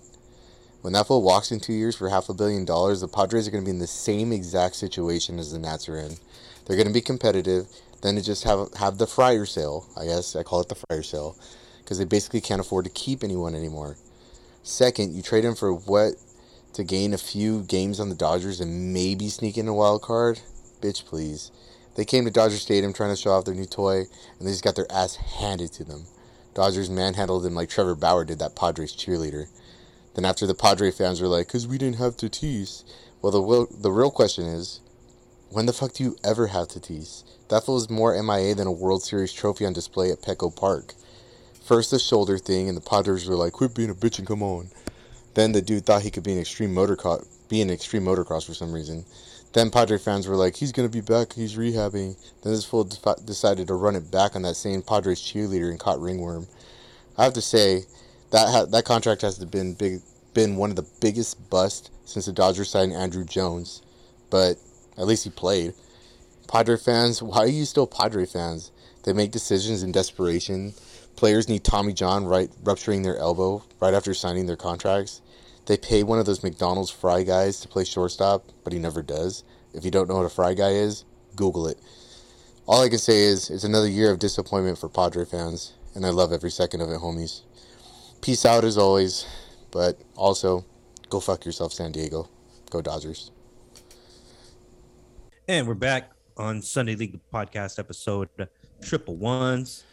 When that fool walks in two years for half a billion dollars, the Padres are going to be in the same exact situation as the Nats are in. They're going to be competitive, then they just have have the fryer sale, I guess. I call it the fryer sale, because they basically can't afford to keep anyone anymore. Second, you trade him for what? To gain a few games on the Dodgers and maybe sneak in a wild card? Bitch, please. They came to Dodger Stadium trying to show off their new toy, and they just got their ass handed to them. Dodgers manhandled them like Trevor Bauer did that Padres cheerleader. Then after the Padre fans were like, because we didn't have Tatis. Well, the will, the real question is, when the fuck do you ever have Tatis? That fool is more M I A than a World Series trophy on display at Petco Park. First the shoulder thing, and the Padres were like, quit being a bitch and come on. Then the dude thought he could be an extreme motorco- be an extreme motocross for some reason. Then Padre fans were like, he's going to be back, he's rehabbing. Then this fool de- decided to run it back on that same Padres cheerleader and caught ringworm. I have to say, That ha- that contract has been big, been one of the biggest busts since the Dodgers signed Andrew Jones, but at least he played. Padre fans, why are you still Padre fans? They make decisions in desperation. Players need Tommy John right rupturing their elbow right after signing their contracts. They pay one of those McDonald's fry guys to play shortstop, but he never does. If you don't know what a fry guy is, Google it. All I can say is it's another year of disappointment for Padre fans, and I love every second of it, homies. Peace out as always, but also, go fuck yourself, San Diego. Go Dodgers. And we're back on Sunday League Podcast episode triple ones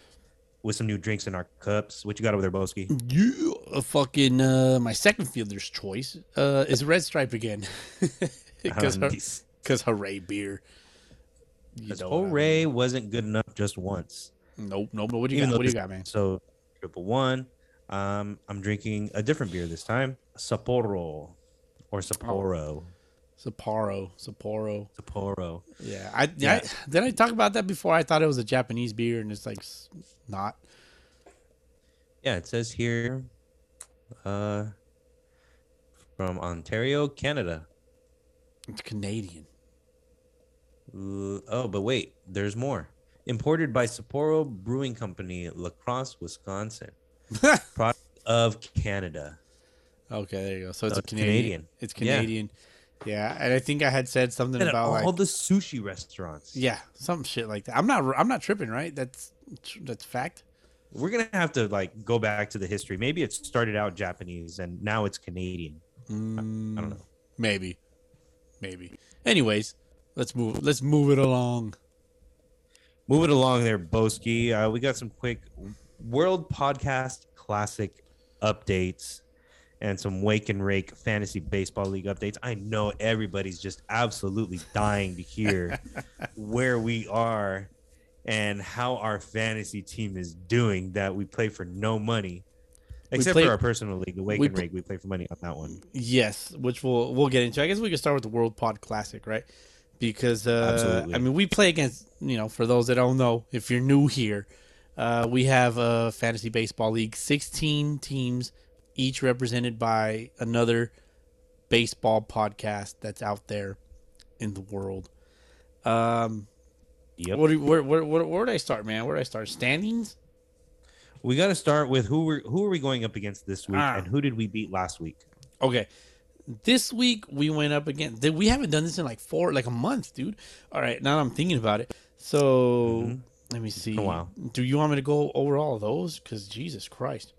with some new drinks in our cups. What you got over there, Boski? You uh, fucking, uh, my second fielder's choice uh, is Red Stripe again. Because um, her, hooray beer. Hooray wasn't good enough just once. Nope, nope. But what do you Even got? What do you got, man? So, triple one. Um, I'm drinking a different beer this time, Sapporo or Sapporo. Oh. Sapporo, Sapporo, Sapporo. Yeah, I, yeah. I did I talk about that before? I thought it was a Japanese beer, and it's like not. Yeah, it says here, uh, from Ontario, Canada. It's Canadian. Uh, oh, but wait, there's more. Imported by Sapporo Brewing Company, La Crosse, Wisconsin. Product of Canada. Okay, there you go. So it's, so a Canadian. Canadian. It's Canadian. Yeah, and I think I had said something about all like, the sushi restaurants. Yeah, some shit like that. I'm not. I'm not tripping, right? That's that's fact. We're gonna have to like go back to the history. Maybe it started out Japanese and now it's Canadian. Mm, I don't know. Maybe, maybe. Anyways, let's move. Let's move it along. Move it along there, Boski. Uh, we got some quick World Podcast Classic updates and some Wake and Rake Fantasy Baseball League updates. I know everybody's just absolutely dying to hear where we are and how our fantasy team is doing that we play for no money. Except play, for our personal league, the Wake we, and Rake, we play for money on that one. Yes, which we'll we'll get into. I guess we can start with the World Pod Classic, right? Because, uh, Absolutely. I mean, we play against, you know, for those that don't know, if you're new here, uh, we have a fantasy baseball league, sixteen teams, each represented by another baseball podcast that's out there in the world. Um, yep. What do, where, where, where, where did I start, man? Where did I start? Standings? We got to start with who we're, who are we going up against this week ah. and who did we beat last week? Okay. This week we went up again. We haven't done this in like four, like a month, dude. All right, now I'm thinking about it. So mm-hmm. let me see. Do you want me to go over all of those? Because Jesus Christ,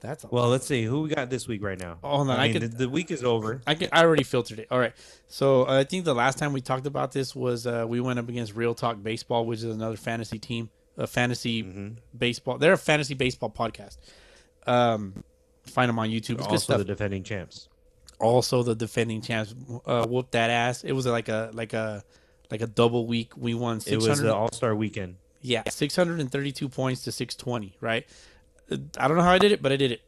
that's a well. Lot. Let's see who we got this week right now. Oh no, I, I mean, could, the, the week is over. I can. I already filtered it. All right. So uh, I think the last time we talked about this was uh, we went up against Real Talk Baseball, which is another fantasy team, a fantasy mm-hmm. baseball. They're a fantasy baseball podcast. Um, find them on YouTube. It's also good stuff. The defending champs. Also, the defending champs uh, whooped that ass. It was like a like a like a double week. We won. It was the All Star weekend. Yeah, six hundred and thirty-two points to six twenty. Right. I don't know how I did it, but I did it.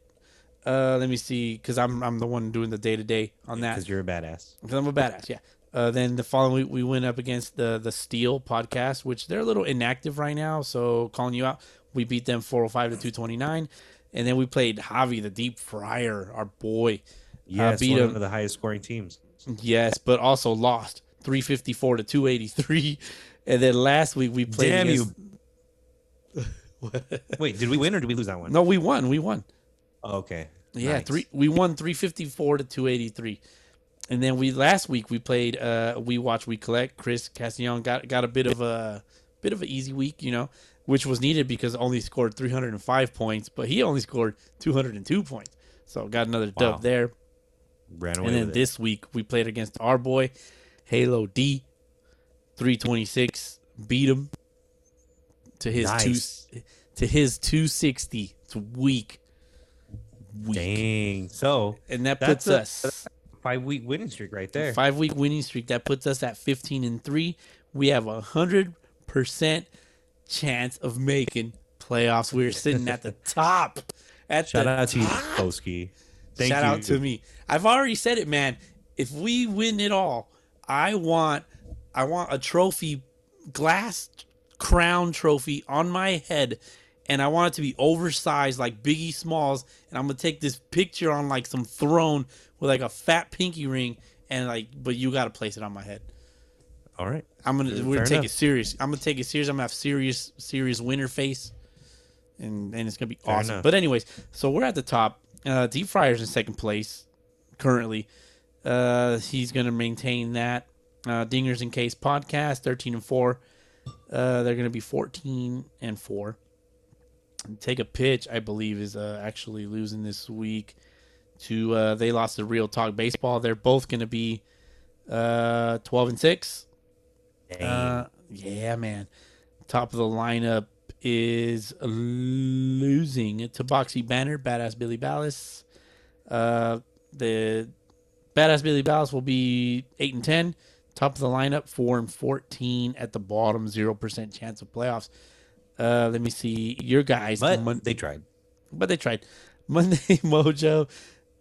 Uh, let me see, because I'm I'm the one doing the day to day on that. Because you're a badass. Because I'm a badass. Yeah. Uh, then the following week we went up against the the Steel podcast, which they're a little inactive right now. So calling you out, we beat them four hundred five to two twenty nine, and then we played Javi the Deep Fryer, our boy. Yes, uh, beat one him. Of the highest scoring teams. Yes, but also lost three fifty-four to two eighty-three. And then last week we played Damn against... you. Wait, did we win or did we lose that one? No, we won. We won. Oh, okay. Yeah, nice. three. We won three fifty-four to two eighty-three. And then we last week we played uh, We Watch, We Collect. Chris Castillon got got a bit of a bit of an easy week, you know, which was needed because only scored three hundred five points, but he only scored two hundred two points. So got another dub wow. there. Ran away and then this it. Week we played against our boy Halo D, three twenty-six, beat him to his nice. two to his two sixty. It's weak, weak. Dang! So and that puts a, us five week winning streak right there. Five week winning streak that puts us at fifteen and three. We have a hundred percent chance of making playoffs. We're sitting at the top. At shout the out to Boski. Thank Shout you. Out to me. I've already said it, man. If we win it all, I want I want a trophy, glass crown trophy on my head, and I want it to be oversized like Biggie Smalls, and I'm going to take this picture on like some throne with like a fat pinky ring, and like, but you got to place it on my head. All right. I'm going to we're gonna take it serious. I'm going to take it serious. I'm going to have serious, serious winner face, and, and it's going to be Fair awesome. Enough. But anyways, so we're at the top. Uh, Deep Fryer's in second place currently. Uh, he's going to maintain that. Uh, Dingers in Case podcast, thirteen and four. Uh, they're going to be fourteen and four. Take a Pitch, I believe, is uh, actually losing this week. To uh, they lost to Real Talk Baseball. They're both going to be uh, twelve and six. Uh, yeah, man. Top of the lineup is losing to Boxy Banner, Badass Billy Ballas. Uh, the Badass Billy Ballas will be eight and ten, top of the lineup, four and fourteen at the bottom, zero percent chance of playoffs. Uh, let me see your guys. But Mon- they tried. But they tried. Monday Mojo.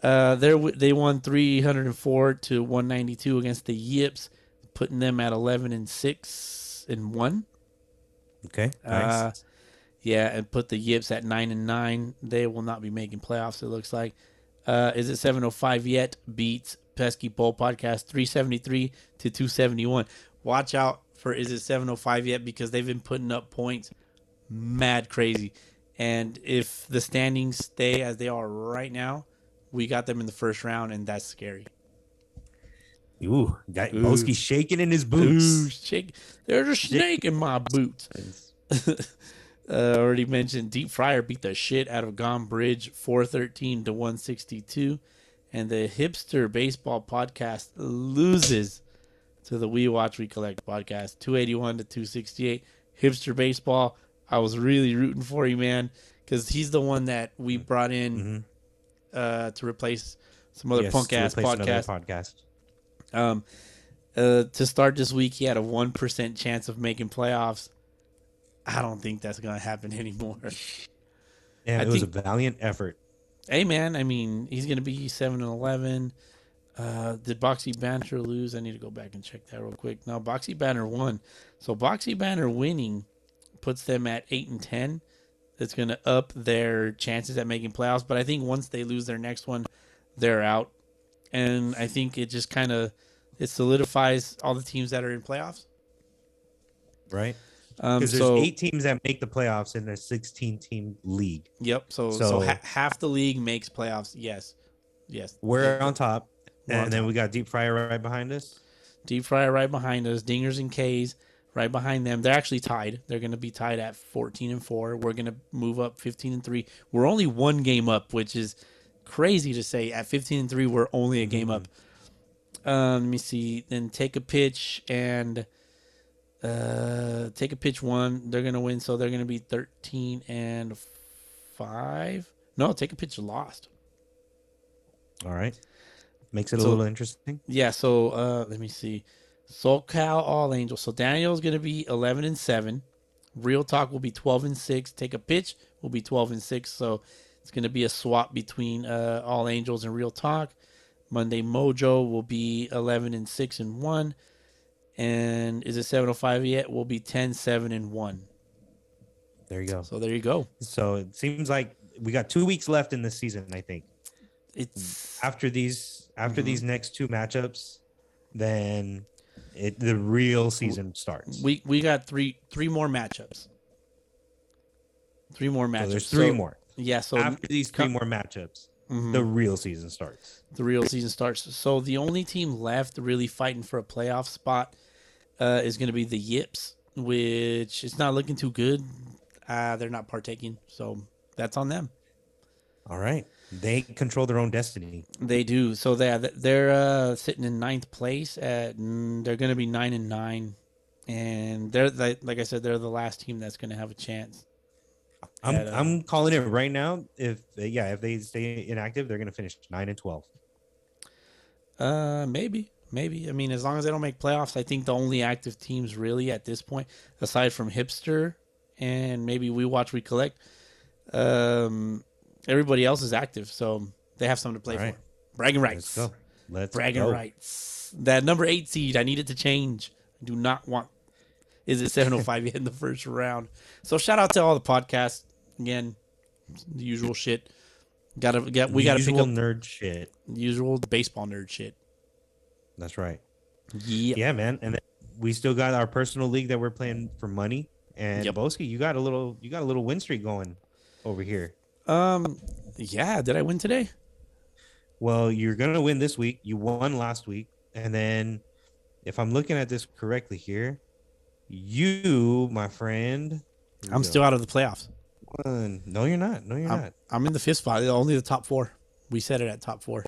Uh, they they won three hundred and four to one ninety two against the Yips, putting them at eleven and six and one. Okay. Nice. Uh, Yeah, and put the Yips at nine and nine. They will not be making playoffs, it looks like. Uh, is it seven oh five yet? Beats Pesky Bowl Podcast three seventy-three to two seventy-one. Watch out for Is It seven oh five Yet? Because they've been putting up points mad crazy. And if the standings stay as they are right now, we got them in the first round, and that's scary. Ooh, got Boski shaking in his boots. Ooh, shake. There's a snake in my boots. uh, already mentioned Deep Fryer beat the shit out of Gone Bridge four thirteen to one sixty-two. And the Hipster Baseball Podcast loses to the We Watch, We Collect Podcast two eighty-one to two sixty-eight. Hipster Baseball, I was really rooting for you, man, because he's the one that we brought in mm-hmm. uh, to replace some other yes, punk-ass podcast. podcast. Um, uh, to start this week, he had a one percent chance of making playoffs. I don't think that's going to happen anymore. Yeah, I it think, was a valiant effort. Hey, man, I mean, he's going to be seven and eleven. Uh, did Boxy Banner lose? I need to go back and check that real quick. No, Boxy Banner won. So Boxy Banner winning puts them at eight and ten. That's going to up their chances at making playoffs. But I think once they lose their next one, they're out. And I think it just kind of it solidifies all the teams that are in playoffs. Right. Because um, there's so, eight teams that make the playoffs in a sixteen-team league. Yep. So so, so ha- half the league makes playoffs. Yes. Yes. We're on top. We're and on then top. We got Deep Fryer right behind us. Deep Fryer right behind us. Dingers and K's right behind them. They're actually tied. They're going to be tied at fourteen and four. We're going to move up fifteen and three. We're only one game up, which is crazy to say. At fifteen and three, we're only a game mm-hmm. up. Um, let me see. Then Take a Pitch and... Uh, Take a Pitch one. They're going to win, so they're going to be thirteen and five. No, Take a Pitch lost. All right. Makes it so, a little interesting. Yeah, so uh, let me see. SoCal All Angels. So Daniel's going to be eleven and seven. Real Talk will be twelve and six. Take a Pitch will be twelve and six. So it's going to be a swap between uh, All Angels and Real Talk. Monday Mojo will be eleven and six and one. And is it seven oh five yet? We'll be ten, seven, and one. There you go. So there you go. So it seems like we got two weeks left in this season, I think. It's after these after mm-hmm. these next two matchups, then it the real season starts. We we got three three more matchups. Three more matchups. So there's three so, more. Yeah, so after these three com- more matchups, mm-hmm. the real season starts. The real season starts. So the only team left really fighting for a playoff spot Uh, is going to be the Yips, which it's not looking too good. Uh, they're not partaking, so that's on them. All right, they control their own destiny. They do. So they they're uh, sitting in ninth place. At they're going to be nine and nine, and they're they, like I said, they're the last team that's going to have a chance. I'm at, uh, I'm calling it right now. If yeah, if they stay inactive, they're going to finish nine and twelve. Uh, maybe. Maybe. I mean, as long as they don't make playoffs, I think the only active teams really at this point, aside from Hipster and maybe We Watch, We Collect, um, everybody else is active, so they have something to play right. for. Bragging rights. Let's go. Let's Bragging go. rights. That number eight seed, I need it to change. I do not want. Is it seven oh five yet in the first round? So shout out to all the podcasts. Again, the usual shit. Gotta get. We gotta pick up nerd shit. Usual baseball nerd shit. That's right. Yeah. yeah, man. And then we still got our personal league that we're playing for money. And yep. Boski, you got a little, you got a little win streak going over here. Um, yeah. Did I win today? Well, you're gonna win this week. You won last week, and then, if I'm looking at this correctly here, you, my friend, I'm go. still out of the playoffs. One. No, you're not. No, you're I'm, not. I'm in the fifth spot. Only the top four. We set it at top four.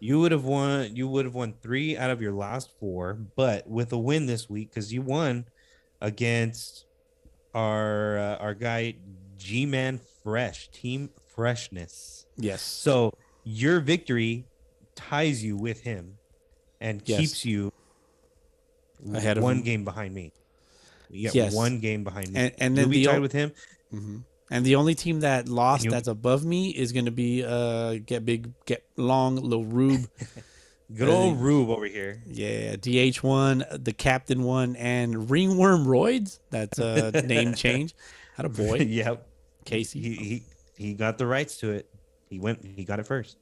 You would have won. You would have won three out of your last four, but with a win this week, because you won against our uh, our guy G-Man Fresh, Team Freshness. Yes. So your victory ties you with him, and yes. keeps you ahead of one him. game behind me. You got yes. one game behind me, and, and then we the tied o- with him. Mm-hmm. And the only team that lost you, that's above me is going to be uh, Get Big, Get Long, Lil Rube. Good old Rube over here. Yeah, D H one, the Captain one, and Ringworm Roids. That's a uh, name change. Had a boy. Yep. Casey. He, he he got the rights to it. He went. He got it first.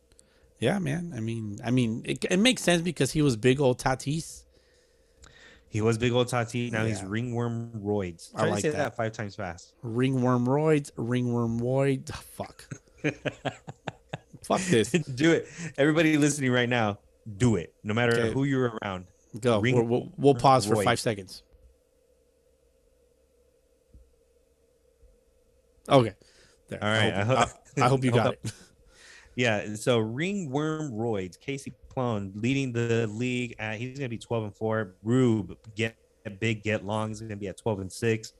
Yeah, man. I mean, I mean, it, it makes sense because he was big old Tatis. He was big old Tati. Now yeah. he's Ringworm Roids. I, I like say that. that five times fast. Ringworm Roids. Ringworm Roids. Fuck. Fuck this. Do it. Everybody listening right now, do it, no matter okay. who you're around. Go. Ring, we'll, we'll, we'll pause for voice. five seconds. Okay. There. All right. I hope, I hope, I, I hope you got it. Yeah. So Ringworm Roids, Casey Plone leading the league. At, he's going to be twelve and four. Rube, get big, get long. He's going to be at twelve and six.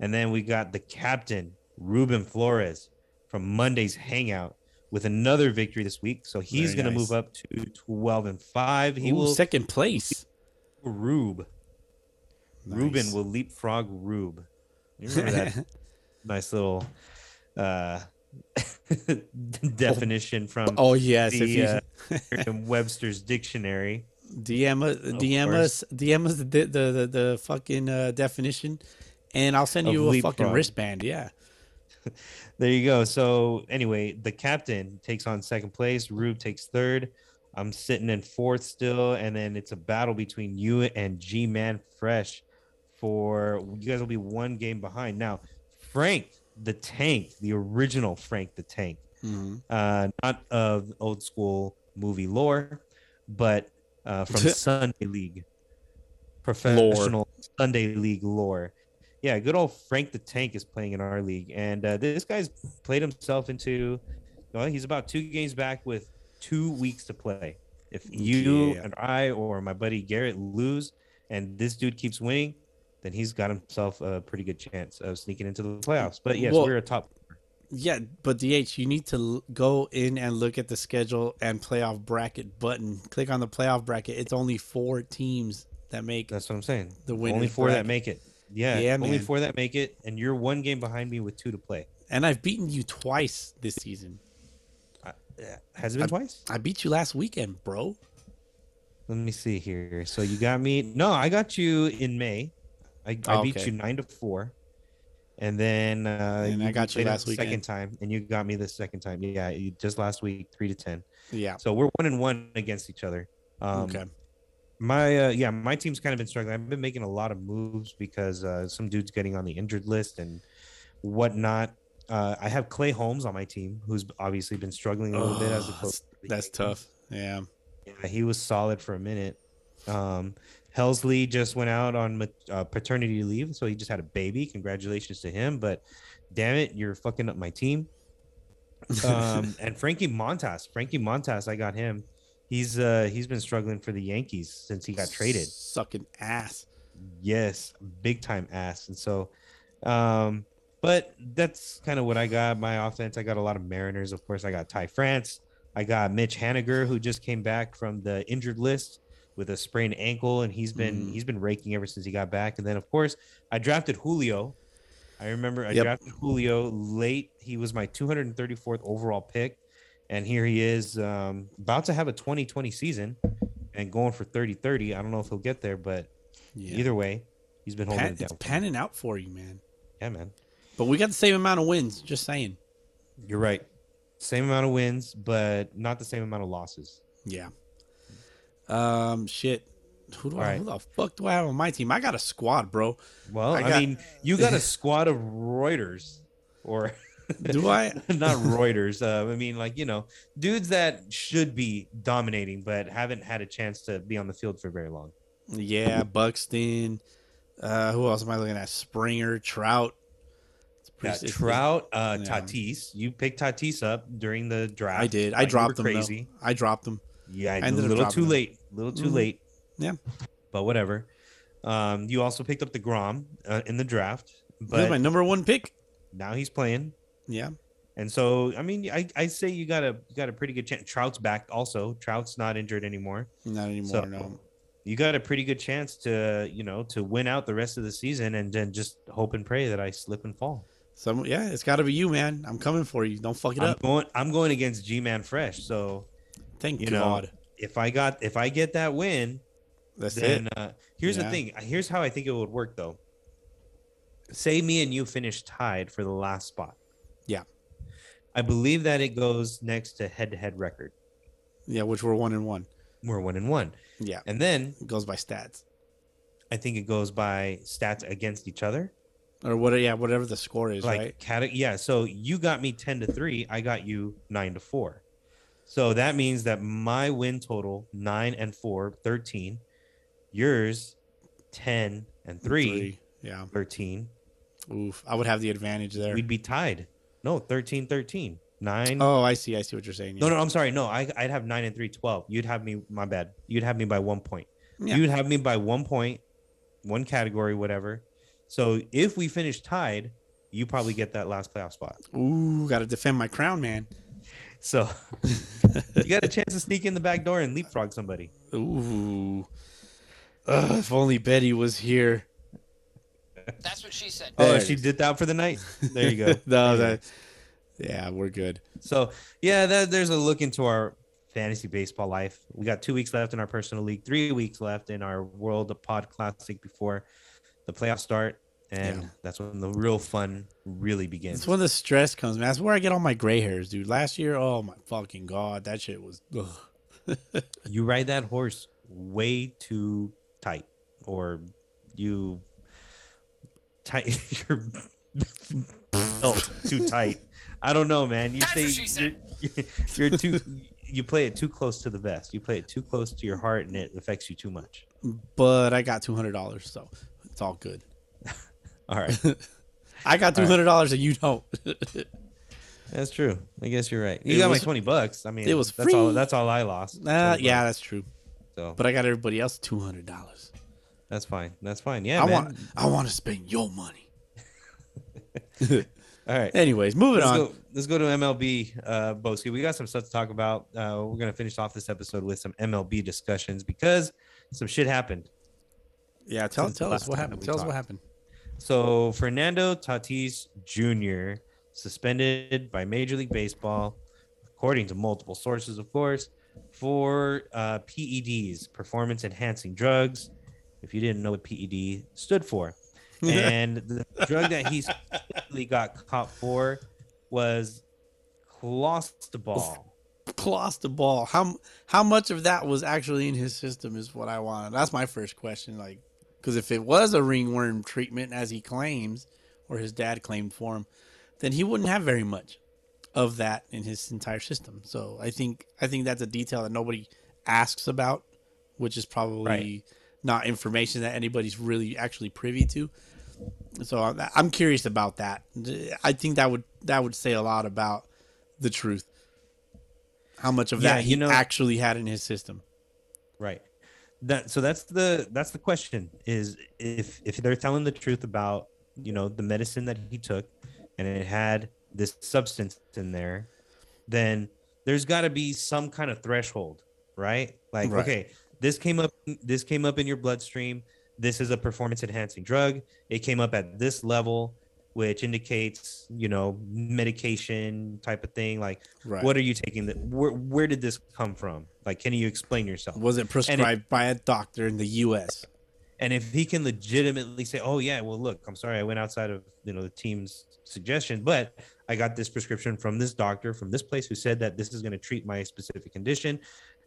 And then we got the captain, Ruben Flores, from Monday's Hangout with another victory this week. So he's going nice. to move up to twelve and five. He Ooh, will second place. Rube. Nice. Ruben will leapfrog Rube. You remember that nice little uh, definition from oh, yes, the uh, Webster's Dictionary. D M us, D M us, D M us the, the, the, the fucking uh, definition. And I'll send you a fucking wristband. Yeah. There you go. So anyway, the captain takes on second place. Rube takes third. I'm sitting in fourth still. And then it's a battle between you and G-Man Fresh for you guys will be one game behind. Now, Frank the Tank, the original Frank the Tank, mm-hmm. uh, not of old school movie lore, but uh, from Sunday League, professional lore. Sunday League lore. Yeah, good old Frank the Tank is playing in our league. And uh, this guy's played himself into, well, he's about two games back with two weeks to play. If you yeah. and I or my buddy Garrett lose and this dude keeps winning, then he's got himself a pretty good chance of sneaking into the playoffs. But yes, well, we're a top. Yeah, but D H, you need to go in and look at the schedule and playoff bracket button. Click on the playoff bracket. It's only four teams that make That's what I'm saying. The winning only four bracket. that make it. Yeah, yeah, only man. four that make it, and you're one game behind me with two to play. And I've beaten you twice this season. I, has it been I, twice? I beat you last weekend, bro. Let me see here. So you got me. No, I got you in May. I, oh, I beat okay. you nine to four, and then uh, and you I got you last weekend. Second time, and you got me the second time. Yeah, you, just last week, three to ten. Yeah. So we're one and one against each other. Um, okay. My uh, yeah, my team's kind of been struggling. I've been making a lot of moves because uh, some dude's getting on the injured list and whatnot. Uh, I have Clay Holmes on my team, who's obviously been struggling a little oh, bit as a coach. That's tough. Yeah. yeah, he was solid for a minute. Um, Helsley just went out on uh, paternity leave, so he just had a baby. Congratulations to him, but damn it, you're fucking up my team. Um, and Frankie Montas, Frankie Montas, I got him. He's uh he's been struggling for the Yankees since he got traded. Sucking ass. Yes, big time ass. And so um but that's kind of what I got. My offense, I got a lot of Mariners, of course. I got Ty France. I got Mitch Haniger, who just came back from the injured list with a sprained ankle, and he's been mm. he's been raking ever since he got back. And then of course, I drafted Julio. I remember I yep. drafted Julio late. He was my two hundred thirty-fourth overall pick. And here he is, um, about to have a twenty twenty season and going for thirty thirty. I don't know if he'll get there, but yeah. either way, he's been holding Pan, it down. It's panning out for you, man. Yeah, man. But we got the same amount of wins, just saying. You're right. Same amount of wins, but not the same amount of losses. Yeah. Um, shit. Who do I? Right. Who the fuck do I have on my team? I got a squad, bro. Well, I, got, I mean, you got a squad of Reuters or... Do I? Not Reuters. Uh, I mean, like, you know, dudes that should be dominating but haven't had a chance to be on the field for very long. Yeah, Buxton. Uh, who else am I looking at? Springer, Trout. It's pretty yeah, Trout, uh, yeah. Tatis. You picked Tatis up during the draft. I did. I like, dropped them. Crazy. Though. I dropped them. Yeah, I, I ended a little too them. late. A little too mm. late. Yeah. But whatever. Um, you also picked up the DeGrom uh, in the draft. But yeah, my number one pick. Now he's playing. Yeah. And so, I mean, I, I say you got a you got a pretty good chance. Trout's back also. Trout's not injured anymore. Not anymore, so no. You got a pretty good chance to, you know, to win out the rest of the season and then just hope and pray that I slip and fall. So, yeah, it's got to be you, man. I'm coming for you. Don't fuck it I'm up. Going, I'm going against G-Man Fresh. So, thank you God. Know, if I got if I get that win, that's then, it. Uh, here's yeah. the thing. Here's how I think it would work, though. Say me and you finish tied for the last spot. Yeah. I believe that it goes next to head-to-head record. Yeah, which we're one and one. We're one and one. Yeah. And then it goes by stats. I think it goes by stats against each other. Or what yeah, whatever the score is, like, right? Cate- yeah, so you got me ten to three, I got you nine to four. So that means that my win total, nine and four, thirteen. Yours, ten and three, three. Yeah, thirteen. Oof, I would have the advantage there. We'd be tied. No, thirteen thirteen. Nine. Oh, I see. I see what you're saying. Yeah. No, no, I'm sorry. No, I, I'd have nine and three, twelve. You'd have me, my bad. You'd have me by one point. Yeah. You'd have me by one point, one category, whatever. So if we finish tied, you probably get that last playoff spot. Ooh, got to defend my crown, man. So you got a chance to sneak in the back door and leapfrog somebody. Ooh. Ugh, if only Betty was here. That's what she said. Oh, she did that for the night. There you go. No, that, yeah, we're good. So, yeah, that, there's a look into our fantasy baseball life. We got two weeks left in our personal league, three weeks left in our World of Pod Classic before the playoffs start. And yeah. That's when the real fun really begins. That's when the stress comes, man. That's where I get all my gray hairs, dude. Last year, oh, my fucking God. That shit was... You ride that horse way too tight or you... tight your belt too tight. I don't know, man. You say you're, you're too you play it too close to the vest. You play it too close to your heart and it affects you too much. But I got two hundred dollars, so it's all good. All right. I got two hundred dollars right. And you don't. That's true. I guess you're right. You it got was, my twenty bucks. I mean, it was that's free. all that's all I lost. Uh, yeah, that's true. So, but I got everybody else two hundred dollars. That's fine. That's fine. Yeah, I man. want. I want to spend your money. All right. Anyways, moving let's on. Go, let's go to M L B, uh, Boski. We got some stuff to talk about. Uh, we're gonna finish off this episode with some M L B discussions because some shit happened. Yeah, tell Since tell us what happened. Tell talked. us what happened. So Fernando Tatis Junior suspended by Major League Baseball, according to multiple sources, of course, for uh, P E Ds, performance enhancing drugs. If you didn't know what P E D stood for. And the drug that he specifically got caught for was clostebol. Clostebol. How how much of that was actually in his system is what I wanted. That's my first question. Like, because if it was a ringworm treatment, as he claims, or his dad claimed for him, then he wouldn't have very much of that in his entire system. So I think I think that's a detail that nobody asks about, which is probably... Right. Not information that anybody's really actually privy to. So I'm curious about that. I think that would that would say a lot about the truth. How much of yeah, that he you know, actually had in his system. Right. That so that's the that's the question is if if they're telling the truth about, you know, the medicine that he took and it had this substance in there, then there's got to be some kind of threshold, right? Like right. okay, This came up this came up in your bloodstream. This is a performance enhancing drug. It came up at this level, which indicates, you know, medication type of thing. Like, right. What are you taking? That where, where did this come from? Like, can you explain yourself? Was it prescribed if, by a doctor in the U S? And if he can legitimately say, oh, yeah, well, look, I'm sorry. I went outside of, you know, the team's suggestion, but I got this prescription from this doctor from this place who said that this is going to treat my specific condition.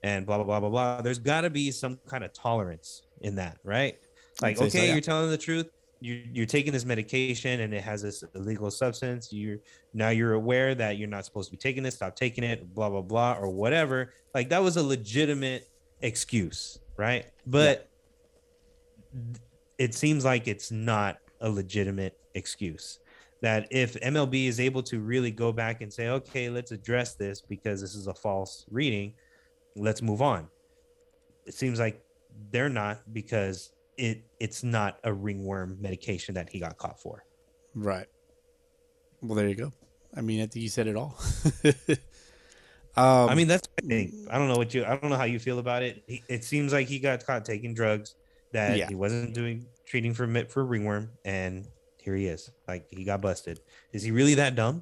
And blah, blah, blah, blah, blah. There's got to be some kind of tolerance in that, right? Like, okay, so, yeah. You're telling the truth. You're, you're taking this medication and it has this illegal substance. You're now you're aware that you're not supposed to be taking this. Stop taking it, blah, blah, blah, or whatever. Like, that was a legitimate excuse, right? But yeah. It seems like it's not a legitimate excuse. That if M L B is able to really go back and say, okay, let's address this because this is a false reading, let's move on. It seems like they're not because it it's not a ringworm medication that he got caught for. Right. Well, there you go. I mean, I think you said it all. um, I mean, that's I think. I don't know what you I don't know how you feel about it. He, it seems like he got caught taking drugs that yeah. he wasn't doing treating for for ringworm, and here he is. Like, he got busted. Is he really that dumb?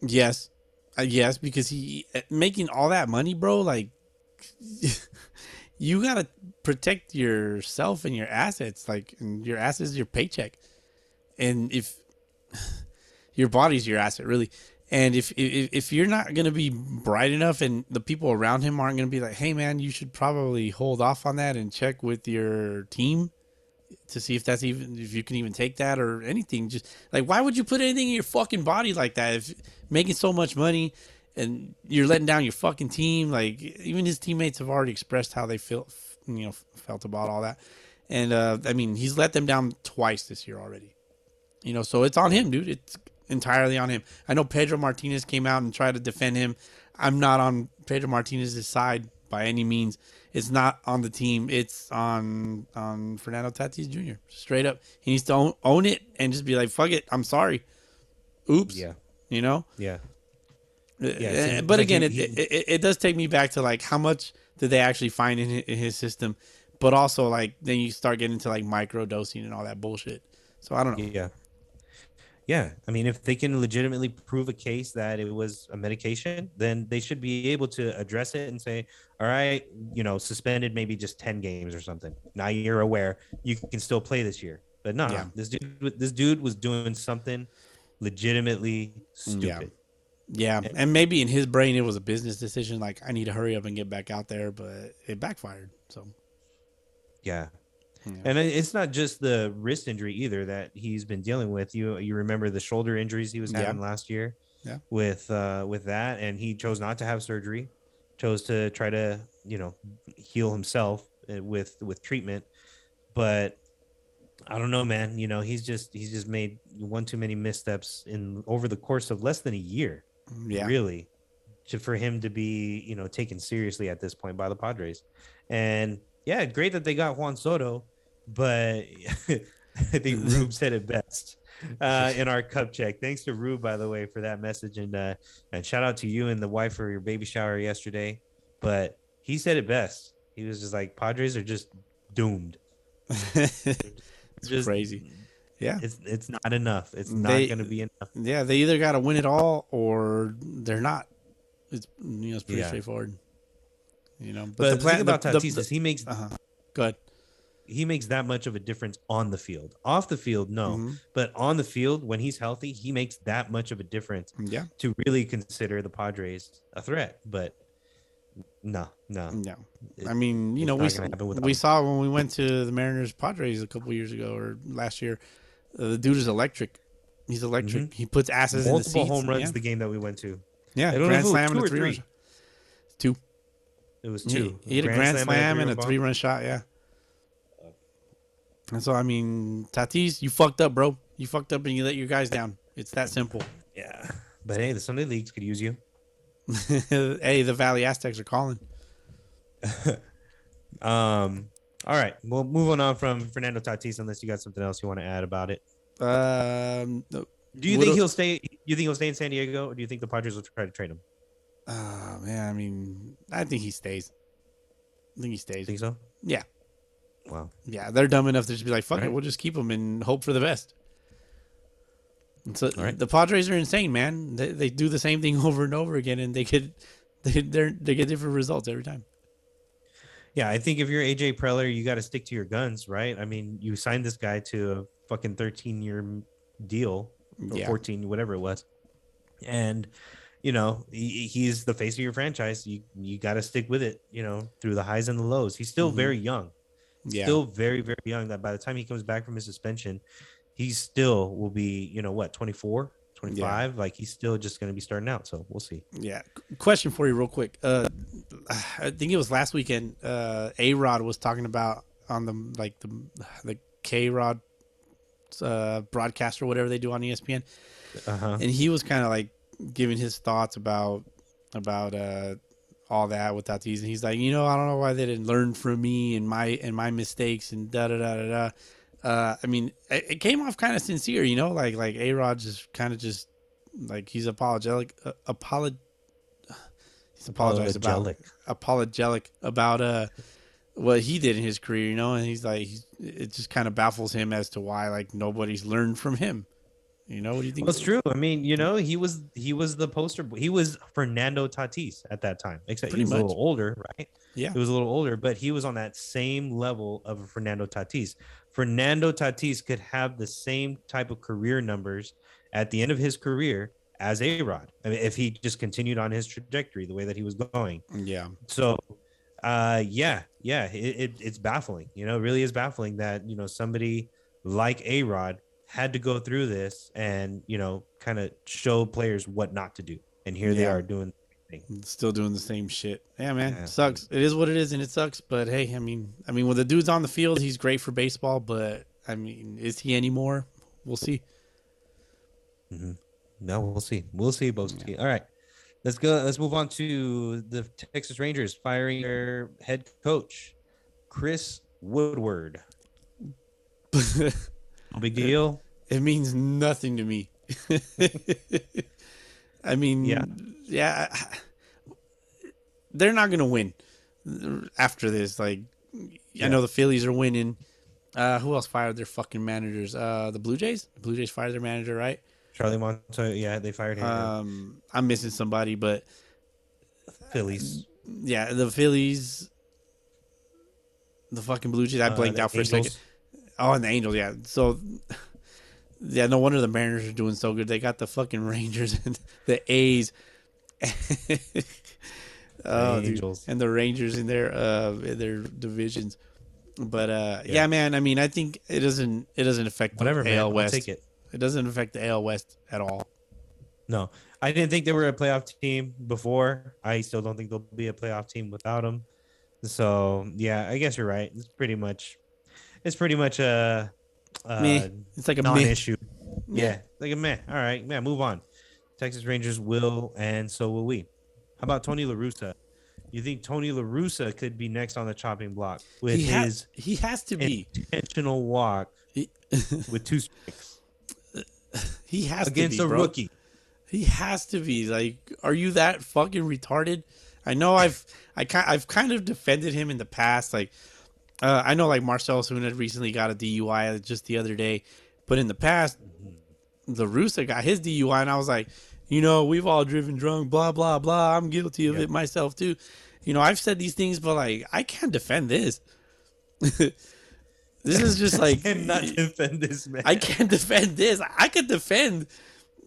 Yes. Uh, yes, because he making all that money, bro. Like, you gotta protect yourself and your assets. Like, and your assets is your paycheck, and if your body's your asset, really. And if, if if you're not gonna be bright enough, and the people around him aren't gonna be like, hey, man, you should probably hold off on that and check with your team to see if that's even if you can even take that or anything. Just like, why would you put anything in your fucking body like that if making so much money and you're letting down your fucking team. Like, even his teammates have already expressed how they feel, you know, felt about all that. And uh, I mean, he's let them down twice this year already. You know, so it's on him, dude. It's entirely on him. I know Pedro Martinez came out and tried to defend him. I'm not on Pedro Martinez's side by any means. It's not on the team. It's on on Fernando Tatis Junior Straight up, he needs to own, own it and just be like, "Fuck it, I'm sorry. Oops." Yeah. You know. Yeah. Yeah, but like again, he, it, it it does take me back to like how much did they actually find in his, in his system, but also like then you start getting into like micro dosing and all that bullshit. So I don't know. Yeah, yeah. I mean, if they can legitimately prove a case that it was a medication, then they should be able to address it and say, "All right, you know, suspended maybe just ten games or something. Now you're aware you can still play this year." But no, yeah. this dude this dude was doing something legitimately stupid. Yeah. Yeah, and maybe in his brain it was a business decision, like I need to hurry up and get back out there, but it backfired. So, yeah, yeah. And it's not just the wrist injury either that he's been dealing with. You you remember the shoulder injuries he was having yeah. last year, yeah, with uh, with that, and he chose not to have surgery, chose to try to you know heal himself with with treatment, but. I don't know, man. You know, he's just he's just made one too many missteps in over the course of less than a year. Yeah. Really, to, for him to be, you know, taken seriously at this point by the Padres. And yeah, great that they got Juan Soto, but I think Rube said it best uh, in our cup check. Thanks to Rube, by the way, for that message. And, uh, and shout out to you and the wife for your baby shower yesterday. But he said it best. He was just like, Padres are just doomed. It's just crazy. Yeah. It's it's not enough. It's not going to be enough. Yeah, they either got to win it all or they're not. It's you know, it's pretty yeah. straightforward. You know, but, but the, the plan thing about the, Tatis the, is he makes uh-huh. Go ahead. He makes that much of a difference on the field. Off the field, no. Mm-hmm. But on the field, when he's healthy, he makes that much of a difference yeah. to really consider the Padres a threat. But No, no, no. It, I mean, you know, we we saw when we went to the Mariners Padres a couple years ago or last year, uh, the dude is electric. He's electric. Mm-hmm. He puts asses Multiple in the seats. Multiple home runs yeah. the game that we went to. Yeah, grand slam and a three-run shot. Two. It was two. He, he had a grand slam and a three-run shot, yeah. And so, I mean, Tatis, you fucked up, bro. You fucked up and you let your guys down. It's that simple. Yeah. But, hey, the Sunday leagues could use you. Hey, the Valley Aztecs are calling. um. All right. Well, moving on from Fernando Tatis, unless you got something else you want to add about it. Um. Do you think he'll stay? You think he'll stay in San Diego, or do you think the Padres will try to trade him? Ah, uh, man. I mean, I think he stays. I think he stays. Think so? Yeah. Wow. Yeah, they're dumb enough to just be like, "Fuck it, we'll just keep him and hope for the best." And so right. the Padres are insane, man. They they do the same thing over and over again, and they get they they're, they get different results every time. Yeah, I think if you're A J Preller, you got to stick to your guns, right? I mean, you signed this guy to a fucking thirteen year deal, or yeah. fourteen, whatever it was, and you know he, he's the face of your franchise. You you got to stick with it, you know, through the highs and the lows. He's still mm-hmm. very young, yeah. still very very young. That by the time he comes back from his suspension. He still will be, you know, what, twenty-four, twenty-five? Yeah. Like, he's still just going to be starting out. So, we'll see. Yeah. Question for you real quick. Uh, I think it was last weekend, uh, A-Rod was talking about on the, like, the the K-Rod uh, broadcast or whatever they do on E S P N. Uh-huh. And he was kind of, like, giving his thoughts about about uh, all that without these. And he's like, you know, I don't know why they didn't learn from me and my, and my mistakes and da-da-da-da-da. Uh, I mean, it came off kind of sincere, you know, like like A-Rod just kind of just like he's apologetic, uh, apolog, he's apologized apologetic. about apologetic about uh what he did in his career, you know, and he's like he's, it just kind of baffles him as to why like nobody's learned from him, you know. What do you think? Well, it's true. I mean, you know, he was he was the poster, he was Fernando Tatis at that time, except Pretty he was much. a little older, right? Yeah, he was a little older, but he was on that same level of a Fernando Tatis. Fernando Tatis could have the same type of career numbers at the end of his career as A-Rod. I mean, if he just continued on his trajectory the way that he was going. Yeah. So, uh, yeah, yeah, it, it, it's baffling. You know, it really is baffling that, you know, somebody like A-Rod had to go through this and, you know, kind of show players what not to do. And here yeah. they are doing Still doing the same shit. Yeah, man. Yeah. It sucks. It is what it is, and it sucks. But hey, I mean, I mean, when the dude's on the field, he's great for baseball. But I mean, is he anymore? We'll see. Mm-hmm. No, we'll see. We'll see. Both. Yeah. All right, let's go. Let's move on to the Texas Rangers firing their head coach, Chris Woodward. No big deal. It means nothing to me. I mean, yeah, yeah. They're not gonna win after this. Like, yeah. I know the Phillies are winning. Uh, who else fired their fucking managers? Uh, the Blue Jays. The Blue Jays fired their manager, right? Charlie Montoyo. Yeah, they fired him. Um, I'm missing somebody, but Phillies. Uh, yeah, the Phillies. The fucking Blue Jays. I blanked uh, out for Angels. a second. Oh, and the Angels. Yeah, so. Yeah, no wonder the Mariners are doing so good. They got the fucking Rangers and the A's. oh, Angels. Dude. And the Rangers in their uh in their divisions. But uh, yeah. yeah, man. I mean, I think it doesn't it doesn't affect whatever the A L West. I'll take it. It doesn't affect the A L West at all. No, I didn't think they were a playoff team before. I still don't think they'll be a playoff team without them. So yeah, I guess you're right. It's pretty much. It's pretty much a. Uh, Uh, it's like a non-issue. Yeah. yeah, like a meh. All right, man, move on. Texas Rangers will, and so will we. How about Tony La Russa? You think Tony La Russa could be next on the chopping block with he ha- his? He has to be intentional walk he- with two strikes. He has against to be, a bro. rookie. He has to be. Like, are you that fucking retarded? I know I've I kind I've kind of defended him in the past, like. Uh, I know, like, Marcell Osuna recently got a D U I just the other day. But in the past, La Russa got his D U I, and I was like, you know, we've all driven drunk, blah, blah, blah. I'm guilty of yeah. it myself, too. You know, I've said these things, but, like, I can't defend this. This is just like... I cannot defend this, man. I can't defend this. I could defend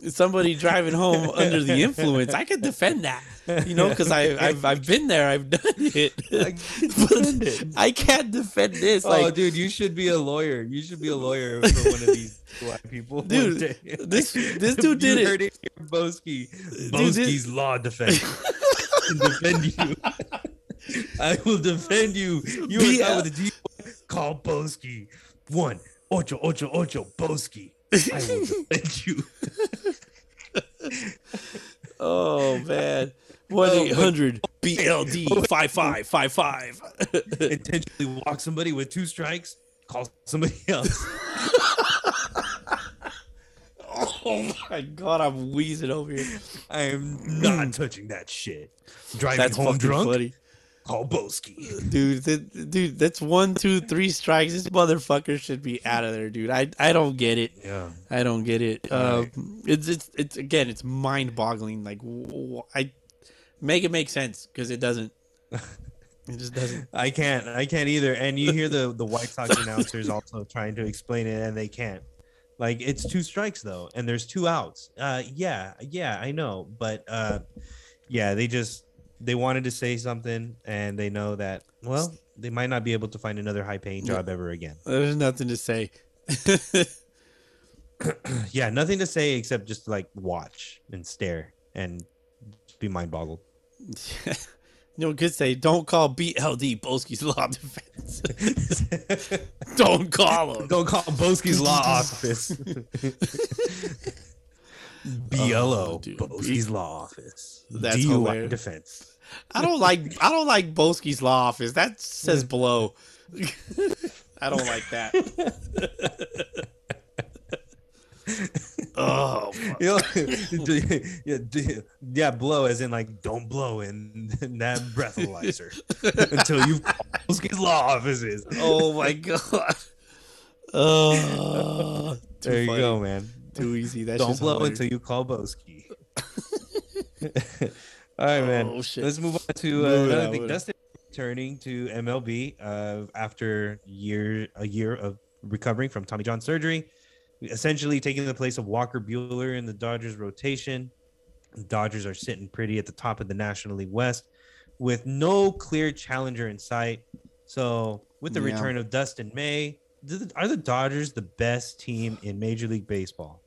somebody driving home under the influence. I could defend that, you know, because I've I've been there. I've done it. But I can't defend this. Oh, like, dude, you should be a lawyer. You should be a lawyer for one of these black people. Dude, this this dude did you it. Heard it here, Boesky. Boesky's law defense. I defend you. I will defend you. You are yeah. not with a G. Call Boesky. One ocho ocho ocho Boesky. I will defend you. Oh man! One eight hundred B L D five five five five. Intentionally walk somebody with two strikes. Call somebody else. Oh my god! I'm wheezing over here. I am not touching that shit. Driving that's home drunk. Funny. Call Boesky. Dude, that, dude, that's one, two, three strikes. This motherfucker should be out of there, dude. I, I don't get it. Yeah, I don't get it. Uh, it's it's it's again, it's mind boggling. Like, I make it make sense because it doesn't. It just doesn't. I can't. I can't either. And you hear the the White Sox announcers also trying to explain it, and they can't. Like, it's two strikes though, and there's two outs. Uh, yeah, yeah, I know, but uh, yeah, they just. They wanted to say something, and they know that, well, they might not be able to find another high-paying job ever again. There's nothing to say. Yeah, nothing to say except just, like, watch and stare and be mind-boggled. Yeah. You know, we could say, don't call B L D Boesky's Law Defense. Don't call him. Don't call Boesky's Law Office. B L O, oh, Boesky's Law Office. That's D U I hilarious. Defense. I don't like I don't like Boesky's Law Office. That says below. I don't like that. Oh, you know, do you, yeah, do you, yeah, blow as in like don't blow in that breathalyzer until you call Boesky's Law Offices. Oh my god. Oh, there you funny. Go, man. Too easy. That's don't blow hilarious. Until you call Boesky. All right, man. Oh, let's move on to uh, no, another no, thing. No. Dustin returning to M L B uh, after year a year of recovering from Tommy John surgery, essentially taking the place of Walker Buehler in the Dodgers rotation. The Dodgers are sitting pretty at the top of the National League West with no clear challenger in sight. So with the yeah. return of Dustin May, are the Dodgers the best team in Major League Baseball?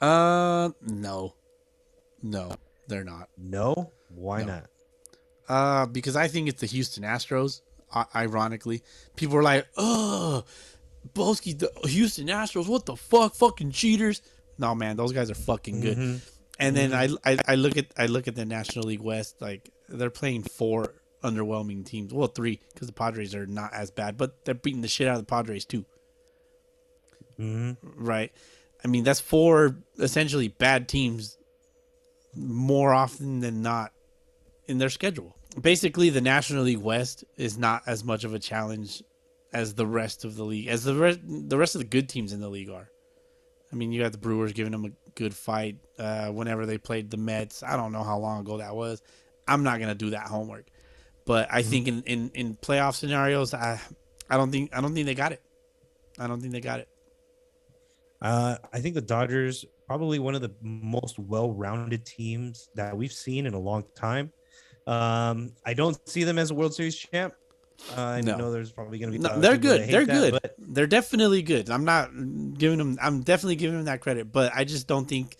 Uh, no. No, they're not. No? Why no. not? Uh, because I think it's the Houston Astros. I- ironically, people are like, "Oh, Boski, the Houston Astros, what the fuck, fucking cheaters!" No, man, those guys are fucking good. Mm-hmm. And then I, I, I look at I look at the National League West. Like they're playing four underwhelming teams. Well, three, because the Padres are not as bad, but they're beating the shit out of the Padres too. Mm-hmm. Right? I mean, that's four essentially bad teams more often than not in their schedule. Basically, the National League West is not as much of a challenge as the rest of the league, as the rest the rest of the good teams in the league are. I mean, you got the Brewers giving them a good fight uh, whenever they played the Mets. I don't know how long ago that was. I'm not gonna do that homework, but I think in, in, in playoff scenarios, I I don't think I don't think they got it. I don't think they got it. Uh, I think the Dodgers probably one of the most well-rounded teams that we've seen in a long time. Um, I don't see them as a World Series champ. Uh, I no. know there's probably going to be. No, they're good. They're that, good. But... They're definitely good. I'm not giving them. I'm definitely giving them that credit, but I just don't think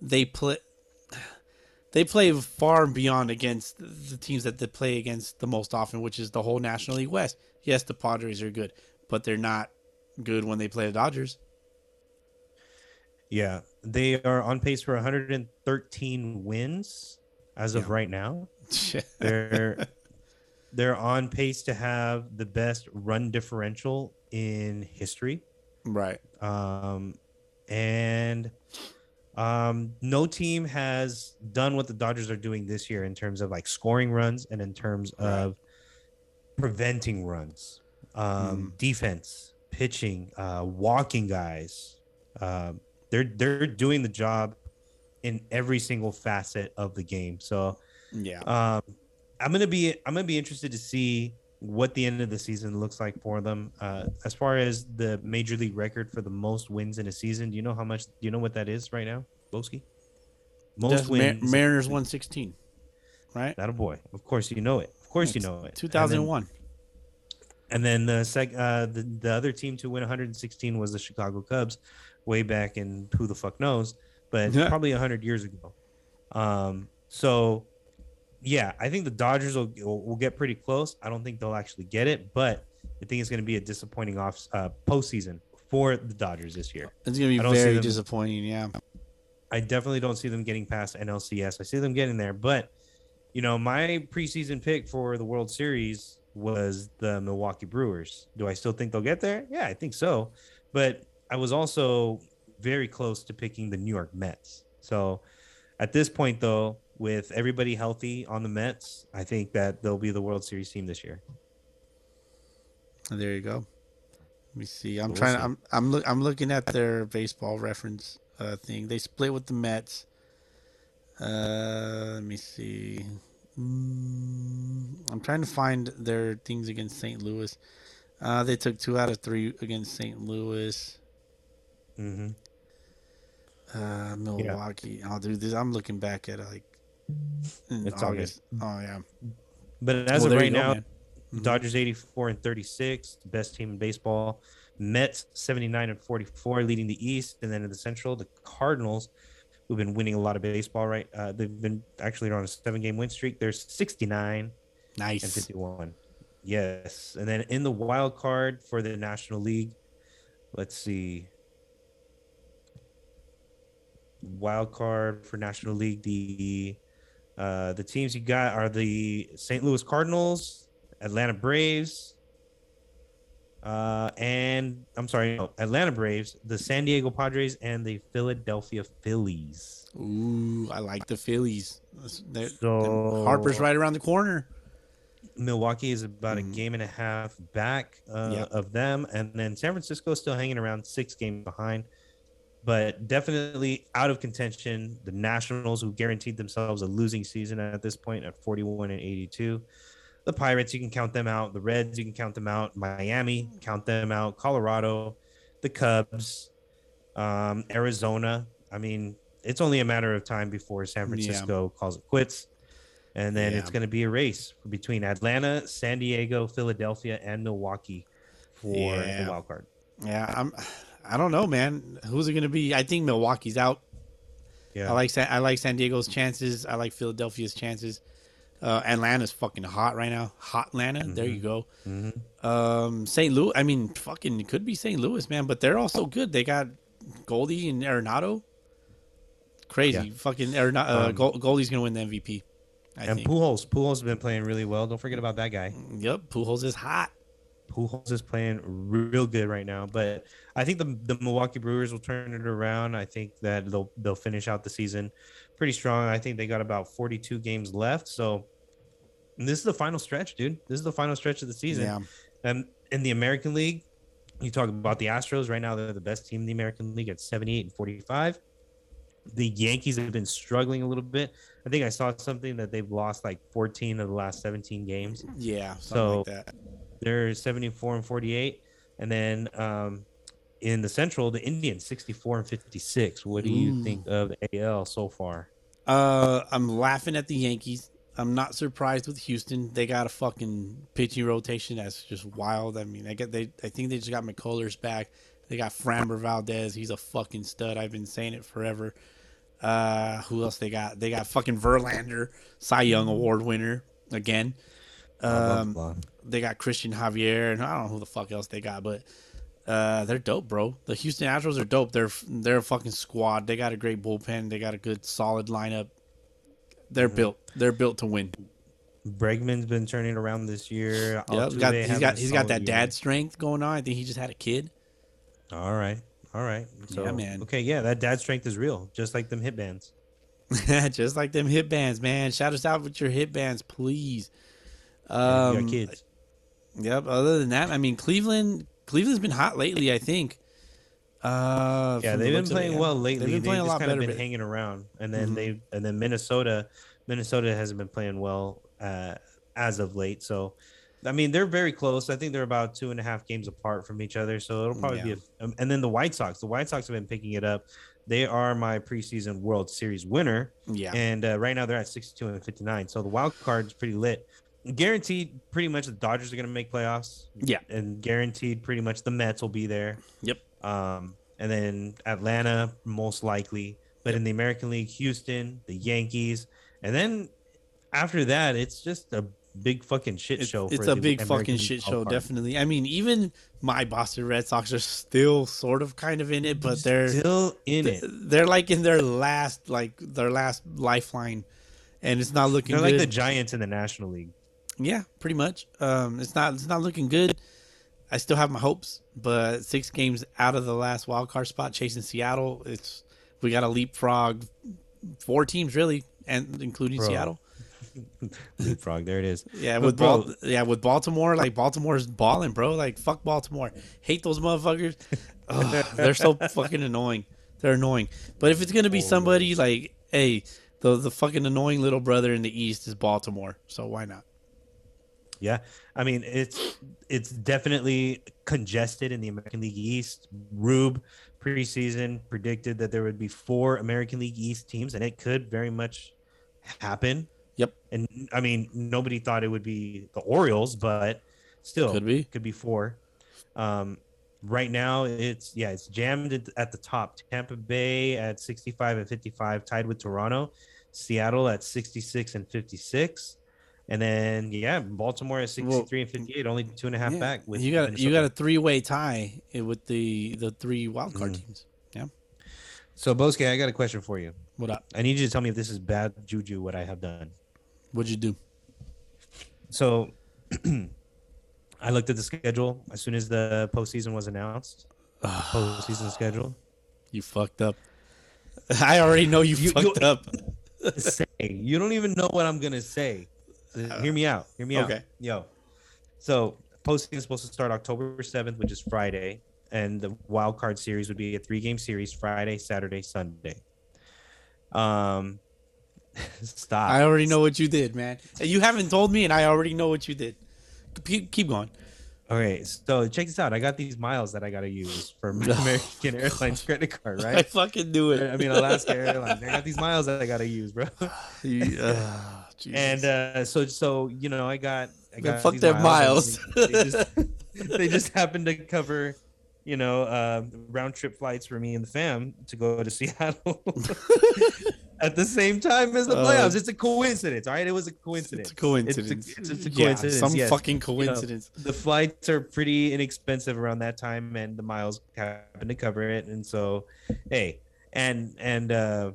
they play. They play far beyond against the teams that they play against the most often, which is the whole National League West. Yes, the Padres are good, but they're not good when they play the Dodgers. Yeah, they are on pace for one hundred thirteen wins as of yeah. right now. They're they're on pace to have the best run differential in history. Right. Um, and um, no team has done what the Dodgers are doing this year in terms of like scoring runs and in terms right. of preventing runs, um, mm. defense, pitching, uh, walking guys. Uh, They're they're doing the job in every single facet of the game. So yeah, um, I'm gonna be I'm gonna be interested to see what the end of the season looks like for them. Uh, as far as the major league record for the most wins in a season, do you know how much? Do you know what that is right now, Boski? Most That's wins. Mar- Mariners won sixteen, right? That a boy. Of course you know it. Of course it's you know it. two thousand one. And then, and then the sec uh, the the other team to win one hundred sixteen was the Chicago Cubs. Way back in who the fuck knows, but yeah. probably one hundred years ago. Um, so, yeah, I think the Dodgers will, will get pretty close. I don't think they'll actually get it, but I think it's going to be a disappointing off uh, postseason for the Dodgers this year. It's going to be very them, disappointing, yeah. I definitely don't see them getting past N L C S. I see them getting there, but, you know, my preseason pick for the World Series was the Milwaukee Brewers. Do I still think they'll get there? Yeah, I think so, but... I was also very close to picking the New York Mets. So at this point, though, with everybody healthy on the Mets, I think that they'll be the World Series team this year. There you go. Let me see. I'm we'll trying. See. I'm I'm, look, I'm looking at their baseball reference uh, thing. They split with the Mets. Uh, let me see. Mm, I'm trying to find their things against Saint Louis. Uh, they took two out of three against Saint Louis. Mm-hmm. Uh, Milwaukee. Yeah. Oh, dude, this, I'm looking back at like it's August. August. Oh yeah, but as well, of right go, now, mm-hmm. Dodgers eighty-four and thirty-six, best team in baseball. Mets seventy-nine and forty-four, leading the East, and then in the Central, the Cardinals, who've been winning a lot of baseball. Right, uh, they've been actually on a seven-game win streak. They're sixty-nine, nice, and fifty-one. Yes, and then in the wild card for the National League, let's see. Wild card for National League. The uh, the teams you got are the Saint Louis Cardinals, Atlanta Braves, uh, and I'm sorry, no, Atlanta Braves, the San Diego Padres, and the Philadelphia Phillies. Ooh, I like the Phillies. They're, so, Harper's right around the corner. Milwaukee is about mm. a game and a half back uh, yeah. of them, and then San Francisco still hanging around six games behind. But definitely out of contention, the Nationals, who guaranteed themselves a losing season at this point at forty-one and eighty-two. The Pirates, you can count them out. The Reds, you can count them out. Miami, count them out. Colorado, the Cubs, um, Arizona. I mean, it's only a matter of time before San Francisco yeah. calls it quits. And then yeah. it's going to be a race between Atlanta, San Diego, Philadelphia, and Milwaukee for yeah. the wild card. Yeah, I'm... I don't know, man. Who's it going to be? I think Milwaukee's out. Yeah. I like Sa- I like San Diego's chances. I like Philadelphia's chances. Uh, Atlanta's fucking hot right now. Hot Atlanta. Mm-hmm. There you go. Mm-hmm. Um, Saint Louis. I mean, fucking it could be Saint Louis, man. But they're also good. They got Goldie and Arenado. Crazy. Yeah. Fucking Arena- um, uh, Goldie's gonna win the M V P. I and think. Pujols. Pujols has been playing really well. Don't forget about that guy. Yep. Pujols is hot. Pujols is playing real good right now, but I think the the Milwaukee Brewers will turn it around. I think that they'll they'll finish out the season pretty strong. I think they got about forty-two games left, so this is the final stretch, dude. This is the final stretch of the season. Yeah. And in the American League, you talk about the Astros right now. They're the best team in the American League at seventy-eight and forty-five. The Yankees have been struggling a little bit. I think I saw something that they've lost like fourteen of the last seventeen games. Yeah, something so like that. They're seventy-four and forty-eight, and then um, in the Central, the Indians sixty-four and fifty-six. What do you Ooh. think of A L so far? Uh, I'm laughing at the Yankees. I'm not surprised with Houston. They got a fucking pitching rotation that's just wild. I mean, I get they. I think they just got McCullers back. They got Framber Valdez. He's a fucking stud. I've been saying it forever. Uh, who else they got? They got fucking Verlander, Cy Young Award winner again. Um, they got Christian Javier, and I don't know who the fuck else they got, but uh, they're dope, bro. The Houston Astros are dope. They're they're a fucking squad. They got a great bullpen. They got a good solid lineup. They're mm-hmm. built. They're built to win. Bregman's been turning around this year. Yep, got, he's got he's got that year. dad strength going on. I think he just had a kid. All right, all right. So, yeah, man. Okay, yeah, that dad strength is real, just like them hit bands. Just like them hit bands, man. Shout us out with your hit bands, please. Um, your kids. Yep. Other than that, I mean, Cleveland. Cleveland's been hot lately. I think. Uh, yeah, they've been playing well lately. They've been playing a lot better. They've been hanging around, and then mm-hmm. they and then Minnesota. Minnesota hasn't been playing well uh, as of late. So, I mean, they're very close. I think they're about two and a half games apart from each other. So it'll probably yeah. be. A, um, and then the White Sox. The White Sox have been picking it up. They are my preseason World Series winner. Yeah. And uh, right now they're at sixty-two and fifty-nine. So the wild card is pretty lit. Guaranteed pretty much the Dodgers are going to make playoffs. Yeah. And guaranteed pretty much the Mets will be there. Yep. Um, and then Atlanta, most likely. But yep. in the American League, Houston, the Yankees. And then after that, it's just a big fucking shit show. It's, for it's a big American fucking League shit show, part. definitely. I mean, even my Boston Red Sox are still sort of kind of in it, but they're still in they're, it. They're like in their last, like their last lifeline. And it's not looking they're good. They're like the Giants in the National League. Yeah, pretty much. Um, it's not it's not looking good. I still have my hopes, but six games out of the last wild card spot, chasing Seattle. It's we got to leapfrog four teams really, and including bro. Seattle. Leapfrog, there it is. Yeah, with bro, Bal- yeah with Baltimore, like Baltimore's balling, bro. Like fuck Baltimore, hate those motherfuckers. Ugh, they're so fucking annoying. They're annoying. But if it's gonna be somebody like, hey, the the fucking annoying little brother in the East is Baltimore, so why not? Yeah, I mean, it's it's definitely congested in the American League East. Rube preseason predicted that there would be four American League East teams, and it could very much happen. Yep. And, I mean, nobody thought it would be the Orioles, but still, could be, could be four. Um, right now, it's, yeah, it's jammed at the top. Tampa Bay at sixty-five and fifty-five, tied with Toronto. Seattle at sixty-six and fifty-six. And then, yeah, Baltimore is sixty-three and fifty-eight, only two and a half yeah. back. With you got you got a three-way tie with the the three wildcard mm. teams. Yeah. So, Boske, I got a question for you. What up? I need you to tell me if this is bad juju, what I have done. What'd you do? So, I looked at the schedule as soon as the postseason was announced. Postseason schedule. You fucked up. I already know you, you fucked you, up. Say, you don't even know what I'm going to say. Uh, hear me out. Hear me okay. out. Yo. So postseason is supposed to start October seventh, which is Friday, and the wild card series would be a three-game series: Friday, Saturday, Sunday. Um, stop. I already know what you did, man. You haven't told me, and I already know what you did. Keep going. All right. So check this out. I got these miles that I got to use for my American Airlines credit card, right? I fucking knew it. I mean, Alaska Airlines. I got these miles that I got to use, bro. Yeah. Jesus. And uh, so, so you know, I got I got Man, fuck their miles. miles. They, just, they just happened to cover you know, uh, round trip flights for me and the fam to go to Seattle at the same time as the playoffs. Uh, it's a coincidence, all right? It was a coincidence. It's a coincidence. It's a, it's a coincidence. Yeah, some yes. fucking coincidence. You know, the flights are pretty inexpensive around that time, and the miles happen to cover it. And so, hey, and and uh,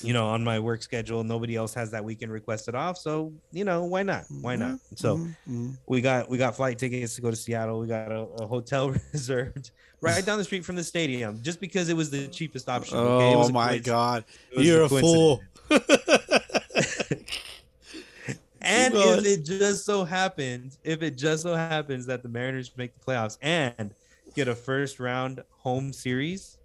you know, on my work schedule, nobody else has that weekend requested off. So, you know, why not? Why not? So mm-hmm. we got we got flight tickets to go to Seattle. We got a, a hotel reserved right down the street from the stadium just because it was the cheapest option. Okay? Oh, my God. You're a, a fool. And well, if it just so happens, if it just so happens that the Mariners make the playoffs and get a first round home series,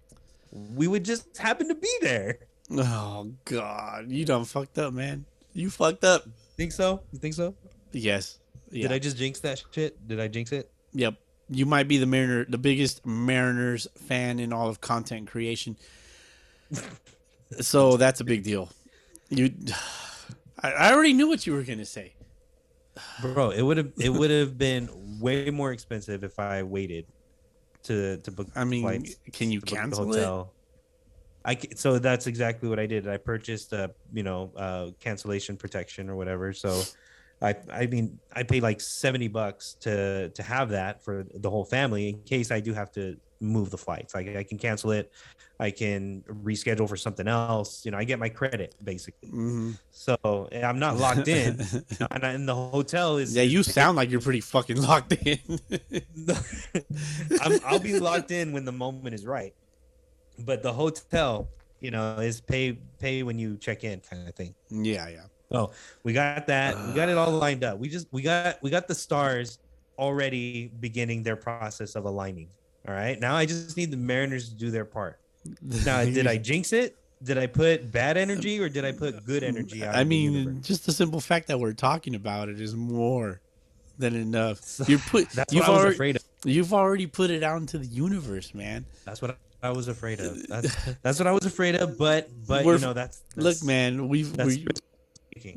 we would just happen to be there. Oh, God. You done fucked up, man. You fucked up. Think so? You think so? Yes. Yeah. Did I just jinx that shit? Did I jinx it? Yep. You might be the Mariner, the biggest Mariners fan in all of content creation. So that's a big deal. You, I, I already knew what you were going to say. Bro, it would have it would have been way more expensive if I waited to, to book I mean, flights, can you cancel the hotel. It? I, so that's exactly what I did. I purchased a, you know, uh, cancellation protection or whatever. So, I I mean, I paid like seventy bucks to to have that for the whole family in case I do have to move the flights. Like I can cancel it, I can reschedule for something else. You know, I get my credit basically. Mm-hmm. So I'm not locked in, and, I, and the hotel is. Yeah, you sound like you're pretty fucking locked in. I'm, I'll be locked in when the moment is right. But the hotel, you know, is pay pay when you check in kind of thing. Yeah, yeah. Oh, we got that. Uh, we got it all lined up. We just we got we got the stars already beginning their process of aligning. All right. Now I just need the Mariners to do their part. Now, did I jinx it? Did I put bad energy or did I put good energy out? I mean, just the simple fact that we're talking about it is more than enough. You put that's you've what already, I was afraid of. You've already put it out into the universe, man. That's what I I was afraid of. That's, that's what I was afraid of. But but We're, you know that's, that's look, man. We've we,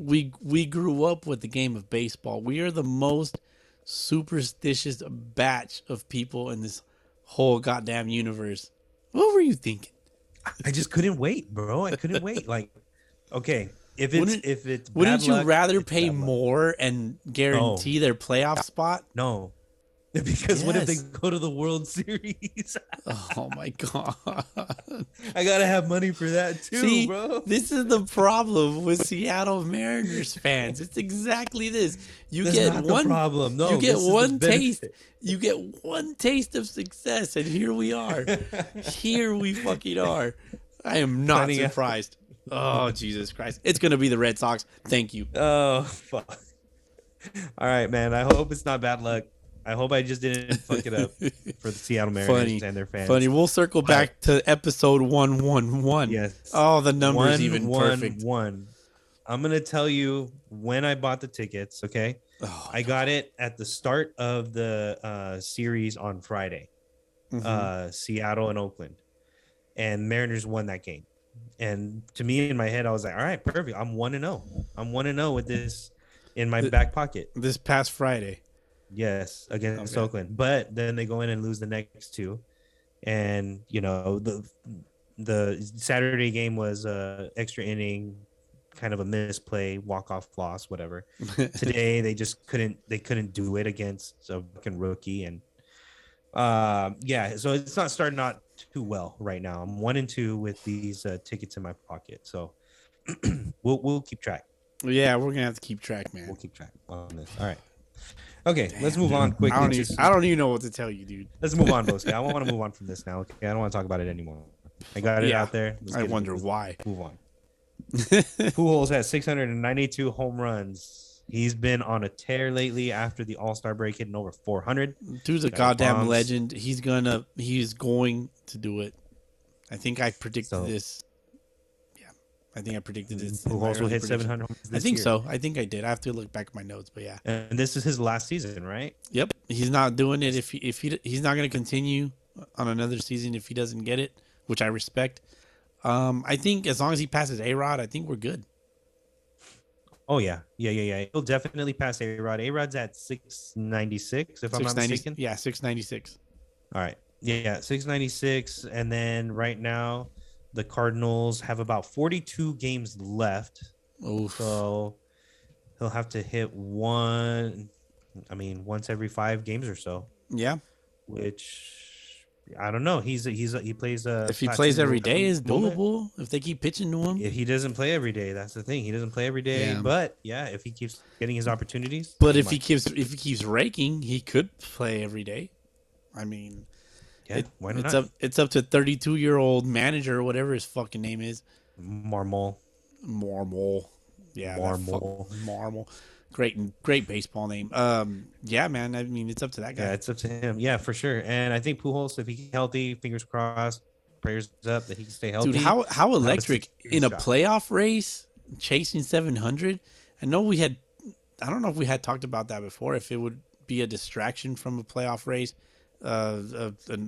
we we grew up with the game of baseball. We are the most superstitious batch of people in this whole goddamn universe. What were you thinking? I just couldn't wait, bro. I couldn't wait. Like, okay, if it's wouldn't, if it's wouldn't you luck, rather pay more luck. and guarantee no. their playoff spot? No. Because yes. what if they go to the World Series? Oh, my God. I got to have money for that, too, See, bro. This is the problem with Seattle Mariners fans. It's exactly this. You That's get one problem. No, you get one taste. You get one taste of success, and here we are. Here we fucking are. I am not Funny surprised. Out. Oh, Jesus Christ. It's going to be the Red Sox. Thank you. Oh, fuck. All right, man. I hope it's not bad luck. I hope I just didn't fuck it up for the Seattle Mariners funny, and their fans. Funny. We'll circle back to episode one one one. Yes. Oh, the number's even perfect. one one one I'm going to tell you when I bought the tickets, okay? Oh, I got it at the start of the uh, series on Friday, mm-hmm. uh, Seattle and Oakland. And Mariners won that game. And to me, in my head, I was like, all right, perfect. I'm one and oh I'm one and oh with this in my the, back pocket. This past Friday. Yes, against okay. Oakland, but then they go in and lose the next two, and you know the the Saturday game was a extra inning, kind of a misplay, walk off loss, whatever. Today they just couldn't they couldn't do it against a fucking rookie, and uh, yeah, so it's not starting out too well right now. I'm one and two with these uh, tickets in my pocket, so we'll we'll keep track. Yeah, we're gonna have to keep track, man. We'll keep track on this. All right. Okay, Damn, let's move dude. on quickly. I don't, even, I don't even know what to tell you, dude. Let's move on, Boski. I want to move on from this now. Okay, I don't want to talk about it anymore. I got it yeah, out there. Let's I wonder it. why. Move on. Pujols has six hundred ninety-two home runs. He's been on a tear lately after the All-Star break, hitting over four hundred. Dude's a got goddamn bombs. legend. He's gonna. He's going to do it. I think I predicted so, this. Yeah, I think I predicted this. Pujols will hit seven hundred. I think year. so. I think I did. I have to look back at my notes, but yeah. And this is his last season, right? Yep. He's not doing it if he, if he he's not going to continue on another season if he doesn't get it, which I respect. Um, I think as long as he passes A-Rod, I think we're good. Oh yeah, yeah, yeah, yeah. He'll definitely pass A-Rod. A-Rod's at six ninety-six, if I'm not mistaken. Yeah, six ninety-six. All right. Yeah, six ninety-six. And then right now, the Cardinals have about forty-two games left. Oof. So he'll have to hit one, I mean, once every five games or so. Yeah. Which, I don't know. He's he's he plays. A if he plays every day, is doable. If they keep pitching to him. If he doesn't play every day, that's the thing. He doesn't play every day. Yeah. But yeah, if he keeps getting his opportunities. But he if might. he keeps if he keeps raking, he could play every day. I mean, yeah, it, why not? It's up it's up to thirty-two year old manager or whatever his fucking name is. Marmol. Marmol. Yeah. Marmol. Marmol. Great, great baseball name. Um, yeah, man. I mean, it's up to that guy. Yeah, it's up to him. Yeah, for sure. And I think Pujols, if he's healthy, fingers crossed, prayers up that he can stay healthy. Dude, how how electric in a playoff race, chasing seven hundred. I know we had, I don't know if we had talked about that before. If it would be a distraction from a playoff race, uh, a, a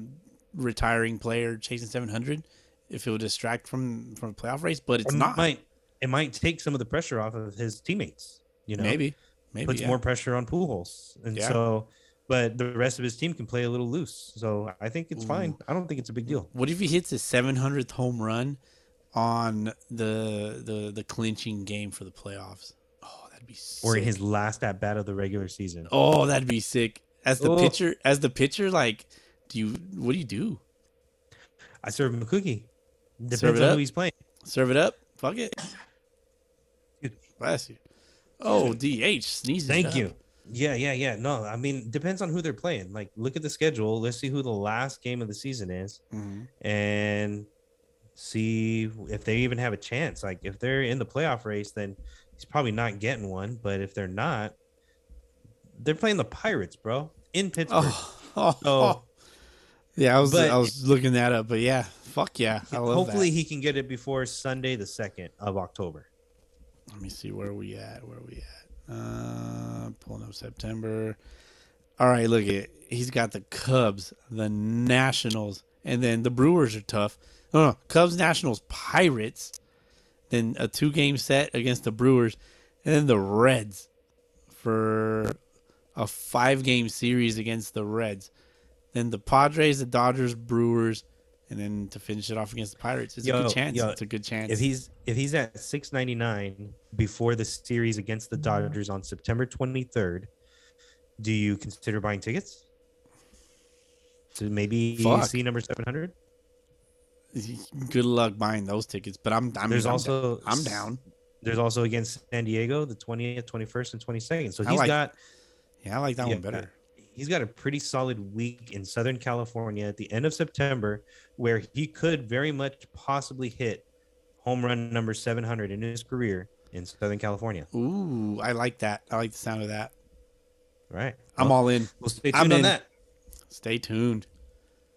retiring player chasing seven hundred, if it would distract from from a playoff race, but it's not. It might, it might take some of the pressure off of his teammates. You know, maybe, maybe puts yeah. more pressure on Pujols, and yeah. so, but the rest of his team can play a little loose. So I think it's Ooh. fine. I don't think it's a big deal. What if he hits his seven hundredth home run on the the the clinching game for the playoffs? Oh, that'd be sick. Or in his last at bat of the regular season. Oh, that'd be sick. As the oh. pitcher, as the pitcher, like, do you? What do you do? I serve him a cookie. Depends serve it on up. who he's playing. Serve it up. Fuck it. Bless you. Oh, D H sneezes. Thank up. you. Yeah, yeah, yeah. No, I mean, depends on who they're playing. Like, look at the schedule. Let's see who the last game of the season is, mm-hmm. and see if they even have a chance. Like, if they're in the playoff race, then he's probably not getting one. But if they're not, they're playing the Pirates, bro, in Pittsburgh. Oh, oh, so, oh. yeah, I was but, I was looking that up, but yeah, fuck yeah, I love hopefully that. He can get it before Sunday, the second of October. Let me see. Where are we at? Where are we at? Uh, pulling up September. All right, look at it. He's got the Cubs, the Nationals, and then the Brewers are tough. No, no, Cubs, Nationals, Pirates, then a two-game set against the Brewers, and then the Reds for a five-game series against the Reds. Then the Padres, the Dodgers, Brewers, and then to finish it off against the Pirates. It's yo, a good chance. Yo, it's a good chance. If he's if he's at six ninety-nine before the series against the Dodgers on September twenty-third, do you consider buying tickets? So maybe Fuck. see number seven hundred? Good luck buying those tickets, but I'm I'm, there's I'm also, down. I'm down. There's also against San Diego, the twentieth, twenty-first, and twenty-second. So he's like, got... Yeah, I like that yeah, one better. He's got a pretty solid week in Southern California at the end of September where he could very much possibly hit home run number seven hundred in his career in Southern California. Ooh, I like that. I like the sound of that. All right. I'm well, all in. Well, stay tuned I'm on in. that. Stay tuned.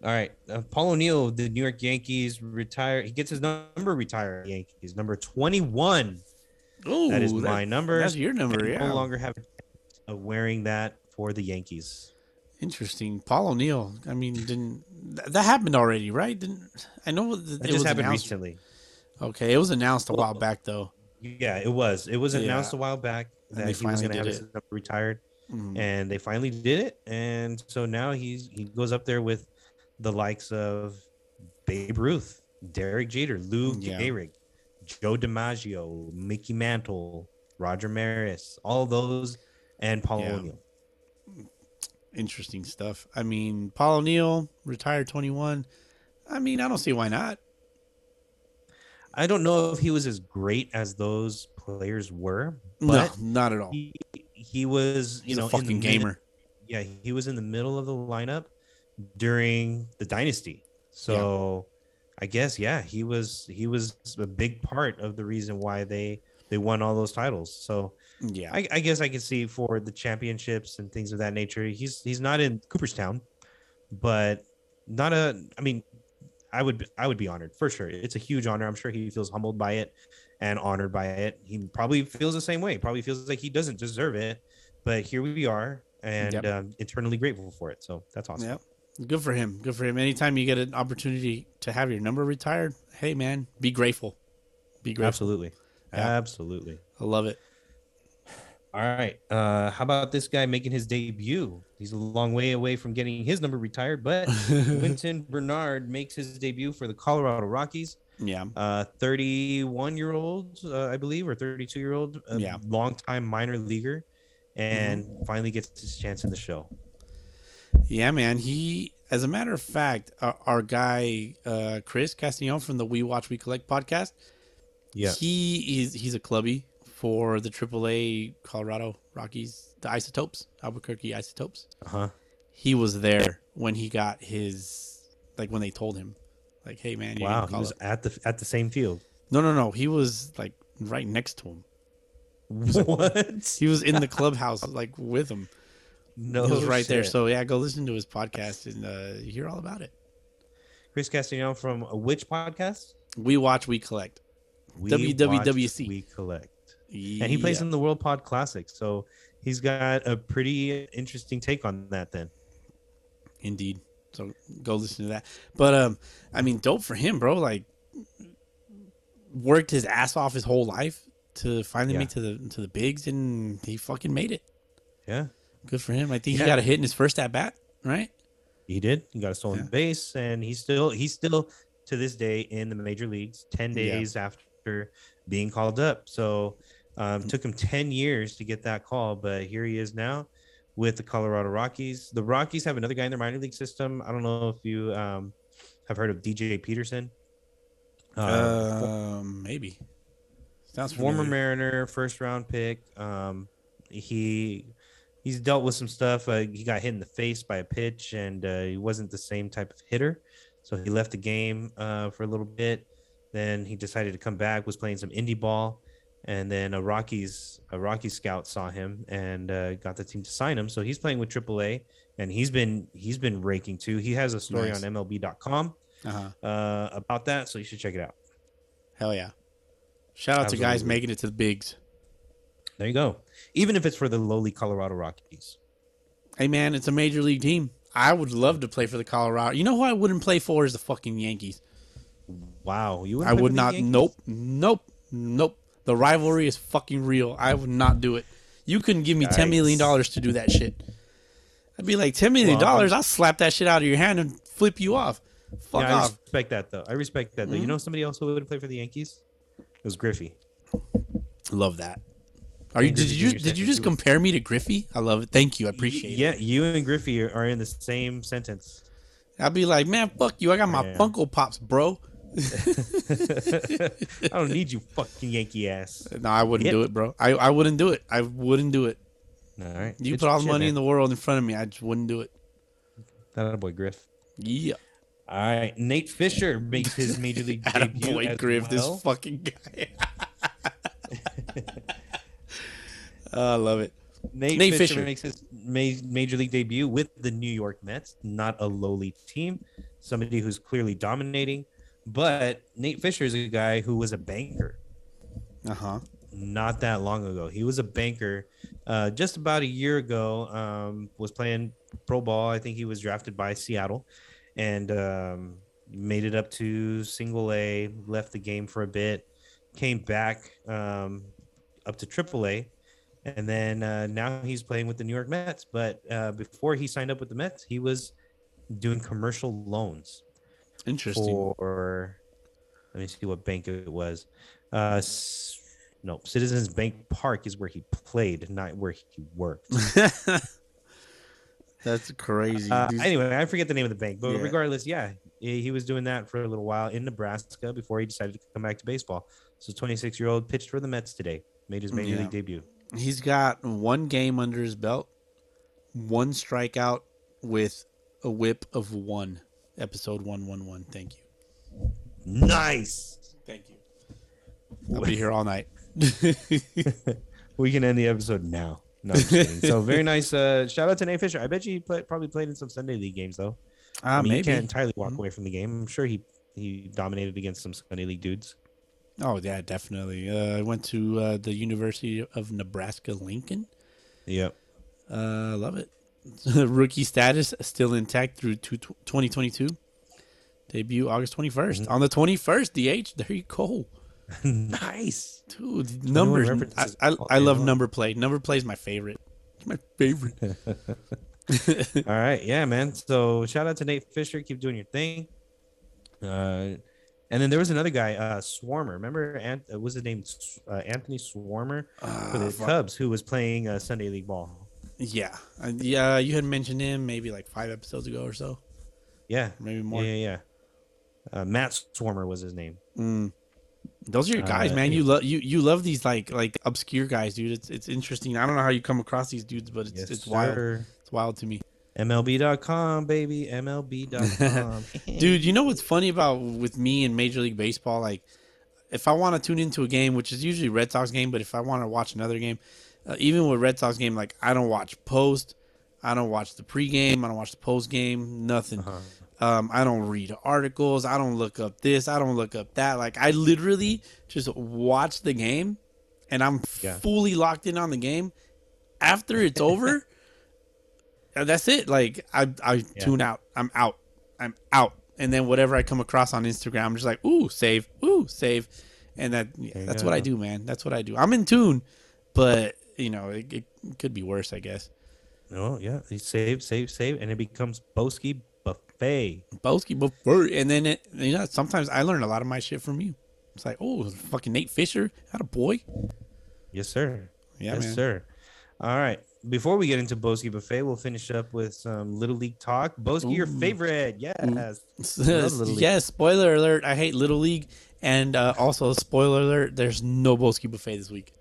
All right. Uh, Paul O'Neill, the New York Yankees, retire. He gets his number retired. Yankees, number twenty-one. Ooh, that is that, my number. That's your number, I yeah. no longer have a chance of wearing that for the Yankees. Interesting. Paul O'Neill. I mean, didn't th- that happened already, right? Didn't I know that it just was happened announced. recently. Okay, it was announced a while back though. Yeah, it was. It was announced yeah. a while back that he was going to have his number retired, mm-hmm. and they finally did it. And so now he's he goes up there with the likes of Babe Ruth, Derek Jeter, Lou yeah. Gehrig, Joe DiMaggio, Mickey Mantle, Roger Maris, all those, and Paul yeah. O'Neill. Interesting stuff. I mean, Paul O'Neill, retired twenty-one. I mean, I don't see why not. I don't know if he was as great as those players were. But no, not at all. He, he was, you He's know, a fucking in the, gamer. Yeah, he was in the middle of the lineup during the dynasty. So yeah. I guess, yeah, he was he was a big part of the reason why they they won all those titles. So yeah, I, I guess I can see for the championships and things of that nature. He's he's not in Cooperstown, but not a. I mean, I would I would be honored for sure. It's a huge honor. I'm sure he feels humbled by it and honored by it. He probably feels the same way. Probably feels like he doesn't deserve it, but here we are, and yep. um, eternally grateful for it. So that's awesome. Yep. Good for him. Good for him. Anytime you get an opportunity to have your number retired, hey man, be grateful. Be grateful. Absolutely. Yeah. Absolutely. I love it. All right. Uh, how about this guy making his debut? He's a long way away from getting his number retired, but Quinton Bernard makes his debut for the Colorado Rockies. Yeah. Uh, thirty-one-year-old, uh, I believe, or thirty-two-year-old. Yeah. Long-time minor leaguer, and mm-hmm. finally gets his chance in the show. Yeah, man. He, as a matter of fact, uh, our guy, uh, Chris Castillon from the We Watch, We Collect podcast, yeah, he is he's a clubby for the triple A Colorado Rockies, the Isotopes, Albuquerque Isotopes. Uh-huh. He was there when he got his, like when they told him, like, hey man, you wow, he was up. at the at the same field. No, no, no, he was like right next to him. What? He was in the clubhouse, like with him. No, he was right shit. there. So yeah, go listen to his podcast and uh, hear all about it. Chris Castillon from which podcast? We Watch, We Collect. We W W W C. Watch, we collect. And he plays yeah. in the World Pod Classic, so he's got a pretty interesting take on that then. Indeed. So go listen to that. But, um, I mean, dope for him, bro. Like, worked his ass off his whole life to finally yeah. make to the to the bigs, and he fucking made it. Yeah. Good for him. I think yeah. he got a hit in his first at-bat, right? He did. He got a stolen yeah. base, and he's still, he's still, to this day, in the major leagues, ten days yeah. after being called up. So... Um, took him ten years to get that call, but here he is now with the Colorado Rockies. The Rockies have another guy in their minor league system. I don't know if you um, have heard of D J Peterson. Uh, um, maybe. Sounds former Mariner, first round pick. Um, he he's dealt with some stuff. Uh, he got hit in the face by a pitch, and uh, he wasn't the same type of hitter. So he left the game uh, for a little bit. Then he decided to come back, was playing some indie ball. And then a Rockies, a Rockies scout saw him and uh, got the team to sign him. So he's playing with triple A, and he's been he's been raking too. He has a story nice. on M L B dot com uh-huh. uh, about that, so you should check it out. Hell yeah! Shout out Absolutely. to guys making it to the bigs. There you go. Even if it's for the lowly Colorado Rockies. Hey man, it's a major league team. I would love to play for the Colorado. You know who I wouldn't play for is the fucking Yankees. Wow, you wouldn't I play would for not. The Yankees? Nope, nope, nope. The rivalry is fucking real. I would not do it. You couldn't give me nice. ten million dollars to do that shit. I'd be like, ten million dollars? Well, I'll slap that shit out of your hand and flip you off. Fuck yeah, off. I respect that, though. I respect that, though. Mm-hmm. You know somebody else who would play for the Yankees? It was Griffey. Love that. Are you? Did you did you just compare me to Griffey? I love it. Thank you. I appreciate yeah, it. Yeah, you and Griffey are in the same sentence. I'd be like, man, fuck you. I got my yeah. Funko Pops, bro. I don't need you fucking Yankee ass. No, I wouldn't Hit. do it, bro. I, I wouldn't do it. I wouldn't do it. All right. You it's put all the money man. in the world in front of me. I just wouldn't do it. That boy Griff. Yeah. All right. Nate Fisher makes his major league debut. Boy Griff, well. This fucking guy. Oh, I love it. Nate, Nate Fisher, Fisher makes his major league debut with the New York Mets. Not a lowly team. Somebody who's clearly dominating. But Nate Fisher is a guy who was a banker uh-huh. not that long ago. He was a banker uh, just about a year ago, um, was playing pro ball. I think he was drafted by Seattle and um, made it up to single A, left the game for a bit, came back um, up to triple A, and then uh, now he's playing with the New York Mets. But uh, before he signed up with the Mets, he was doing commercial loans. Interesting. Or let me see what bank it was. Uh, no, Citizens Bank Park is where he played, not where he worked. That's crazy. Uh, anyway, I forget the name of the bank, but yeah. regardless, yeah, he was doing that for a little while in Nebraska before he decided to come back to baseball. So, twenty-six-year-old pitched for the Mets today, made his major yeah. league debut. He's got one game under his belt, one strikeout with a whip of one. Episode one one one. Thank you. Nice. Thank you. I'll be here all night. We can end the episode now. No, I'm kidding. So very nice. Uh, shout out to Nate Fisher. I bet you he play, probably played in some Sunday League games, though. Uh, I mean, maybe. You can't entirely walk mm-hmm. away from the game. I'm sure he, he dominated against some Sunday League dudes. Oh, yeah, definitely. Uh, I went to uh, the University of Nebraska-Lincoln. Yep. Uh, love it. Rookie status still intact through twenty twenty-two. Debut August twenty-first. Mm-hmm. On the twenty-first, D H. There you go. Nice, dude. Numbers. I, I, I love number play. Number play is my favorite. It's my favorite. All right, yeah, man. So shout out to Nate Fisher. Keep doing your thing. Uh, and then there was another guy, uh, Swarmer. Remember, Ant- uh, was his name uh, Anthony Swarmer uh, for the fuck. Cubs, who was playing uh, Sunday League ball. Yeah, uh, yeah. You had mentioned him maybe like five episodes ago or so. Yeah, maybe more. Yeah, yeah. yeah. Uh, Matt Swarmer was his name. Mm. Those are your guys, uh, man. You love you you love these like like obscure guys, dude. It's it's interesting. I don't know how you come across these dudes, but it's yes, it's wild. Sir. It's wild to me. M L B dot com, baby. M L B dot com. Dude, you know what's funny about with me and Major League Baseball? Like, if I want to tune into a game, which is usually Red Sox game, but if I want to watch another game, uh, even with Red Sox game, like I don't watch post, I don't watch the pregame, I don't watch the postgame, nothing. Uh-huh. Um, I don't read articles. I don't look up this. I don't look up that. Like, I literally just watch the game, and I'm yeah. fully locked in on the game. After it's over, that's it. Like, I I yeah. tune out. I'm out. I'm out. And then whatever I come across on Instagram, I'm just like, ooh, save. Ooh, save. And that yeah, that's go. what I do, man. That's what I do. I'm in tune, but, you know, it, it could be worse, I guess. Oh, yeah. You save, save, save, and it becomes Boski Buffet. Boski Buffet. And then, it, you know, sometimes I learn a lot of my shit from you. It's like, oh, fucking Nate Fisher. Had a boy. Yes, sir. Yeah, yes, man. sir. All right. Before we get into Boski Buffet, we'll finish up with some Little League talk. Boski, Ooh. your favorite. Yes. Yes. Spoiler alert. I hate Little League. And uh, also, spoiler alert, there's no Boski Buffet this week.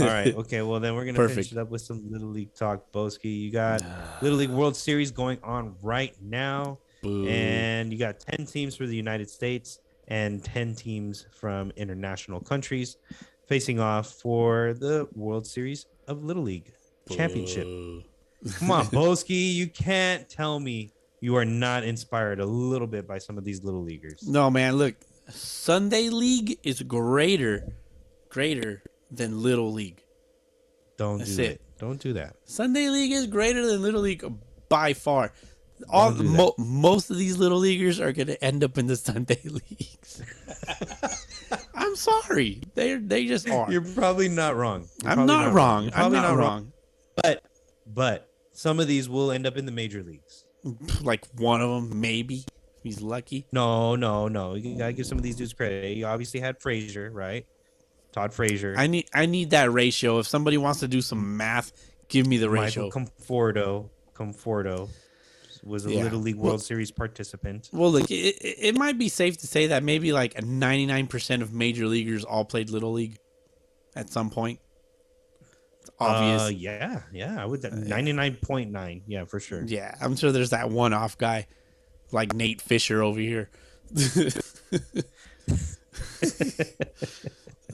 All right. Okay. Well, then we're going to finish it up with some Little League talk, Boski. You got Little League World Series going on right now. Boo. And you got ten teams for the United States and ten teams from international countries facing off for the World Series of Little League Boo. Championship. Come on, Boski. You can't tell me you are not inspired a little bit by some of these Little Leaguers. No, man. Look, Sunday League is greater, greater. than Little League. Don't That's do it. That. Don't do that. Sunday League is greater than Little League by far. All do mo- most of these Little Leaguers are going to end up in the Sunday Leagues. I'm sorry. They they just are. You're probably not wrong. You're I'm not, not wrong. wrong. I'm not, not wrong. wrong. But but some of these will end up in the major leagues. Like one of them maybe. He's lucky. No, no, no. You got to give some of these dudes credit. You obviously had Frazier, right? Todd Frazier. I need I need that ratio. If somebody wants to do some math, give me the ratio. Michael Conforto, Conforto was a yeah. Little League World well, Series participant. Well, look, it, it might be safe to say that maybe like ninety-nine percent of major leaguers all played Little League at some point. It's obvious. Uh, yeah, yeah. I would ninety-nine point nine. Yeah, for sure. Yeah, I'm sure there's that one-off guy like Nate Fisher over here.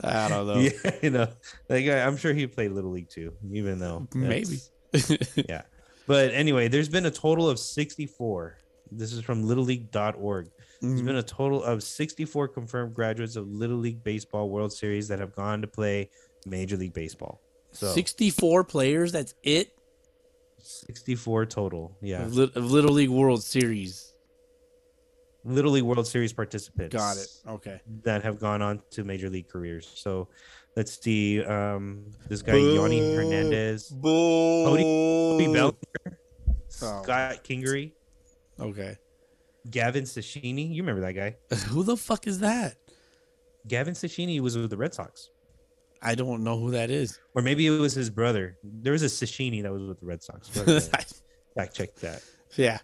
I don't know. Yeah, you know, like I, I'm sure he played Little League too, even though maybe. yeah, but anyway, there's been a total of sixty-four. This is from Little League dot org. Mm-hmm. There's been a total of sixty-four confirmed graduates of Little League Baseball World Series that have gone to play Major League Baseball. So sixty-four players. That's it. sixty-four total. Yeah, of Little League World Series. Little League World Series participants. Got it. Okay. That have gone on to major league careers. So let's see. Um, this guy, Boo. Yanni Hernandez. Boo. Cody Bellinger. Oh. Scott Kingery. Okay. Gavin Sashini. You remember that guy. Who the fuck is that? Gavin Sashini was with the Red Sox. I don't know who that is. Or maybe it was his brother. There was a Sashini that was with the Red Sox. Fact check that. Yeah.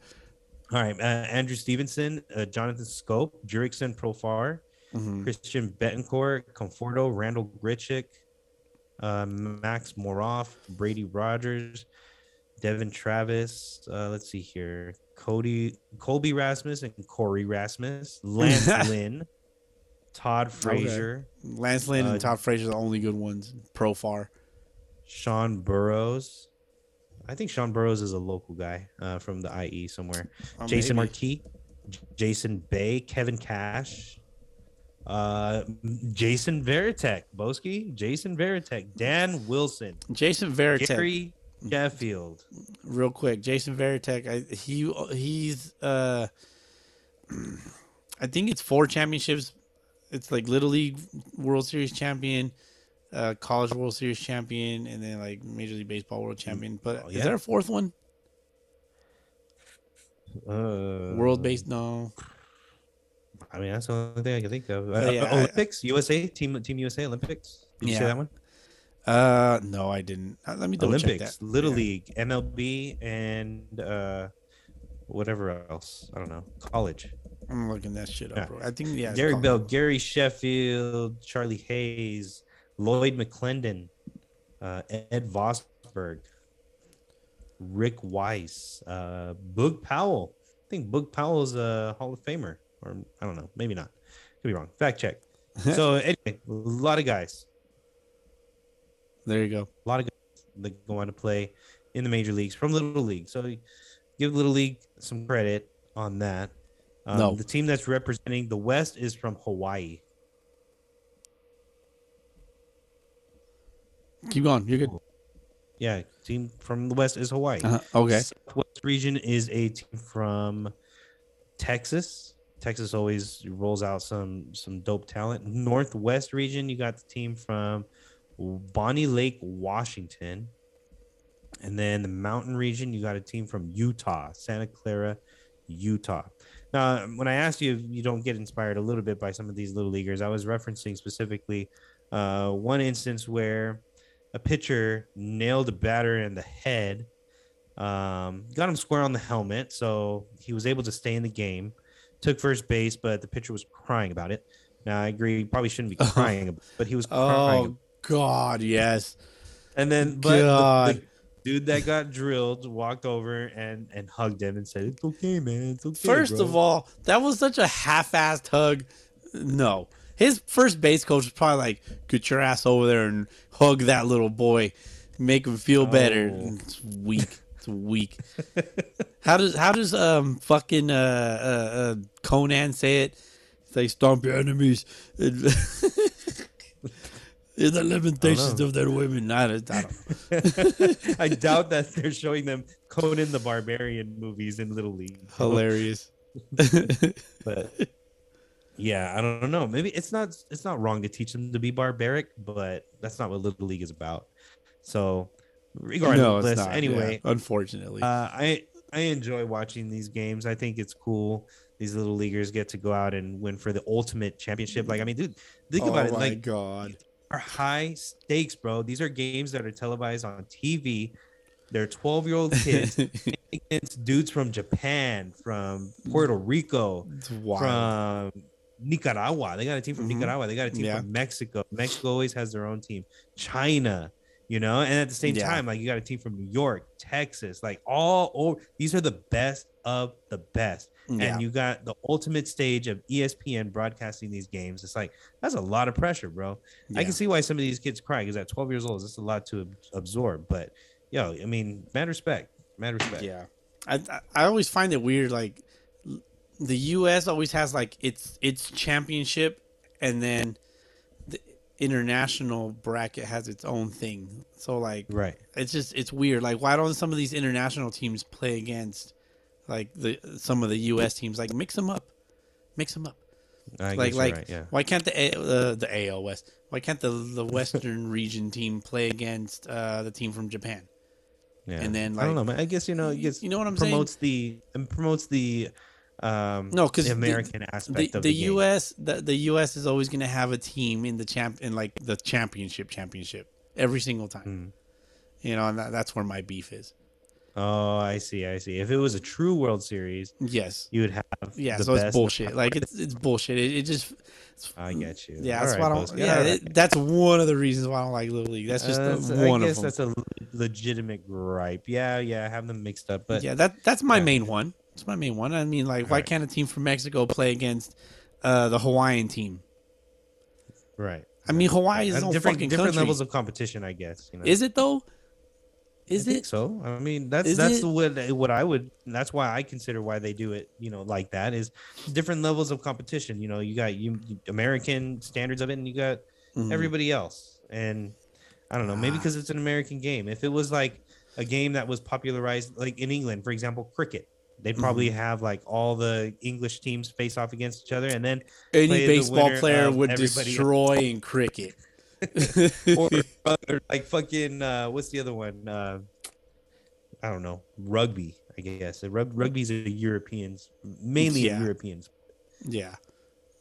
All right, uh, Andrew Stevenson, uh, Jonathan Scope, Jurickson Profar, mm-hmm. Christian Betancourt, Conforto, Randall Grichuk, uh, Max Moroff, Brady Rogers, Devin Travis. Uh, let's see here. Cody, Colby Rasmus and Corey Rasmus, Lance Lynn, Todd Frazier. Okay. Lance Lynn uh, and Todd Frazier are the only good ones. Profar. Sean Burroughs. I think Sean Burroughs is a local guy uh, from the I E somewhere. Oh, Jason maybe. Marquis, J- Jason Bay, Kevin Cash, uh, Jason Veritek, Boski, Jason Veritek, Dan Wilson, Jason Veritek, Gary Sheffield. Real quick, Jason Veritek. I, he he's. Uh, I think it's four championships. it's like Little League World Series champion, uh, College World Series champion, and then like Major League Baseball World champion. But oh, yeah. Is there a fourth one? Uh, World based? No. I mean, that's the only thing I can think of. Uh, yeah, Olympics, I, U S A, Team Team U S A Olympics. Did you yeah. see that one? Uh, no, I didn't. Let me double Olympics, check that. Little yeah. League, M L B, and uh, whatever else. I don't know. College. I'm looking that shit up. Yeah. Bro. I think yeah. Gary Bell, Gary Sheffield, Charlie Hayes, Lloyd McClendon, uh, Ed Vosberg, Rick Weiss, uh, Boog Powell. I think Boog Powell's a Hall of Famer, or I don't know, maybe not. Could be wrong. Fact check. So anyway, a lot of guys. There you go. A lot of guys that go on to play in the major leagues from Little League. So give Little League some credit on that. Um, no. The team that's representing the West is from Hawaii. Keep going. You're good. Yeah, team from the West is Hawaii. Uh-huh. Okay. Southwest region is a team from Texas. Texas always rolls out some some dope talent. Northwest region, you got the team from Bonnie Lake, Washington. And then the Mountain region, you got a team from Utah, Santa Clara, Utah. Now, when I asked you if you don't get inspired a little bit by some of these little leaguers, I was referencing specifically uh, one instance where a pitcher nailed a batter in the head, um, got him square on the helmet, so he was able to stay in the game, took first base, but the pitcher was crying about it. Now, I agree, he probably shouldn't be crying, about it, but he was crying. Oh, God, yes. And then, but God. The, the, dude that got drilled walked over and, and hugged him and said, "It's okay, man. It's okay." First bro. of all, that was such a half-assed hug. No. His first base coach was probably like, "Get your ass over there and hug that little boy. Make him feel oh. better." It's weak. It's weak. How does how does um fucking uh, uh, uh Conan say it? It's like, "Stomp your enemies." In the lamentations of their women. I don't, I, don't. I doubt that they're showing them Conan the Barbarian movies in Little League. Hilarious. But yeah, I don't know. Maybe it's not it's not wrong to teach them to be barbaric, but that's not what Little League is about. So regardless, no, anyway, yeah, unfortunately, uh, I I enjoy watching these games. I think it's cool. These little leaguers get to go out and win for the ultimate championship. Like, I mean, dude, think oh about it. Oh my like, God. Are high stakes, bro. These are games that are televised on T V. They're twelve-year-old kids against dudes from Japan, from Puerto Rico, from Nicaragua. They got a team from mm-hmm. Nicaragua. They got a team yeah. from Mexico. Mexico always has their own team. China, you know, and at the same yeah. time, like, you got a team from New York, Texas, like all over. These are the best of the best. Yeah. And you got the ultimate stage of E S P N broadcasting these games. It's like, that's a lot of pressure, bro. Yeah. I can see why some of these kids cry, because at twelve years old, it's a lot to ab- absorb. But, yo, I mean, mad respect. Mad respect. Yeah. I I always find it weird. Like, the U S always has, like, its its championship, and then the international bracket has its own thing. So, like, right. it's just, it's weird. Like, why don't some of these international teams play against like the some of the U S teams? Like, mix them up, mix them up. I like, like, right, yeah. why can't the uh, the A L West? Why can't the the Western region team play against uh, the team from Japan? Yeah, and then like, I don't know, man. I guess you know, it gets, you know what I'm promotes saying? Promotes the and promotes the um no, because the American the, aspect the, of the, the U S The, the U S is always going to have a team in the champ in like the championship championship every single time. Mm. You know, and that, that's where my beef is. Oh, I see, I see. If it was a true World Series, yes, you would have. Yeah, the so it's best bullshit. Like it's it's bullshit. It, it just. It's, I get you. Yeah, that's right, why I don't. Yeah, right. it, that's one of the reasons why I don't like Little League. That's just uh, that's, one I guess of that's them. That's a legitimate gripe. Yeah, yeah, have them mixed up. But yeah, that that's my yeah. main one. That's my main one. I mean, like, All why right. can't a team from Mexico play against uh, the Hawaiian team? Right. I mean, Hawaii is no different, fucking different country. Levels of competition, I guess. You know? Is it though? Is I it think so? I mean, that's is that's it? what what I would. That's why I consider why they do it. You know, like that is different levels of competition. You know, you got you, you American standards of it, and you got mm-hmm. everybody else. And I don't know, maybe because ah. it's an American game. If it was like a game that was popularized, like in England, for example, cricket. They'd probably mm-hmm. have like all the English teams face off against each other, and then any baseball the player would destroy else. in cricket. Or other, like fucking uh, what's the other one? Uh, I don't know. Rugby, I guess. Rug- rugby's a Europeans, mainly yeah. Europeans. Yeah,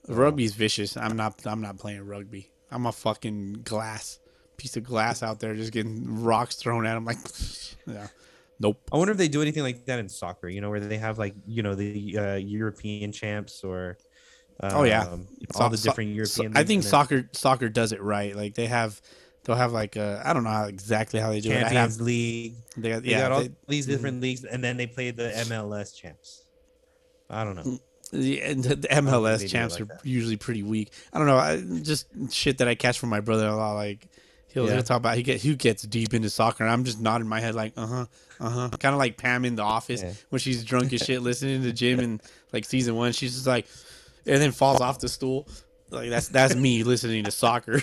rugby's vicious. I'm not. I'm not playing rugby. I'm a fucking glass piece of glass out there, just getting rocks thrown at him. Like, yeah. Nope. I wonder if they do anything like that in soccer, you know, where they have like, you know, the uh, European champs or um, oh yeah, so, all the different so, European. So, I think soccer then, soccer does it right. Like they have, they'll have like a, I don't know how, exactly how they do Champions it. Champions League. They, they yeah, got all they, these different mm-hmm. leagues, and then they play the M L S champs. I don't know. Yeah, the, the M L S champs like are that. usually pretty weak. I don't know. I, just shit that I catch from my brother-in-law, like. He'll, yeah. he'll talk about he gets, he gets deep into soccer, and I'm just nodding my head like, uh-huh, uh-huh. Kind of like Pam in The Office yeah. when she's drunk as shit listening to Jim in like season one. She's just like, and then falls off the stool. Like that's that's me listening to soccer.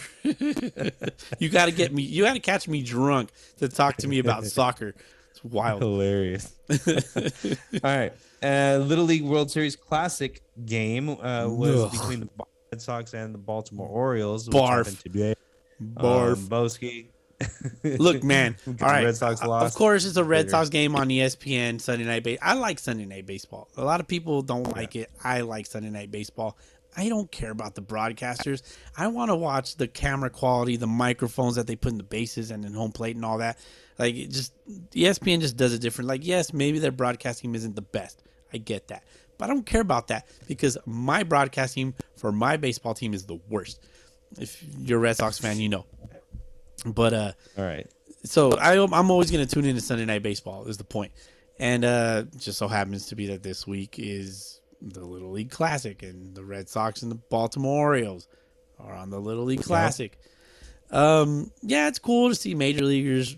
You got to get me. You got to catch me drunk to talk to me about soccer. It's wild. Hilarious. All right. Uh, Little League World Series Classic game uh, was Ugh. between the Red Sox and the Baltimore Orioles. Which Barf. Today. Barf. Um, Boski. Look, man. All right. Red Sox lost. Of course, it's a Red Sox game on E S P N Sunday night. Ba- I like Sunday night baseball. A lot of people don't like yeah. it. I like Sunday night baseball. I don't care about the broadcasters. I want to watch the camera quality, the microphones that they put in the bases and in home plate and all that. Like, it just E S P N just does it different. Like, yes, maybe their broadcasting isn't the best. I get that, but I don't care about that because my broadcasting for my baseball team is the worst. If you're a Red Sox fan, you know. But uh, all right. So I, I'm always going to tune in to Sunday Night Baseball is the point. And uh, just so happens to be that this week is the Little League Classic, and the Red Sox and the Baltimore Orioles are on the Little League Classic. Yeah. Um, yeah, it's cool to see major leaguers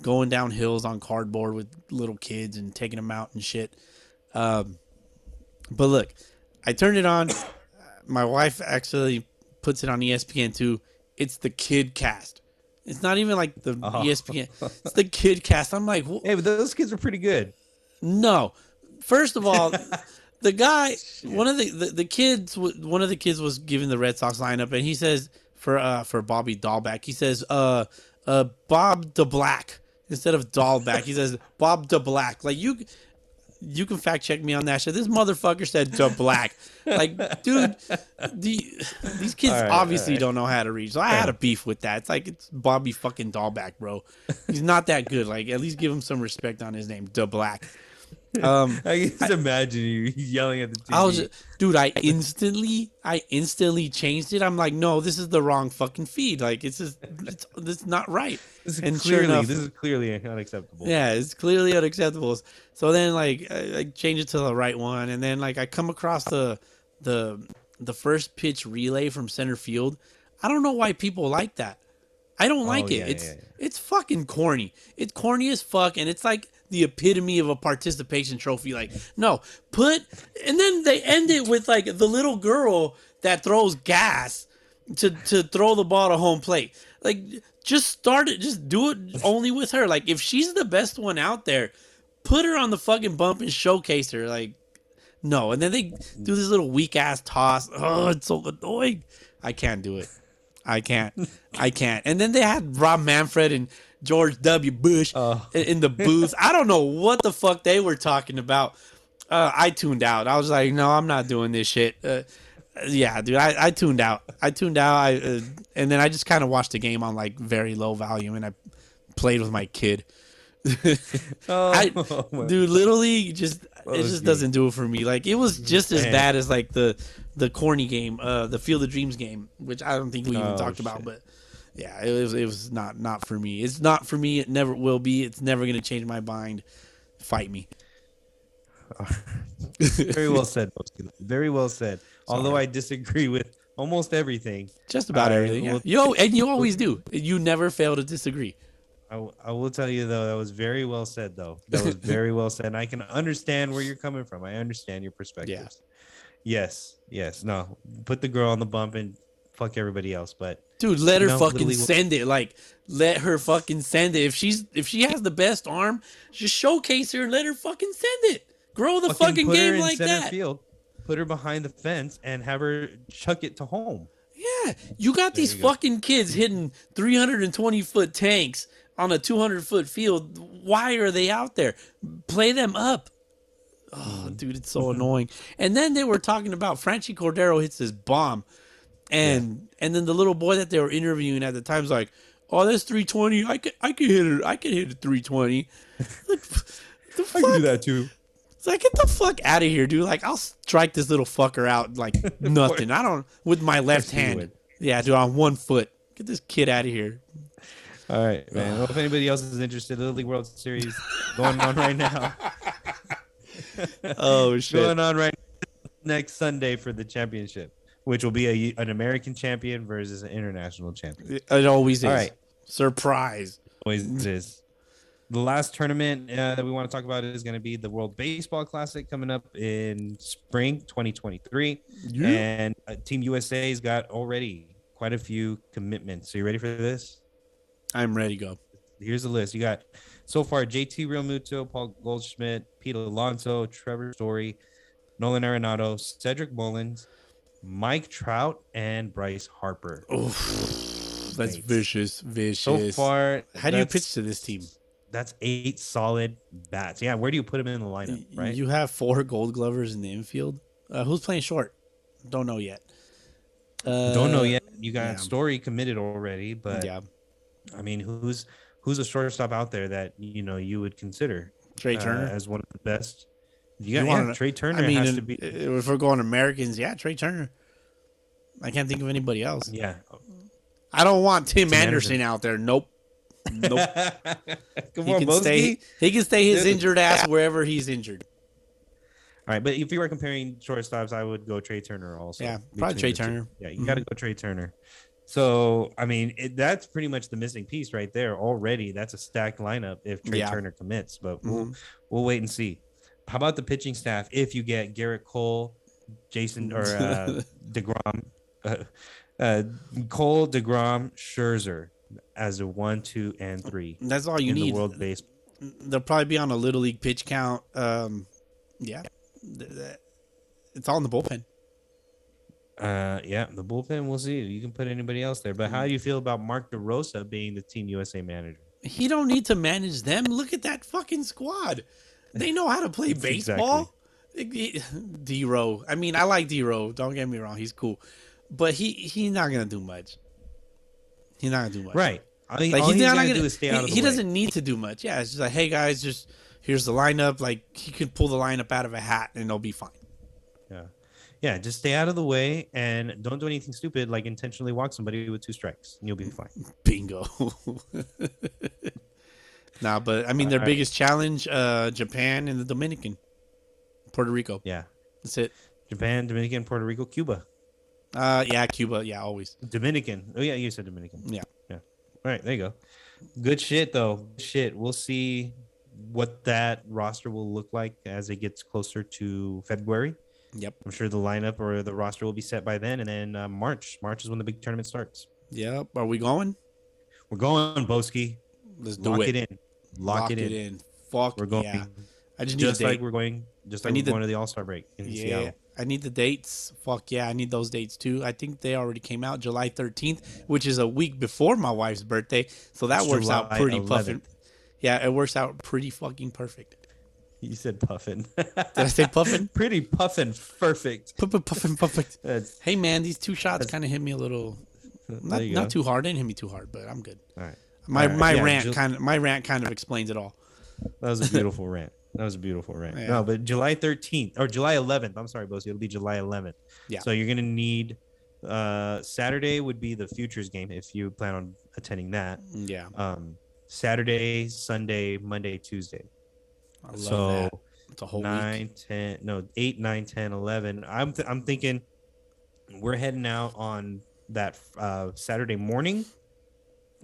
going down hills on cardboard with little kids and taking them out and shit. Um, but look, I turned it on. My wife actually puts it on E S P N two. It's the kid cast. It's not even like the oh. E S P N. It's the kid cast. I'm like, wh- hey, but those kids are pretty good. No, first of all, the guy, Shit. one of the, the the kids, one of the kids was giving the Red Sox lineup, and he says for uh for Bobby Dahlback, he says uh uh Bob the Black instead of Dahlback. He says Bob the Black. Like you. You can fact check me on that shit. This motherfucker said to black. Like, dude, the, these kids right, obviously right. don't know how to read. So I had a beef with that. It's like, it's Bobby fucking Dahlback, bro. He's not that good. Like, at least give him some respect on his name, to black. Um, I can just I, imagine you yelling at the T V. I was just, dude, I instantly, I instantly changed it. I'm like, no, this is the wrong fucking feed. Like, it's just, it's, it's not right. This is and clearly, sure enough, this is clearly unacceptable. Yeah, it's clearly unacceptable. So then, like, I, I change it to the right one, and then like I come across the, the, the first pitch relay from center field. I don't know why people like that. I don't like oh, it. Yeah, it's yeah, yeah. it's fucking corny. It's corny as fuck, and it's like the epitome of a participation trophy. Like, no, put, and then they end it with like the little girl that throws gas to to throw the ball to home plate. Like, just start it. Just do it only with her. Like, if she's the best one out there, put her on the fucking bump and showcase her. Like, no. And then they do this little weak ass toss. Oh, it's so annoying. I can't do it. I can't. I can't. And then they had Rob Manfred and George W. Bush oh. in the booth. I don't know what the fuck they were talking about. Uh, I tuned out. I was like, no, I'm not doing this shit. Uh, yeah, dude, I, I tuned out. I tuned out. I uh, and then I just kind of watched the game on like very low volume, and I played with my kid. oh, I, dude, Little League just oh, it just dude. doesn't do it for me. Like, it was just as Man. bad as like the the corny game, uh, the Field of Dreams game, which I don't think we even oh, talked shit. about, but. Yeah, it was it was not, not for me. It's not for me. It never will be. It's never going to change my mind. Fight me. Very well said. Very well said. Sorry. Although I disagree with almost everything. Just about I, everything. Yeah. You, and you always do. You never fail to disagree. I, I will tell you, though, that was very well said, though. That was very well said. And I can understand where you're coming from. I understand your perspectives. Yeah. Yes. Yes. No. Put the girl on the bump and fuck everybody else, but dude, let her no, fucking send it. Like, let her fucking send it. If she's if she has the best arm, just showcase her and let her fucking send it. Grow the fucking, fucking game like that. Field, put her behind the fence and have her chuck it to home. Yeah. You got there these you fucking go. kids hitting three hundred twenty foot tanks on a two hundred foot field. Why are they out there? Play them up. Oh, dude, it's so annoying. And then they were talking about Franchi Cordero hits this bomb. And yeah. and then the little boy that they were interviewing at the time's like, oh, that's three twenty. I could, I could hit it. I could hit a three twenty. Like, the fuck? I can do that too. It's like, get the fuck out of here, dude. Like, I'll strike this little fucker out like nothing. I don't, with my left hand. Yeah, dude, on one foot. Get this kid out of here. All right, man. Well, if anybody else is interested, the League World Series going on right now. Oh, shit. Going on right next Sunday for the championship, which will be a, an American champion versus an international champion. It always is. All right. Surprise. Always is. The last tournament uh, that we want to talk about is going to be the World Baseball Classic coming up in spring twenty twenty-three. Yeah. And uh, Team U S A's got already quite a few commitments. So you ready for this? I'm ready. Go. Here's the list. You got so far J T Realmuto, Paul Goldschmidt, Pete Alonso, Trevor Story, Nolan Arenado, Cedric Mullins, Mike Trout, and Bryce Harper. Oof, that's eight. vicious, vicious. So far, how do you pitch to this team? That's eight solid bats. Yeah, where do you put them in the lineup? Right, you have four Gold Glovers in the infield. Uh, who's playing short? Don't know yet. Uh, Don't know yet. You got yeah. Story committed already, but yeah, I mean, who's who's a shortstop out there that you know you would consider Trey uh, Turner as one of the best? You got you yeah, to, Trey Turner. I mean, has to be. If we're going Americans, yeah, Trey Turner. I can't think of anybody else. Yeah, I don't want Tim, Tim Anderson, Anderson out there. Nope, nope. Come he on, can stay, He can stay his injured ass wherever he's injured. All right, but if you were comparing shortstops, I would go Trey Turner also. Yeah, probably Trey Turner. Two. Yeah, you mm-hmm. got to go Trey Turner. So I mean, it, that's pretty much the missing piece right there already. That's a stacked lineup if Trey yeah. Turner commits, but we'll mm-hmm. we'll wait and see. How about the pitching staff? If you get Garrett Cole, Jason or uh, DeGrom, uh, uh, Cole, DeGrom, Scherzer as a one, two, and three. That's all you in need. The world baseball. They'll probably be on a little league pitch count. Um, yeah, it's all in the bullpen. Uh, yeah, the bullpen. We'll see. You can put anybody else there. But how do you feel about Mark DeRosa being the Team U S A manager? He don't need to manage them. Look at that fucking squad. They know how to play baseball. Exactly. D-Row. I mean, I like D-Row. Don't get me wrong. He's cool. But he he's not going to do much. He's not going to do much. Right. I mean, like, all he's, he's not going to do is stay he, out of the He way. Doesn't need to do much. Yeah, it's just like, hey, guys, just here's the lineup. Like, he could pull the lineup out of a hat, and they'll be fine. Yeah. Yeah, just stay out of the way, and don't do anything stupid, like intentionally walk somebody with two strikes, and you'll be fine. Bingo. Nah, but I mean, their All biggest right. challenge, uh, Japan and the Dominican, Puerto Rico. Yeah. That's it. Japan, Dominican, Puerto Rico, Cuba. Uh, yeah, Cuba. Yeah, always. Dominican. Oh, yeah, you said Dominican. Yeah. Yeah. All right, there you go. Good shit, though. Shit. We'll see what that roster will look like as it gets closer to February. Yep. I'm sure the lineup or the roster will be set by then. And then uh, March. March is when the big tournament starts. Yep. Are we going? We're going, Boski. Let's do Lock it. it in. Lock, Lock it, it in. in. Fuck we're going, yeah. I just need just like we're going just like we're the, going to the All-Star break in yeah, Seattle. I need the dates. Fuck yeah, I need those dates too. I think they already came out July thirteenth, which is a week before my wife's birthday. So that it's works July out pretty puffin. Yeah, it works out pretty fucking perfect. You said puffin. Did I say puffin? Pretty puffin perfect. Puffin puffin perfect. Hey man, these two shots kind of hit me a little not, not too hard. It didn't hit me too hard, but I'm good. All right. My right, my yeah, rant Ju- kind of my rant kind of explains it all. That was a beautiful rant. That was a beautiful rant. Yeah. No, but July thirteenth or July eleventh. I'm sorry, Bosie. It'll be July eleventh. Yeah. So you're gonna need uh, Saturday would be the futures game if you plan on attending that. Yeah. Um, Saturday, Sunday, Monday, Tuesday. I love so that. It's a whole nine, week. ten, no eight, nine, ten, eleven. I'm th- I'm thinking we're heading out on that uh, Saturday morning.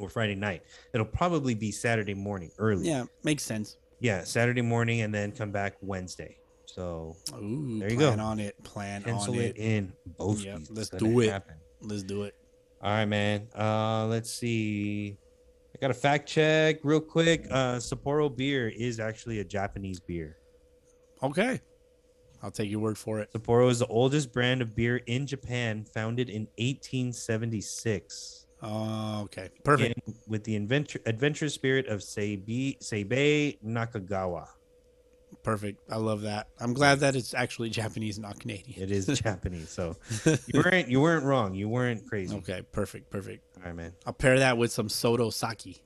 Or Friday night. It'll probably be Saturday morning early. Yeah, makes sense. Yeah, Saturday morning and then come back Wednesday. So Ooh, there you plan go. Plan on it. Plan Pencil on it. Pencil it in. Both. Yep, let's do it. Happen. Let's do it. All right, man. Uh, let's see. I got a fact check real quick. Uh, Sapporo beer is actually a Japanese beer. Okay. I'll take your word for it. Sapporo is the oldest brand of beer in Japan, founded in eighteen seventy-six. Oh, okay. Perfect. And with the adventure, adventure spirit of Seibei, Seibei Nakagawa. Perfect. I love that. I'm glad that it's actually Japanese, not Canadian. It is Japanese. So you weren't you weren't wrong. You weren't crazy. Okay. Perfect. Perfect. All right, man. I'll pair that with some Soto sake.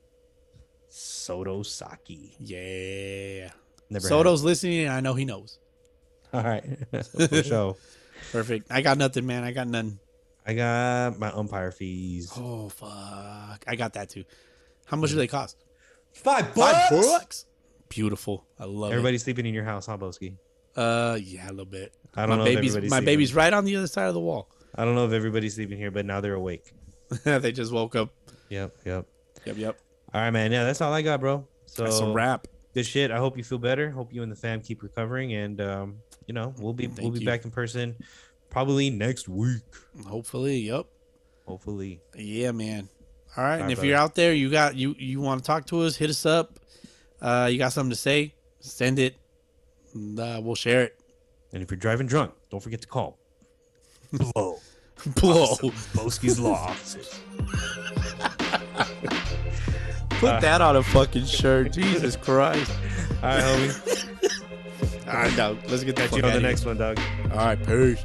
Soto sake. Yeah. Never Soto's listening, and I know he knows. All right. For sure. Perfect. I got nothing, man. I got none. I got my umpire fees. Oh, fuck. I got that, too. How much do they cost? Five bucks. Five bucks? Beautiful. I love it. Everybody's sleeping in your house, huh, Boski? Uh, yeah, a little bit. I don't know if everybody's sleeping. My baby's right on the other side of the wall. I don't know if everybody's sleeping here, but now they're awake. They just woke up. Yep, yep. Yep, yep. All right, man. Yeah, that's all I got, bro. So that's a wrap. Good shit. I hope you feel better. Hope you and the fam keep recovering. And, um, you know, we'll be Thank we'll be you. back in person probably next week. Hopefully. Yep. Hopefully. Yeah, man. All right. All and right, if brother. you're out there, you got you, you want to talk to us, hit us up. Uh, you got something to say, send it. And, uh, we'll share it. And if you're driving drunk, don't forget to call. Blow. Blow. Awesome. Boski's Law Offices. Put that on a fucking shirt. Jesus Christ. All right, homie. All right, dog. Let's get that. Catch you on the next one, dog. All right, peace.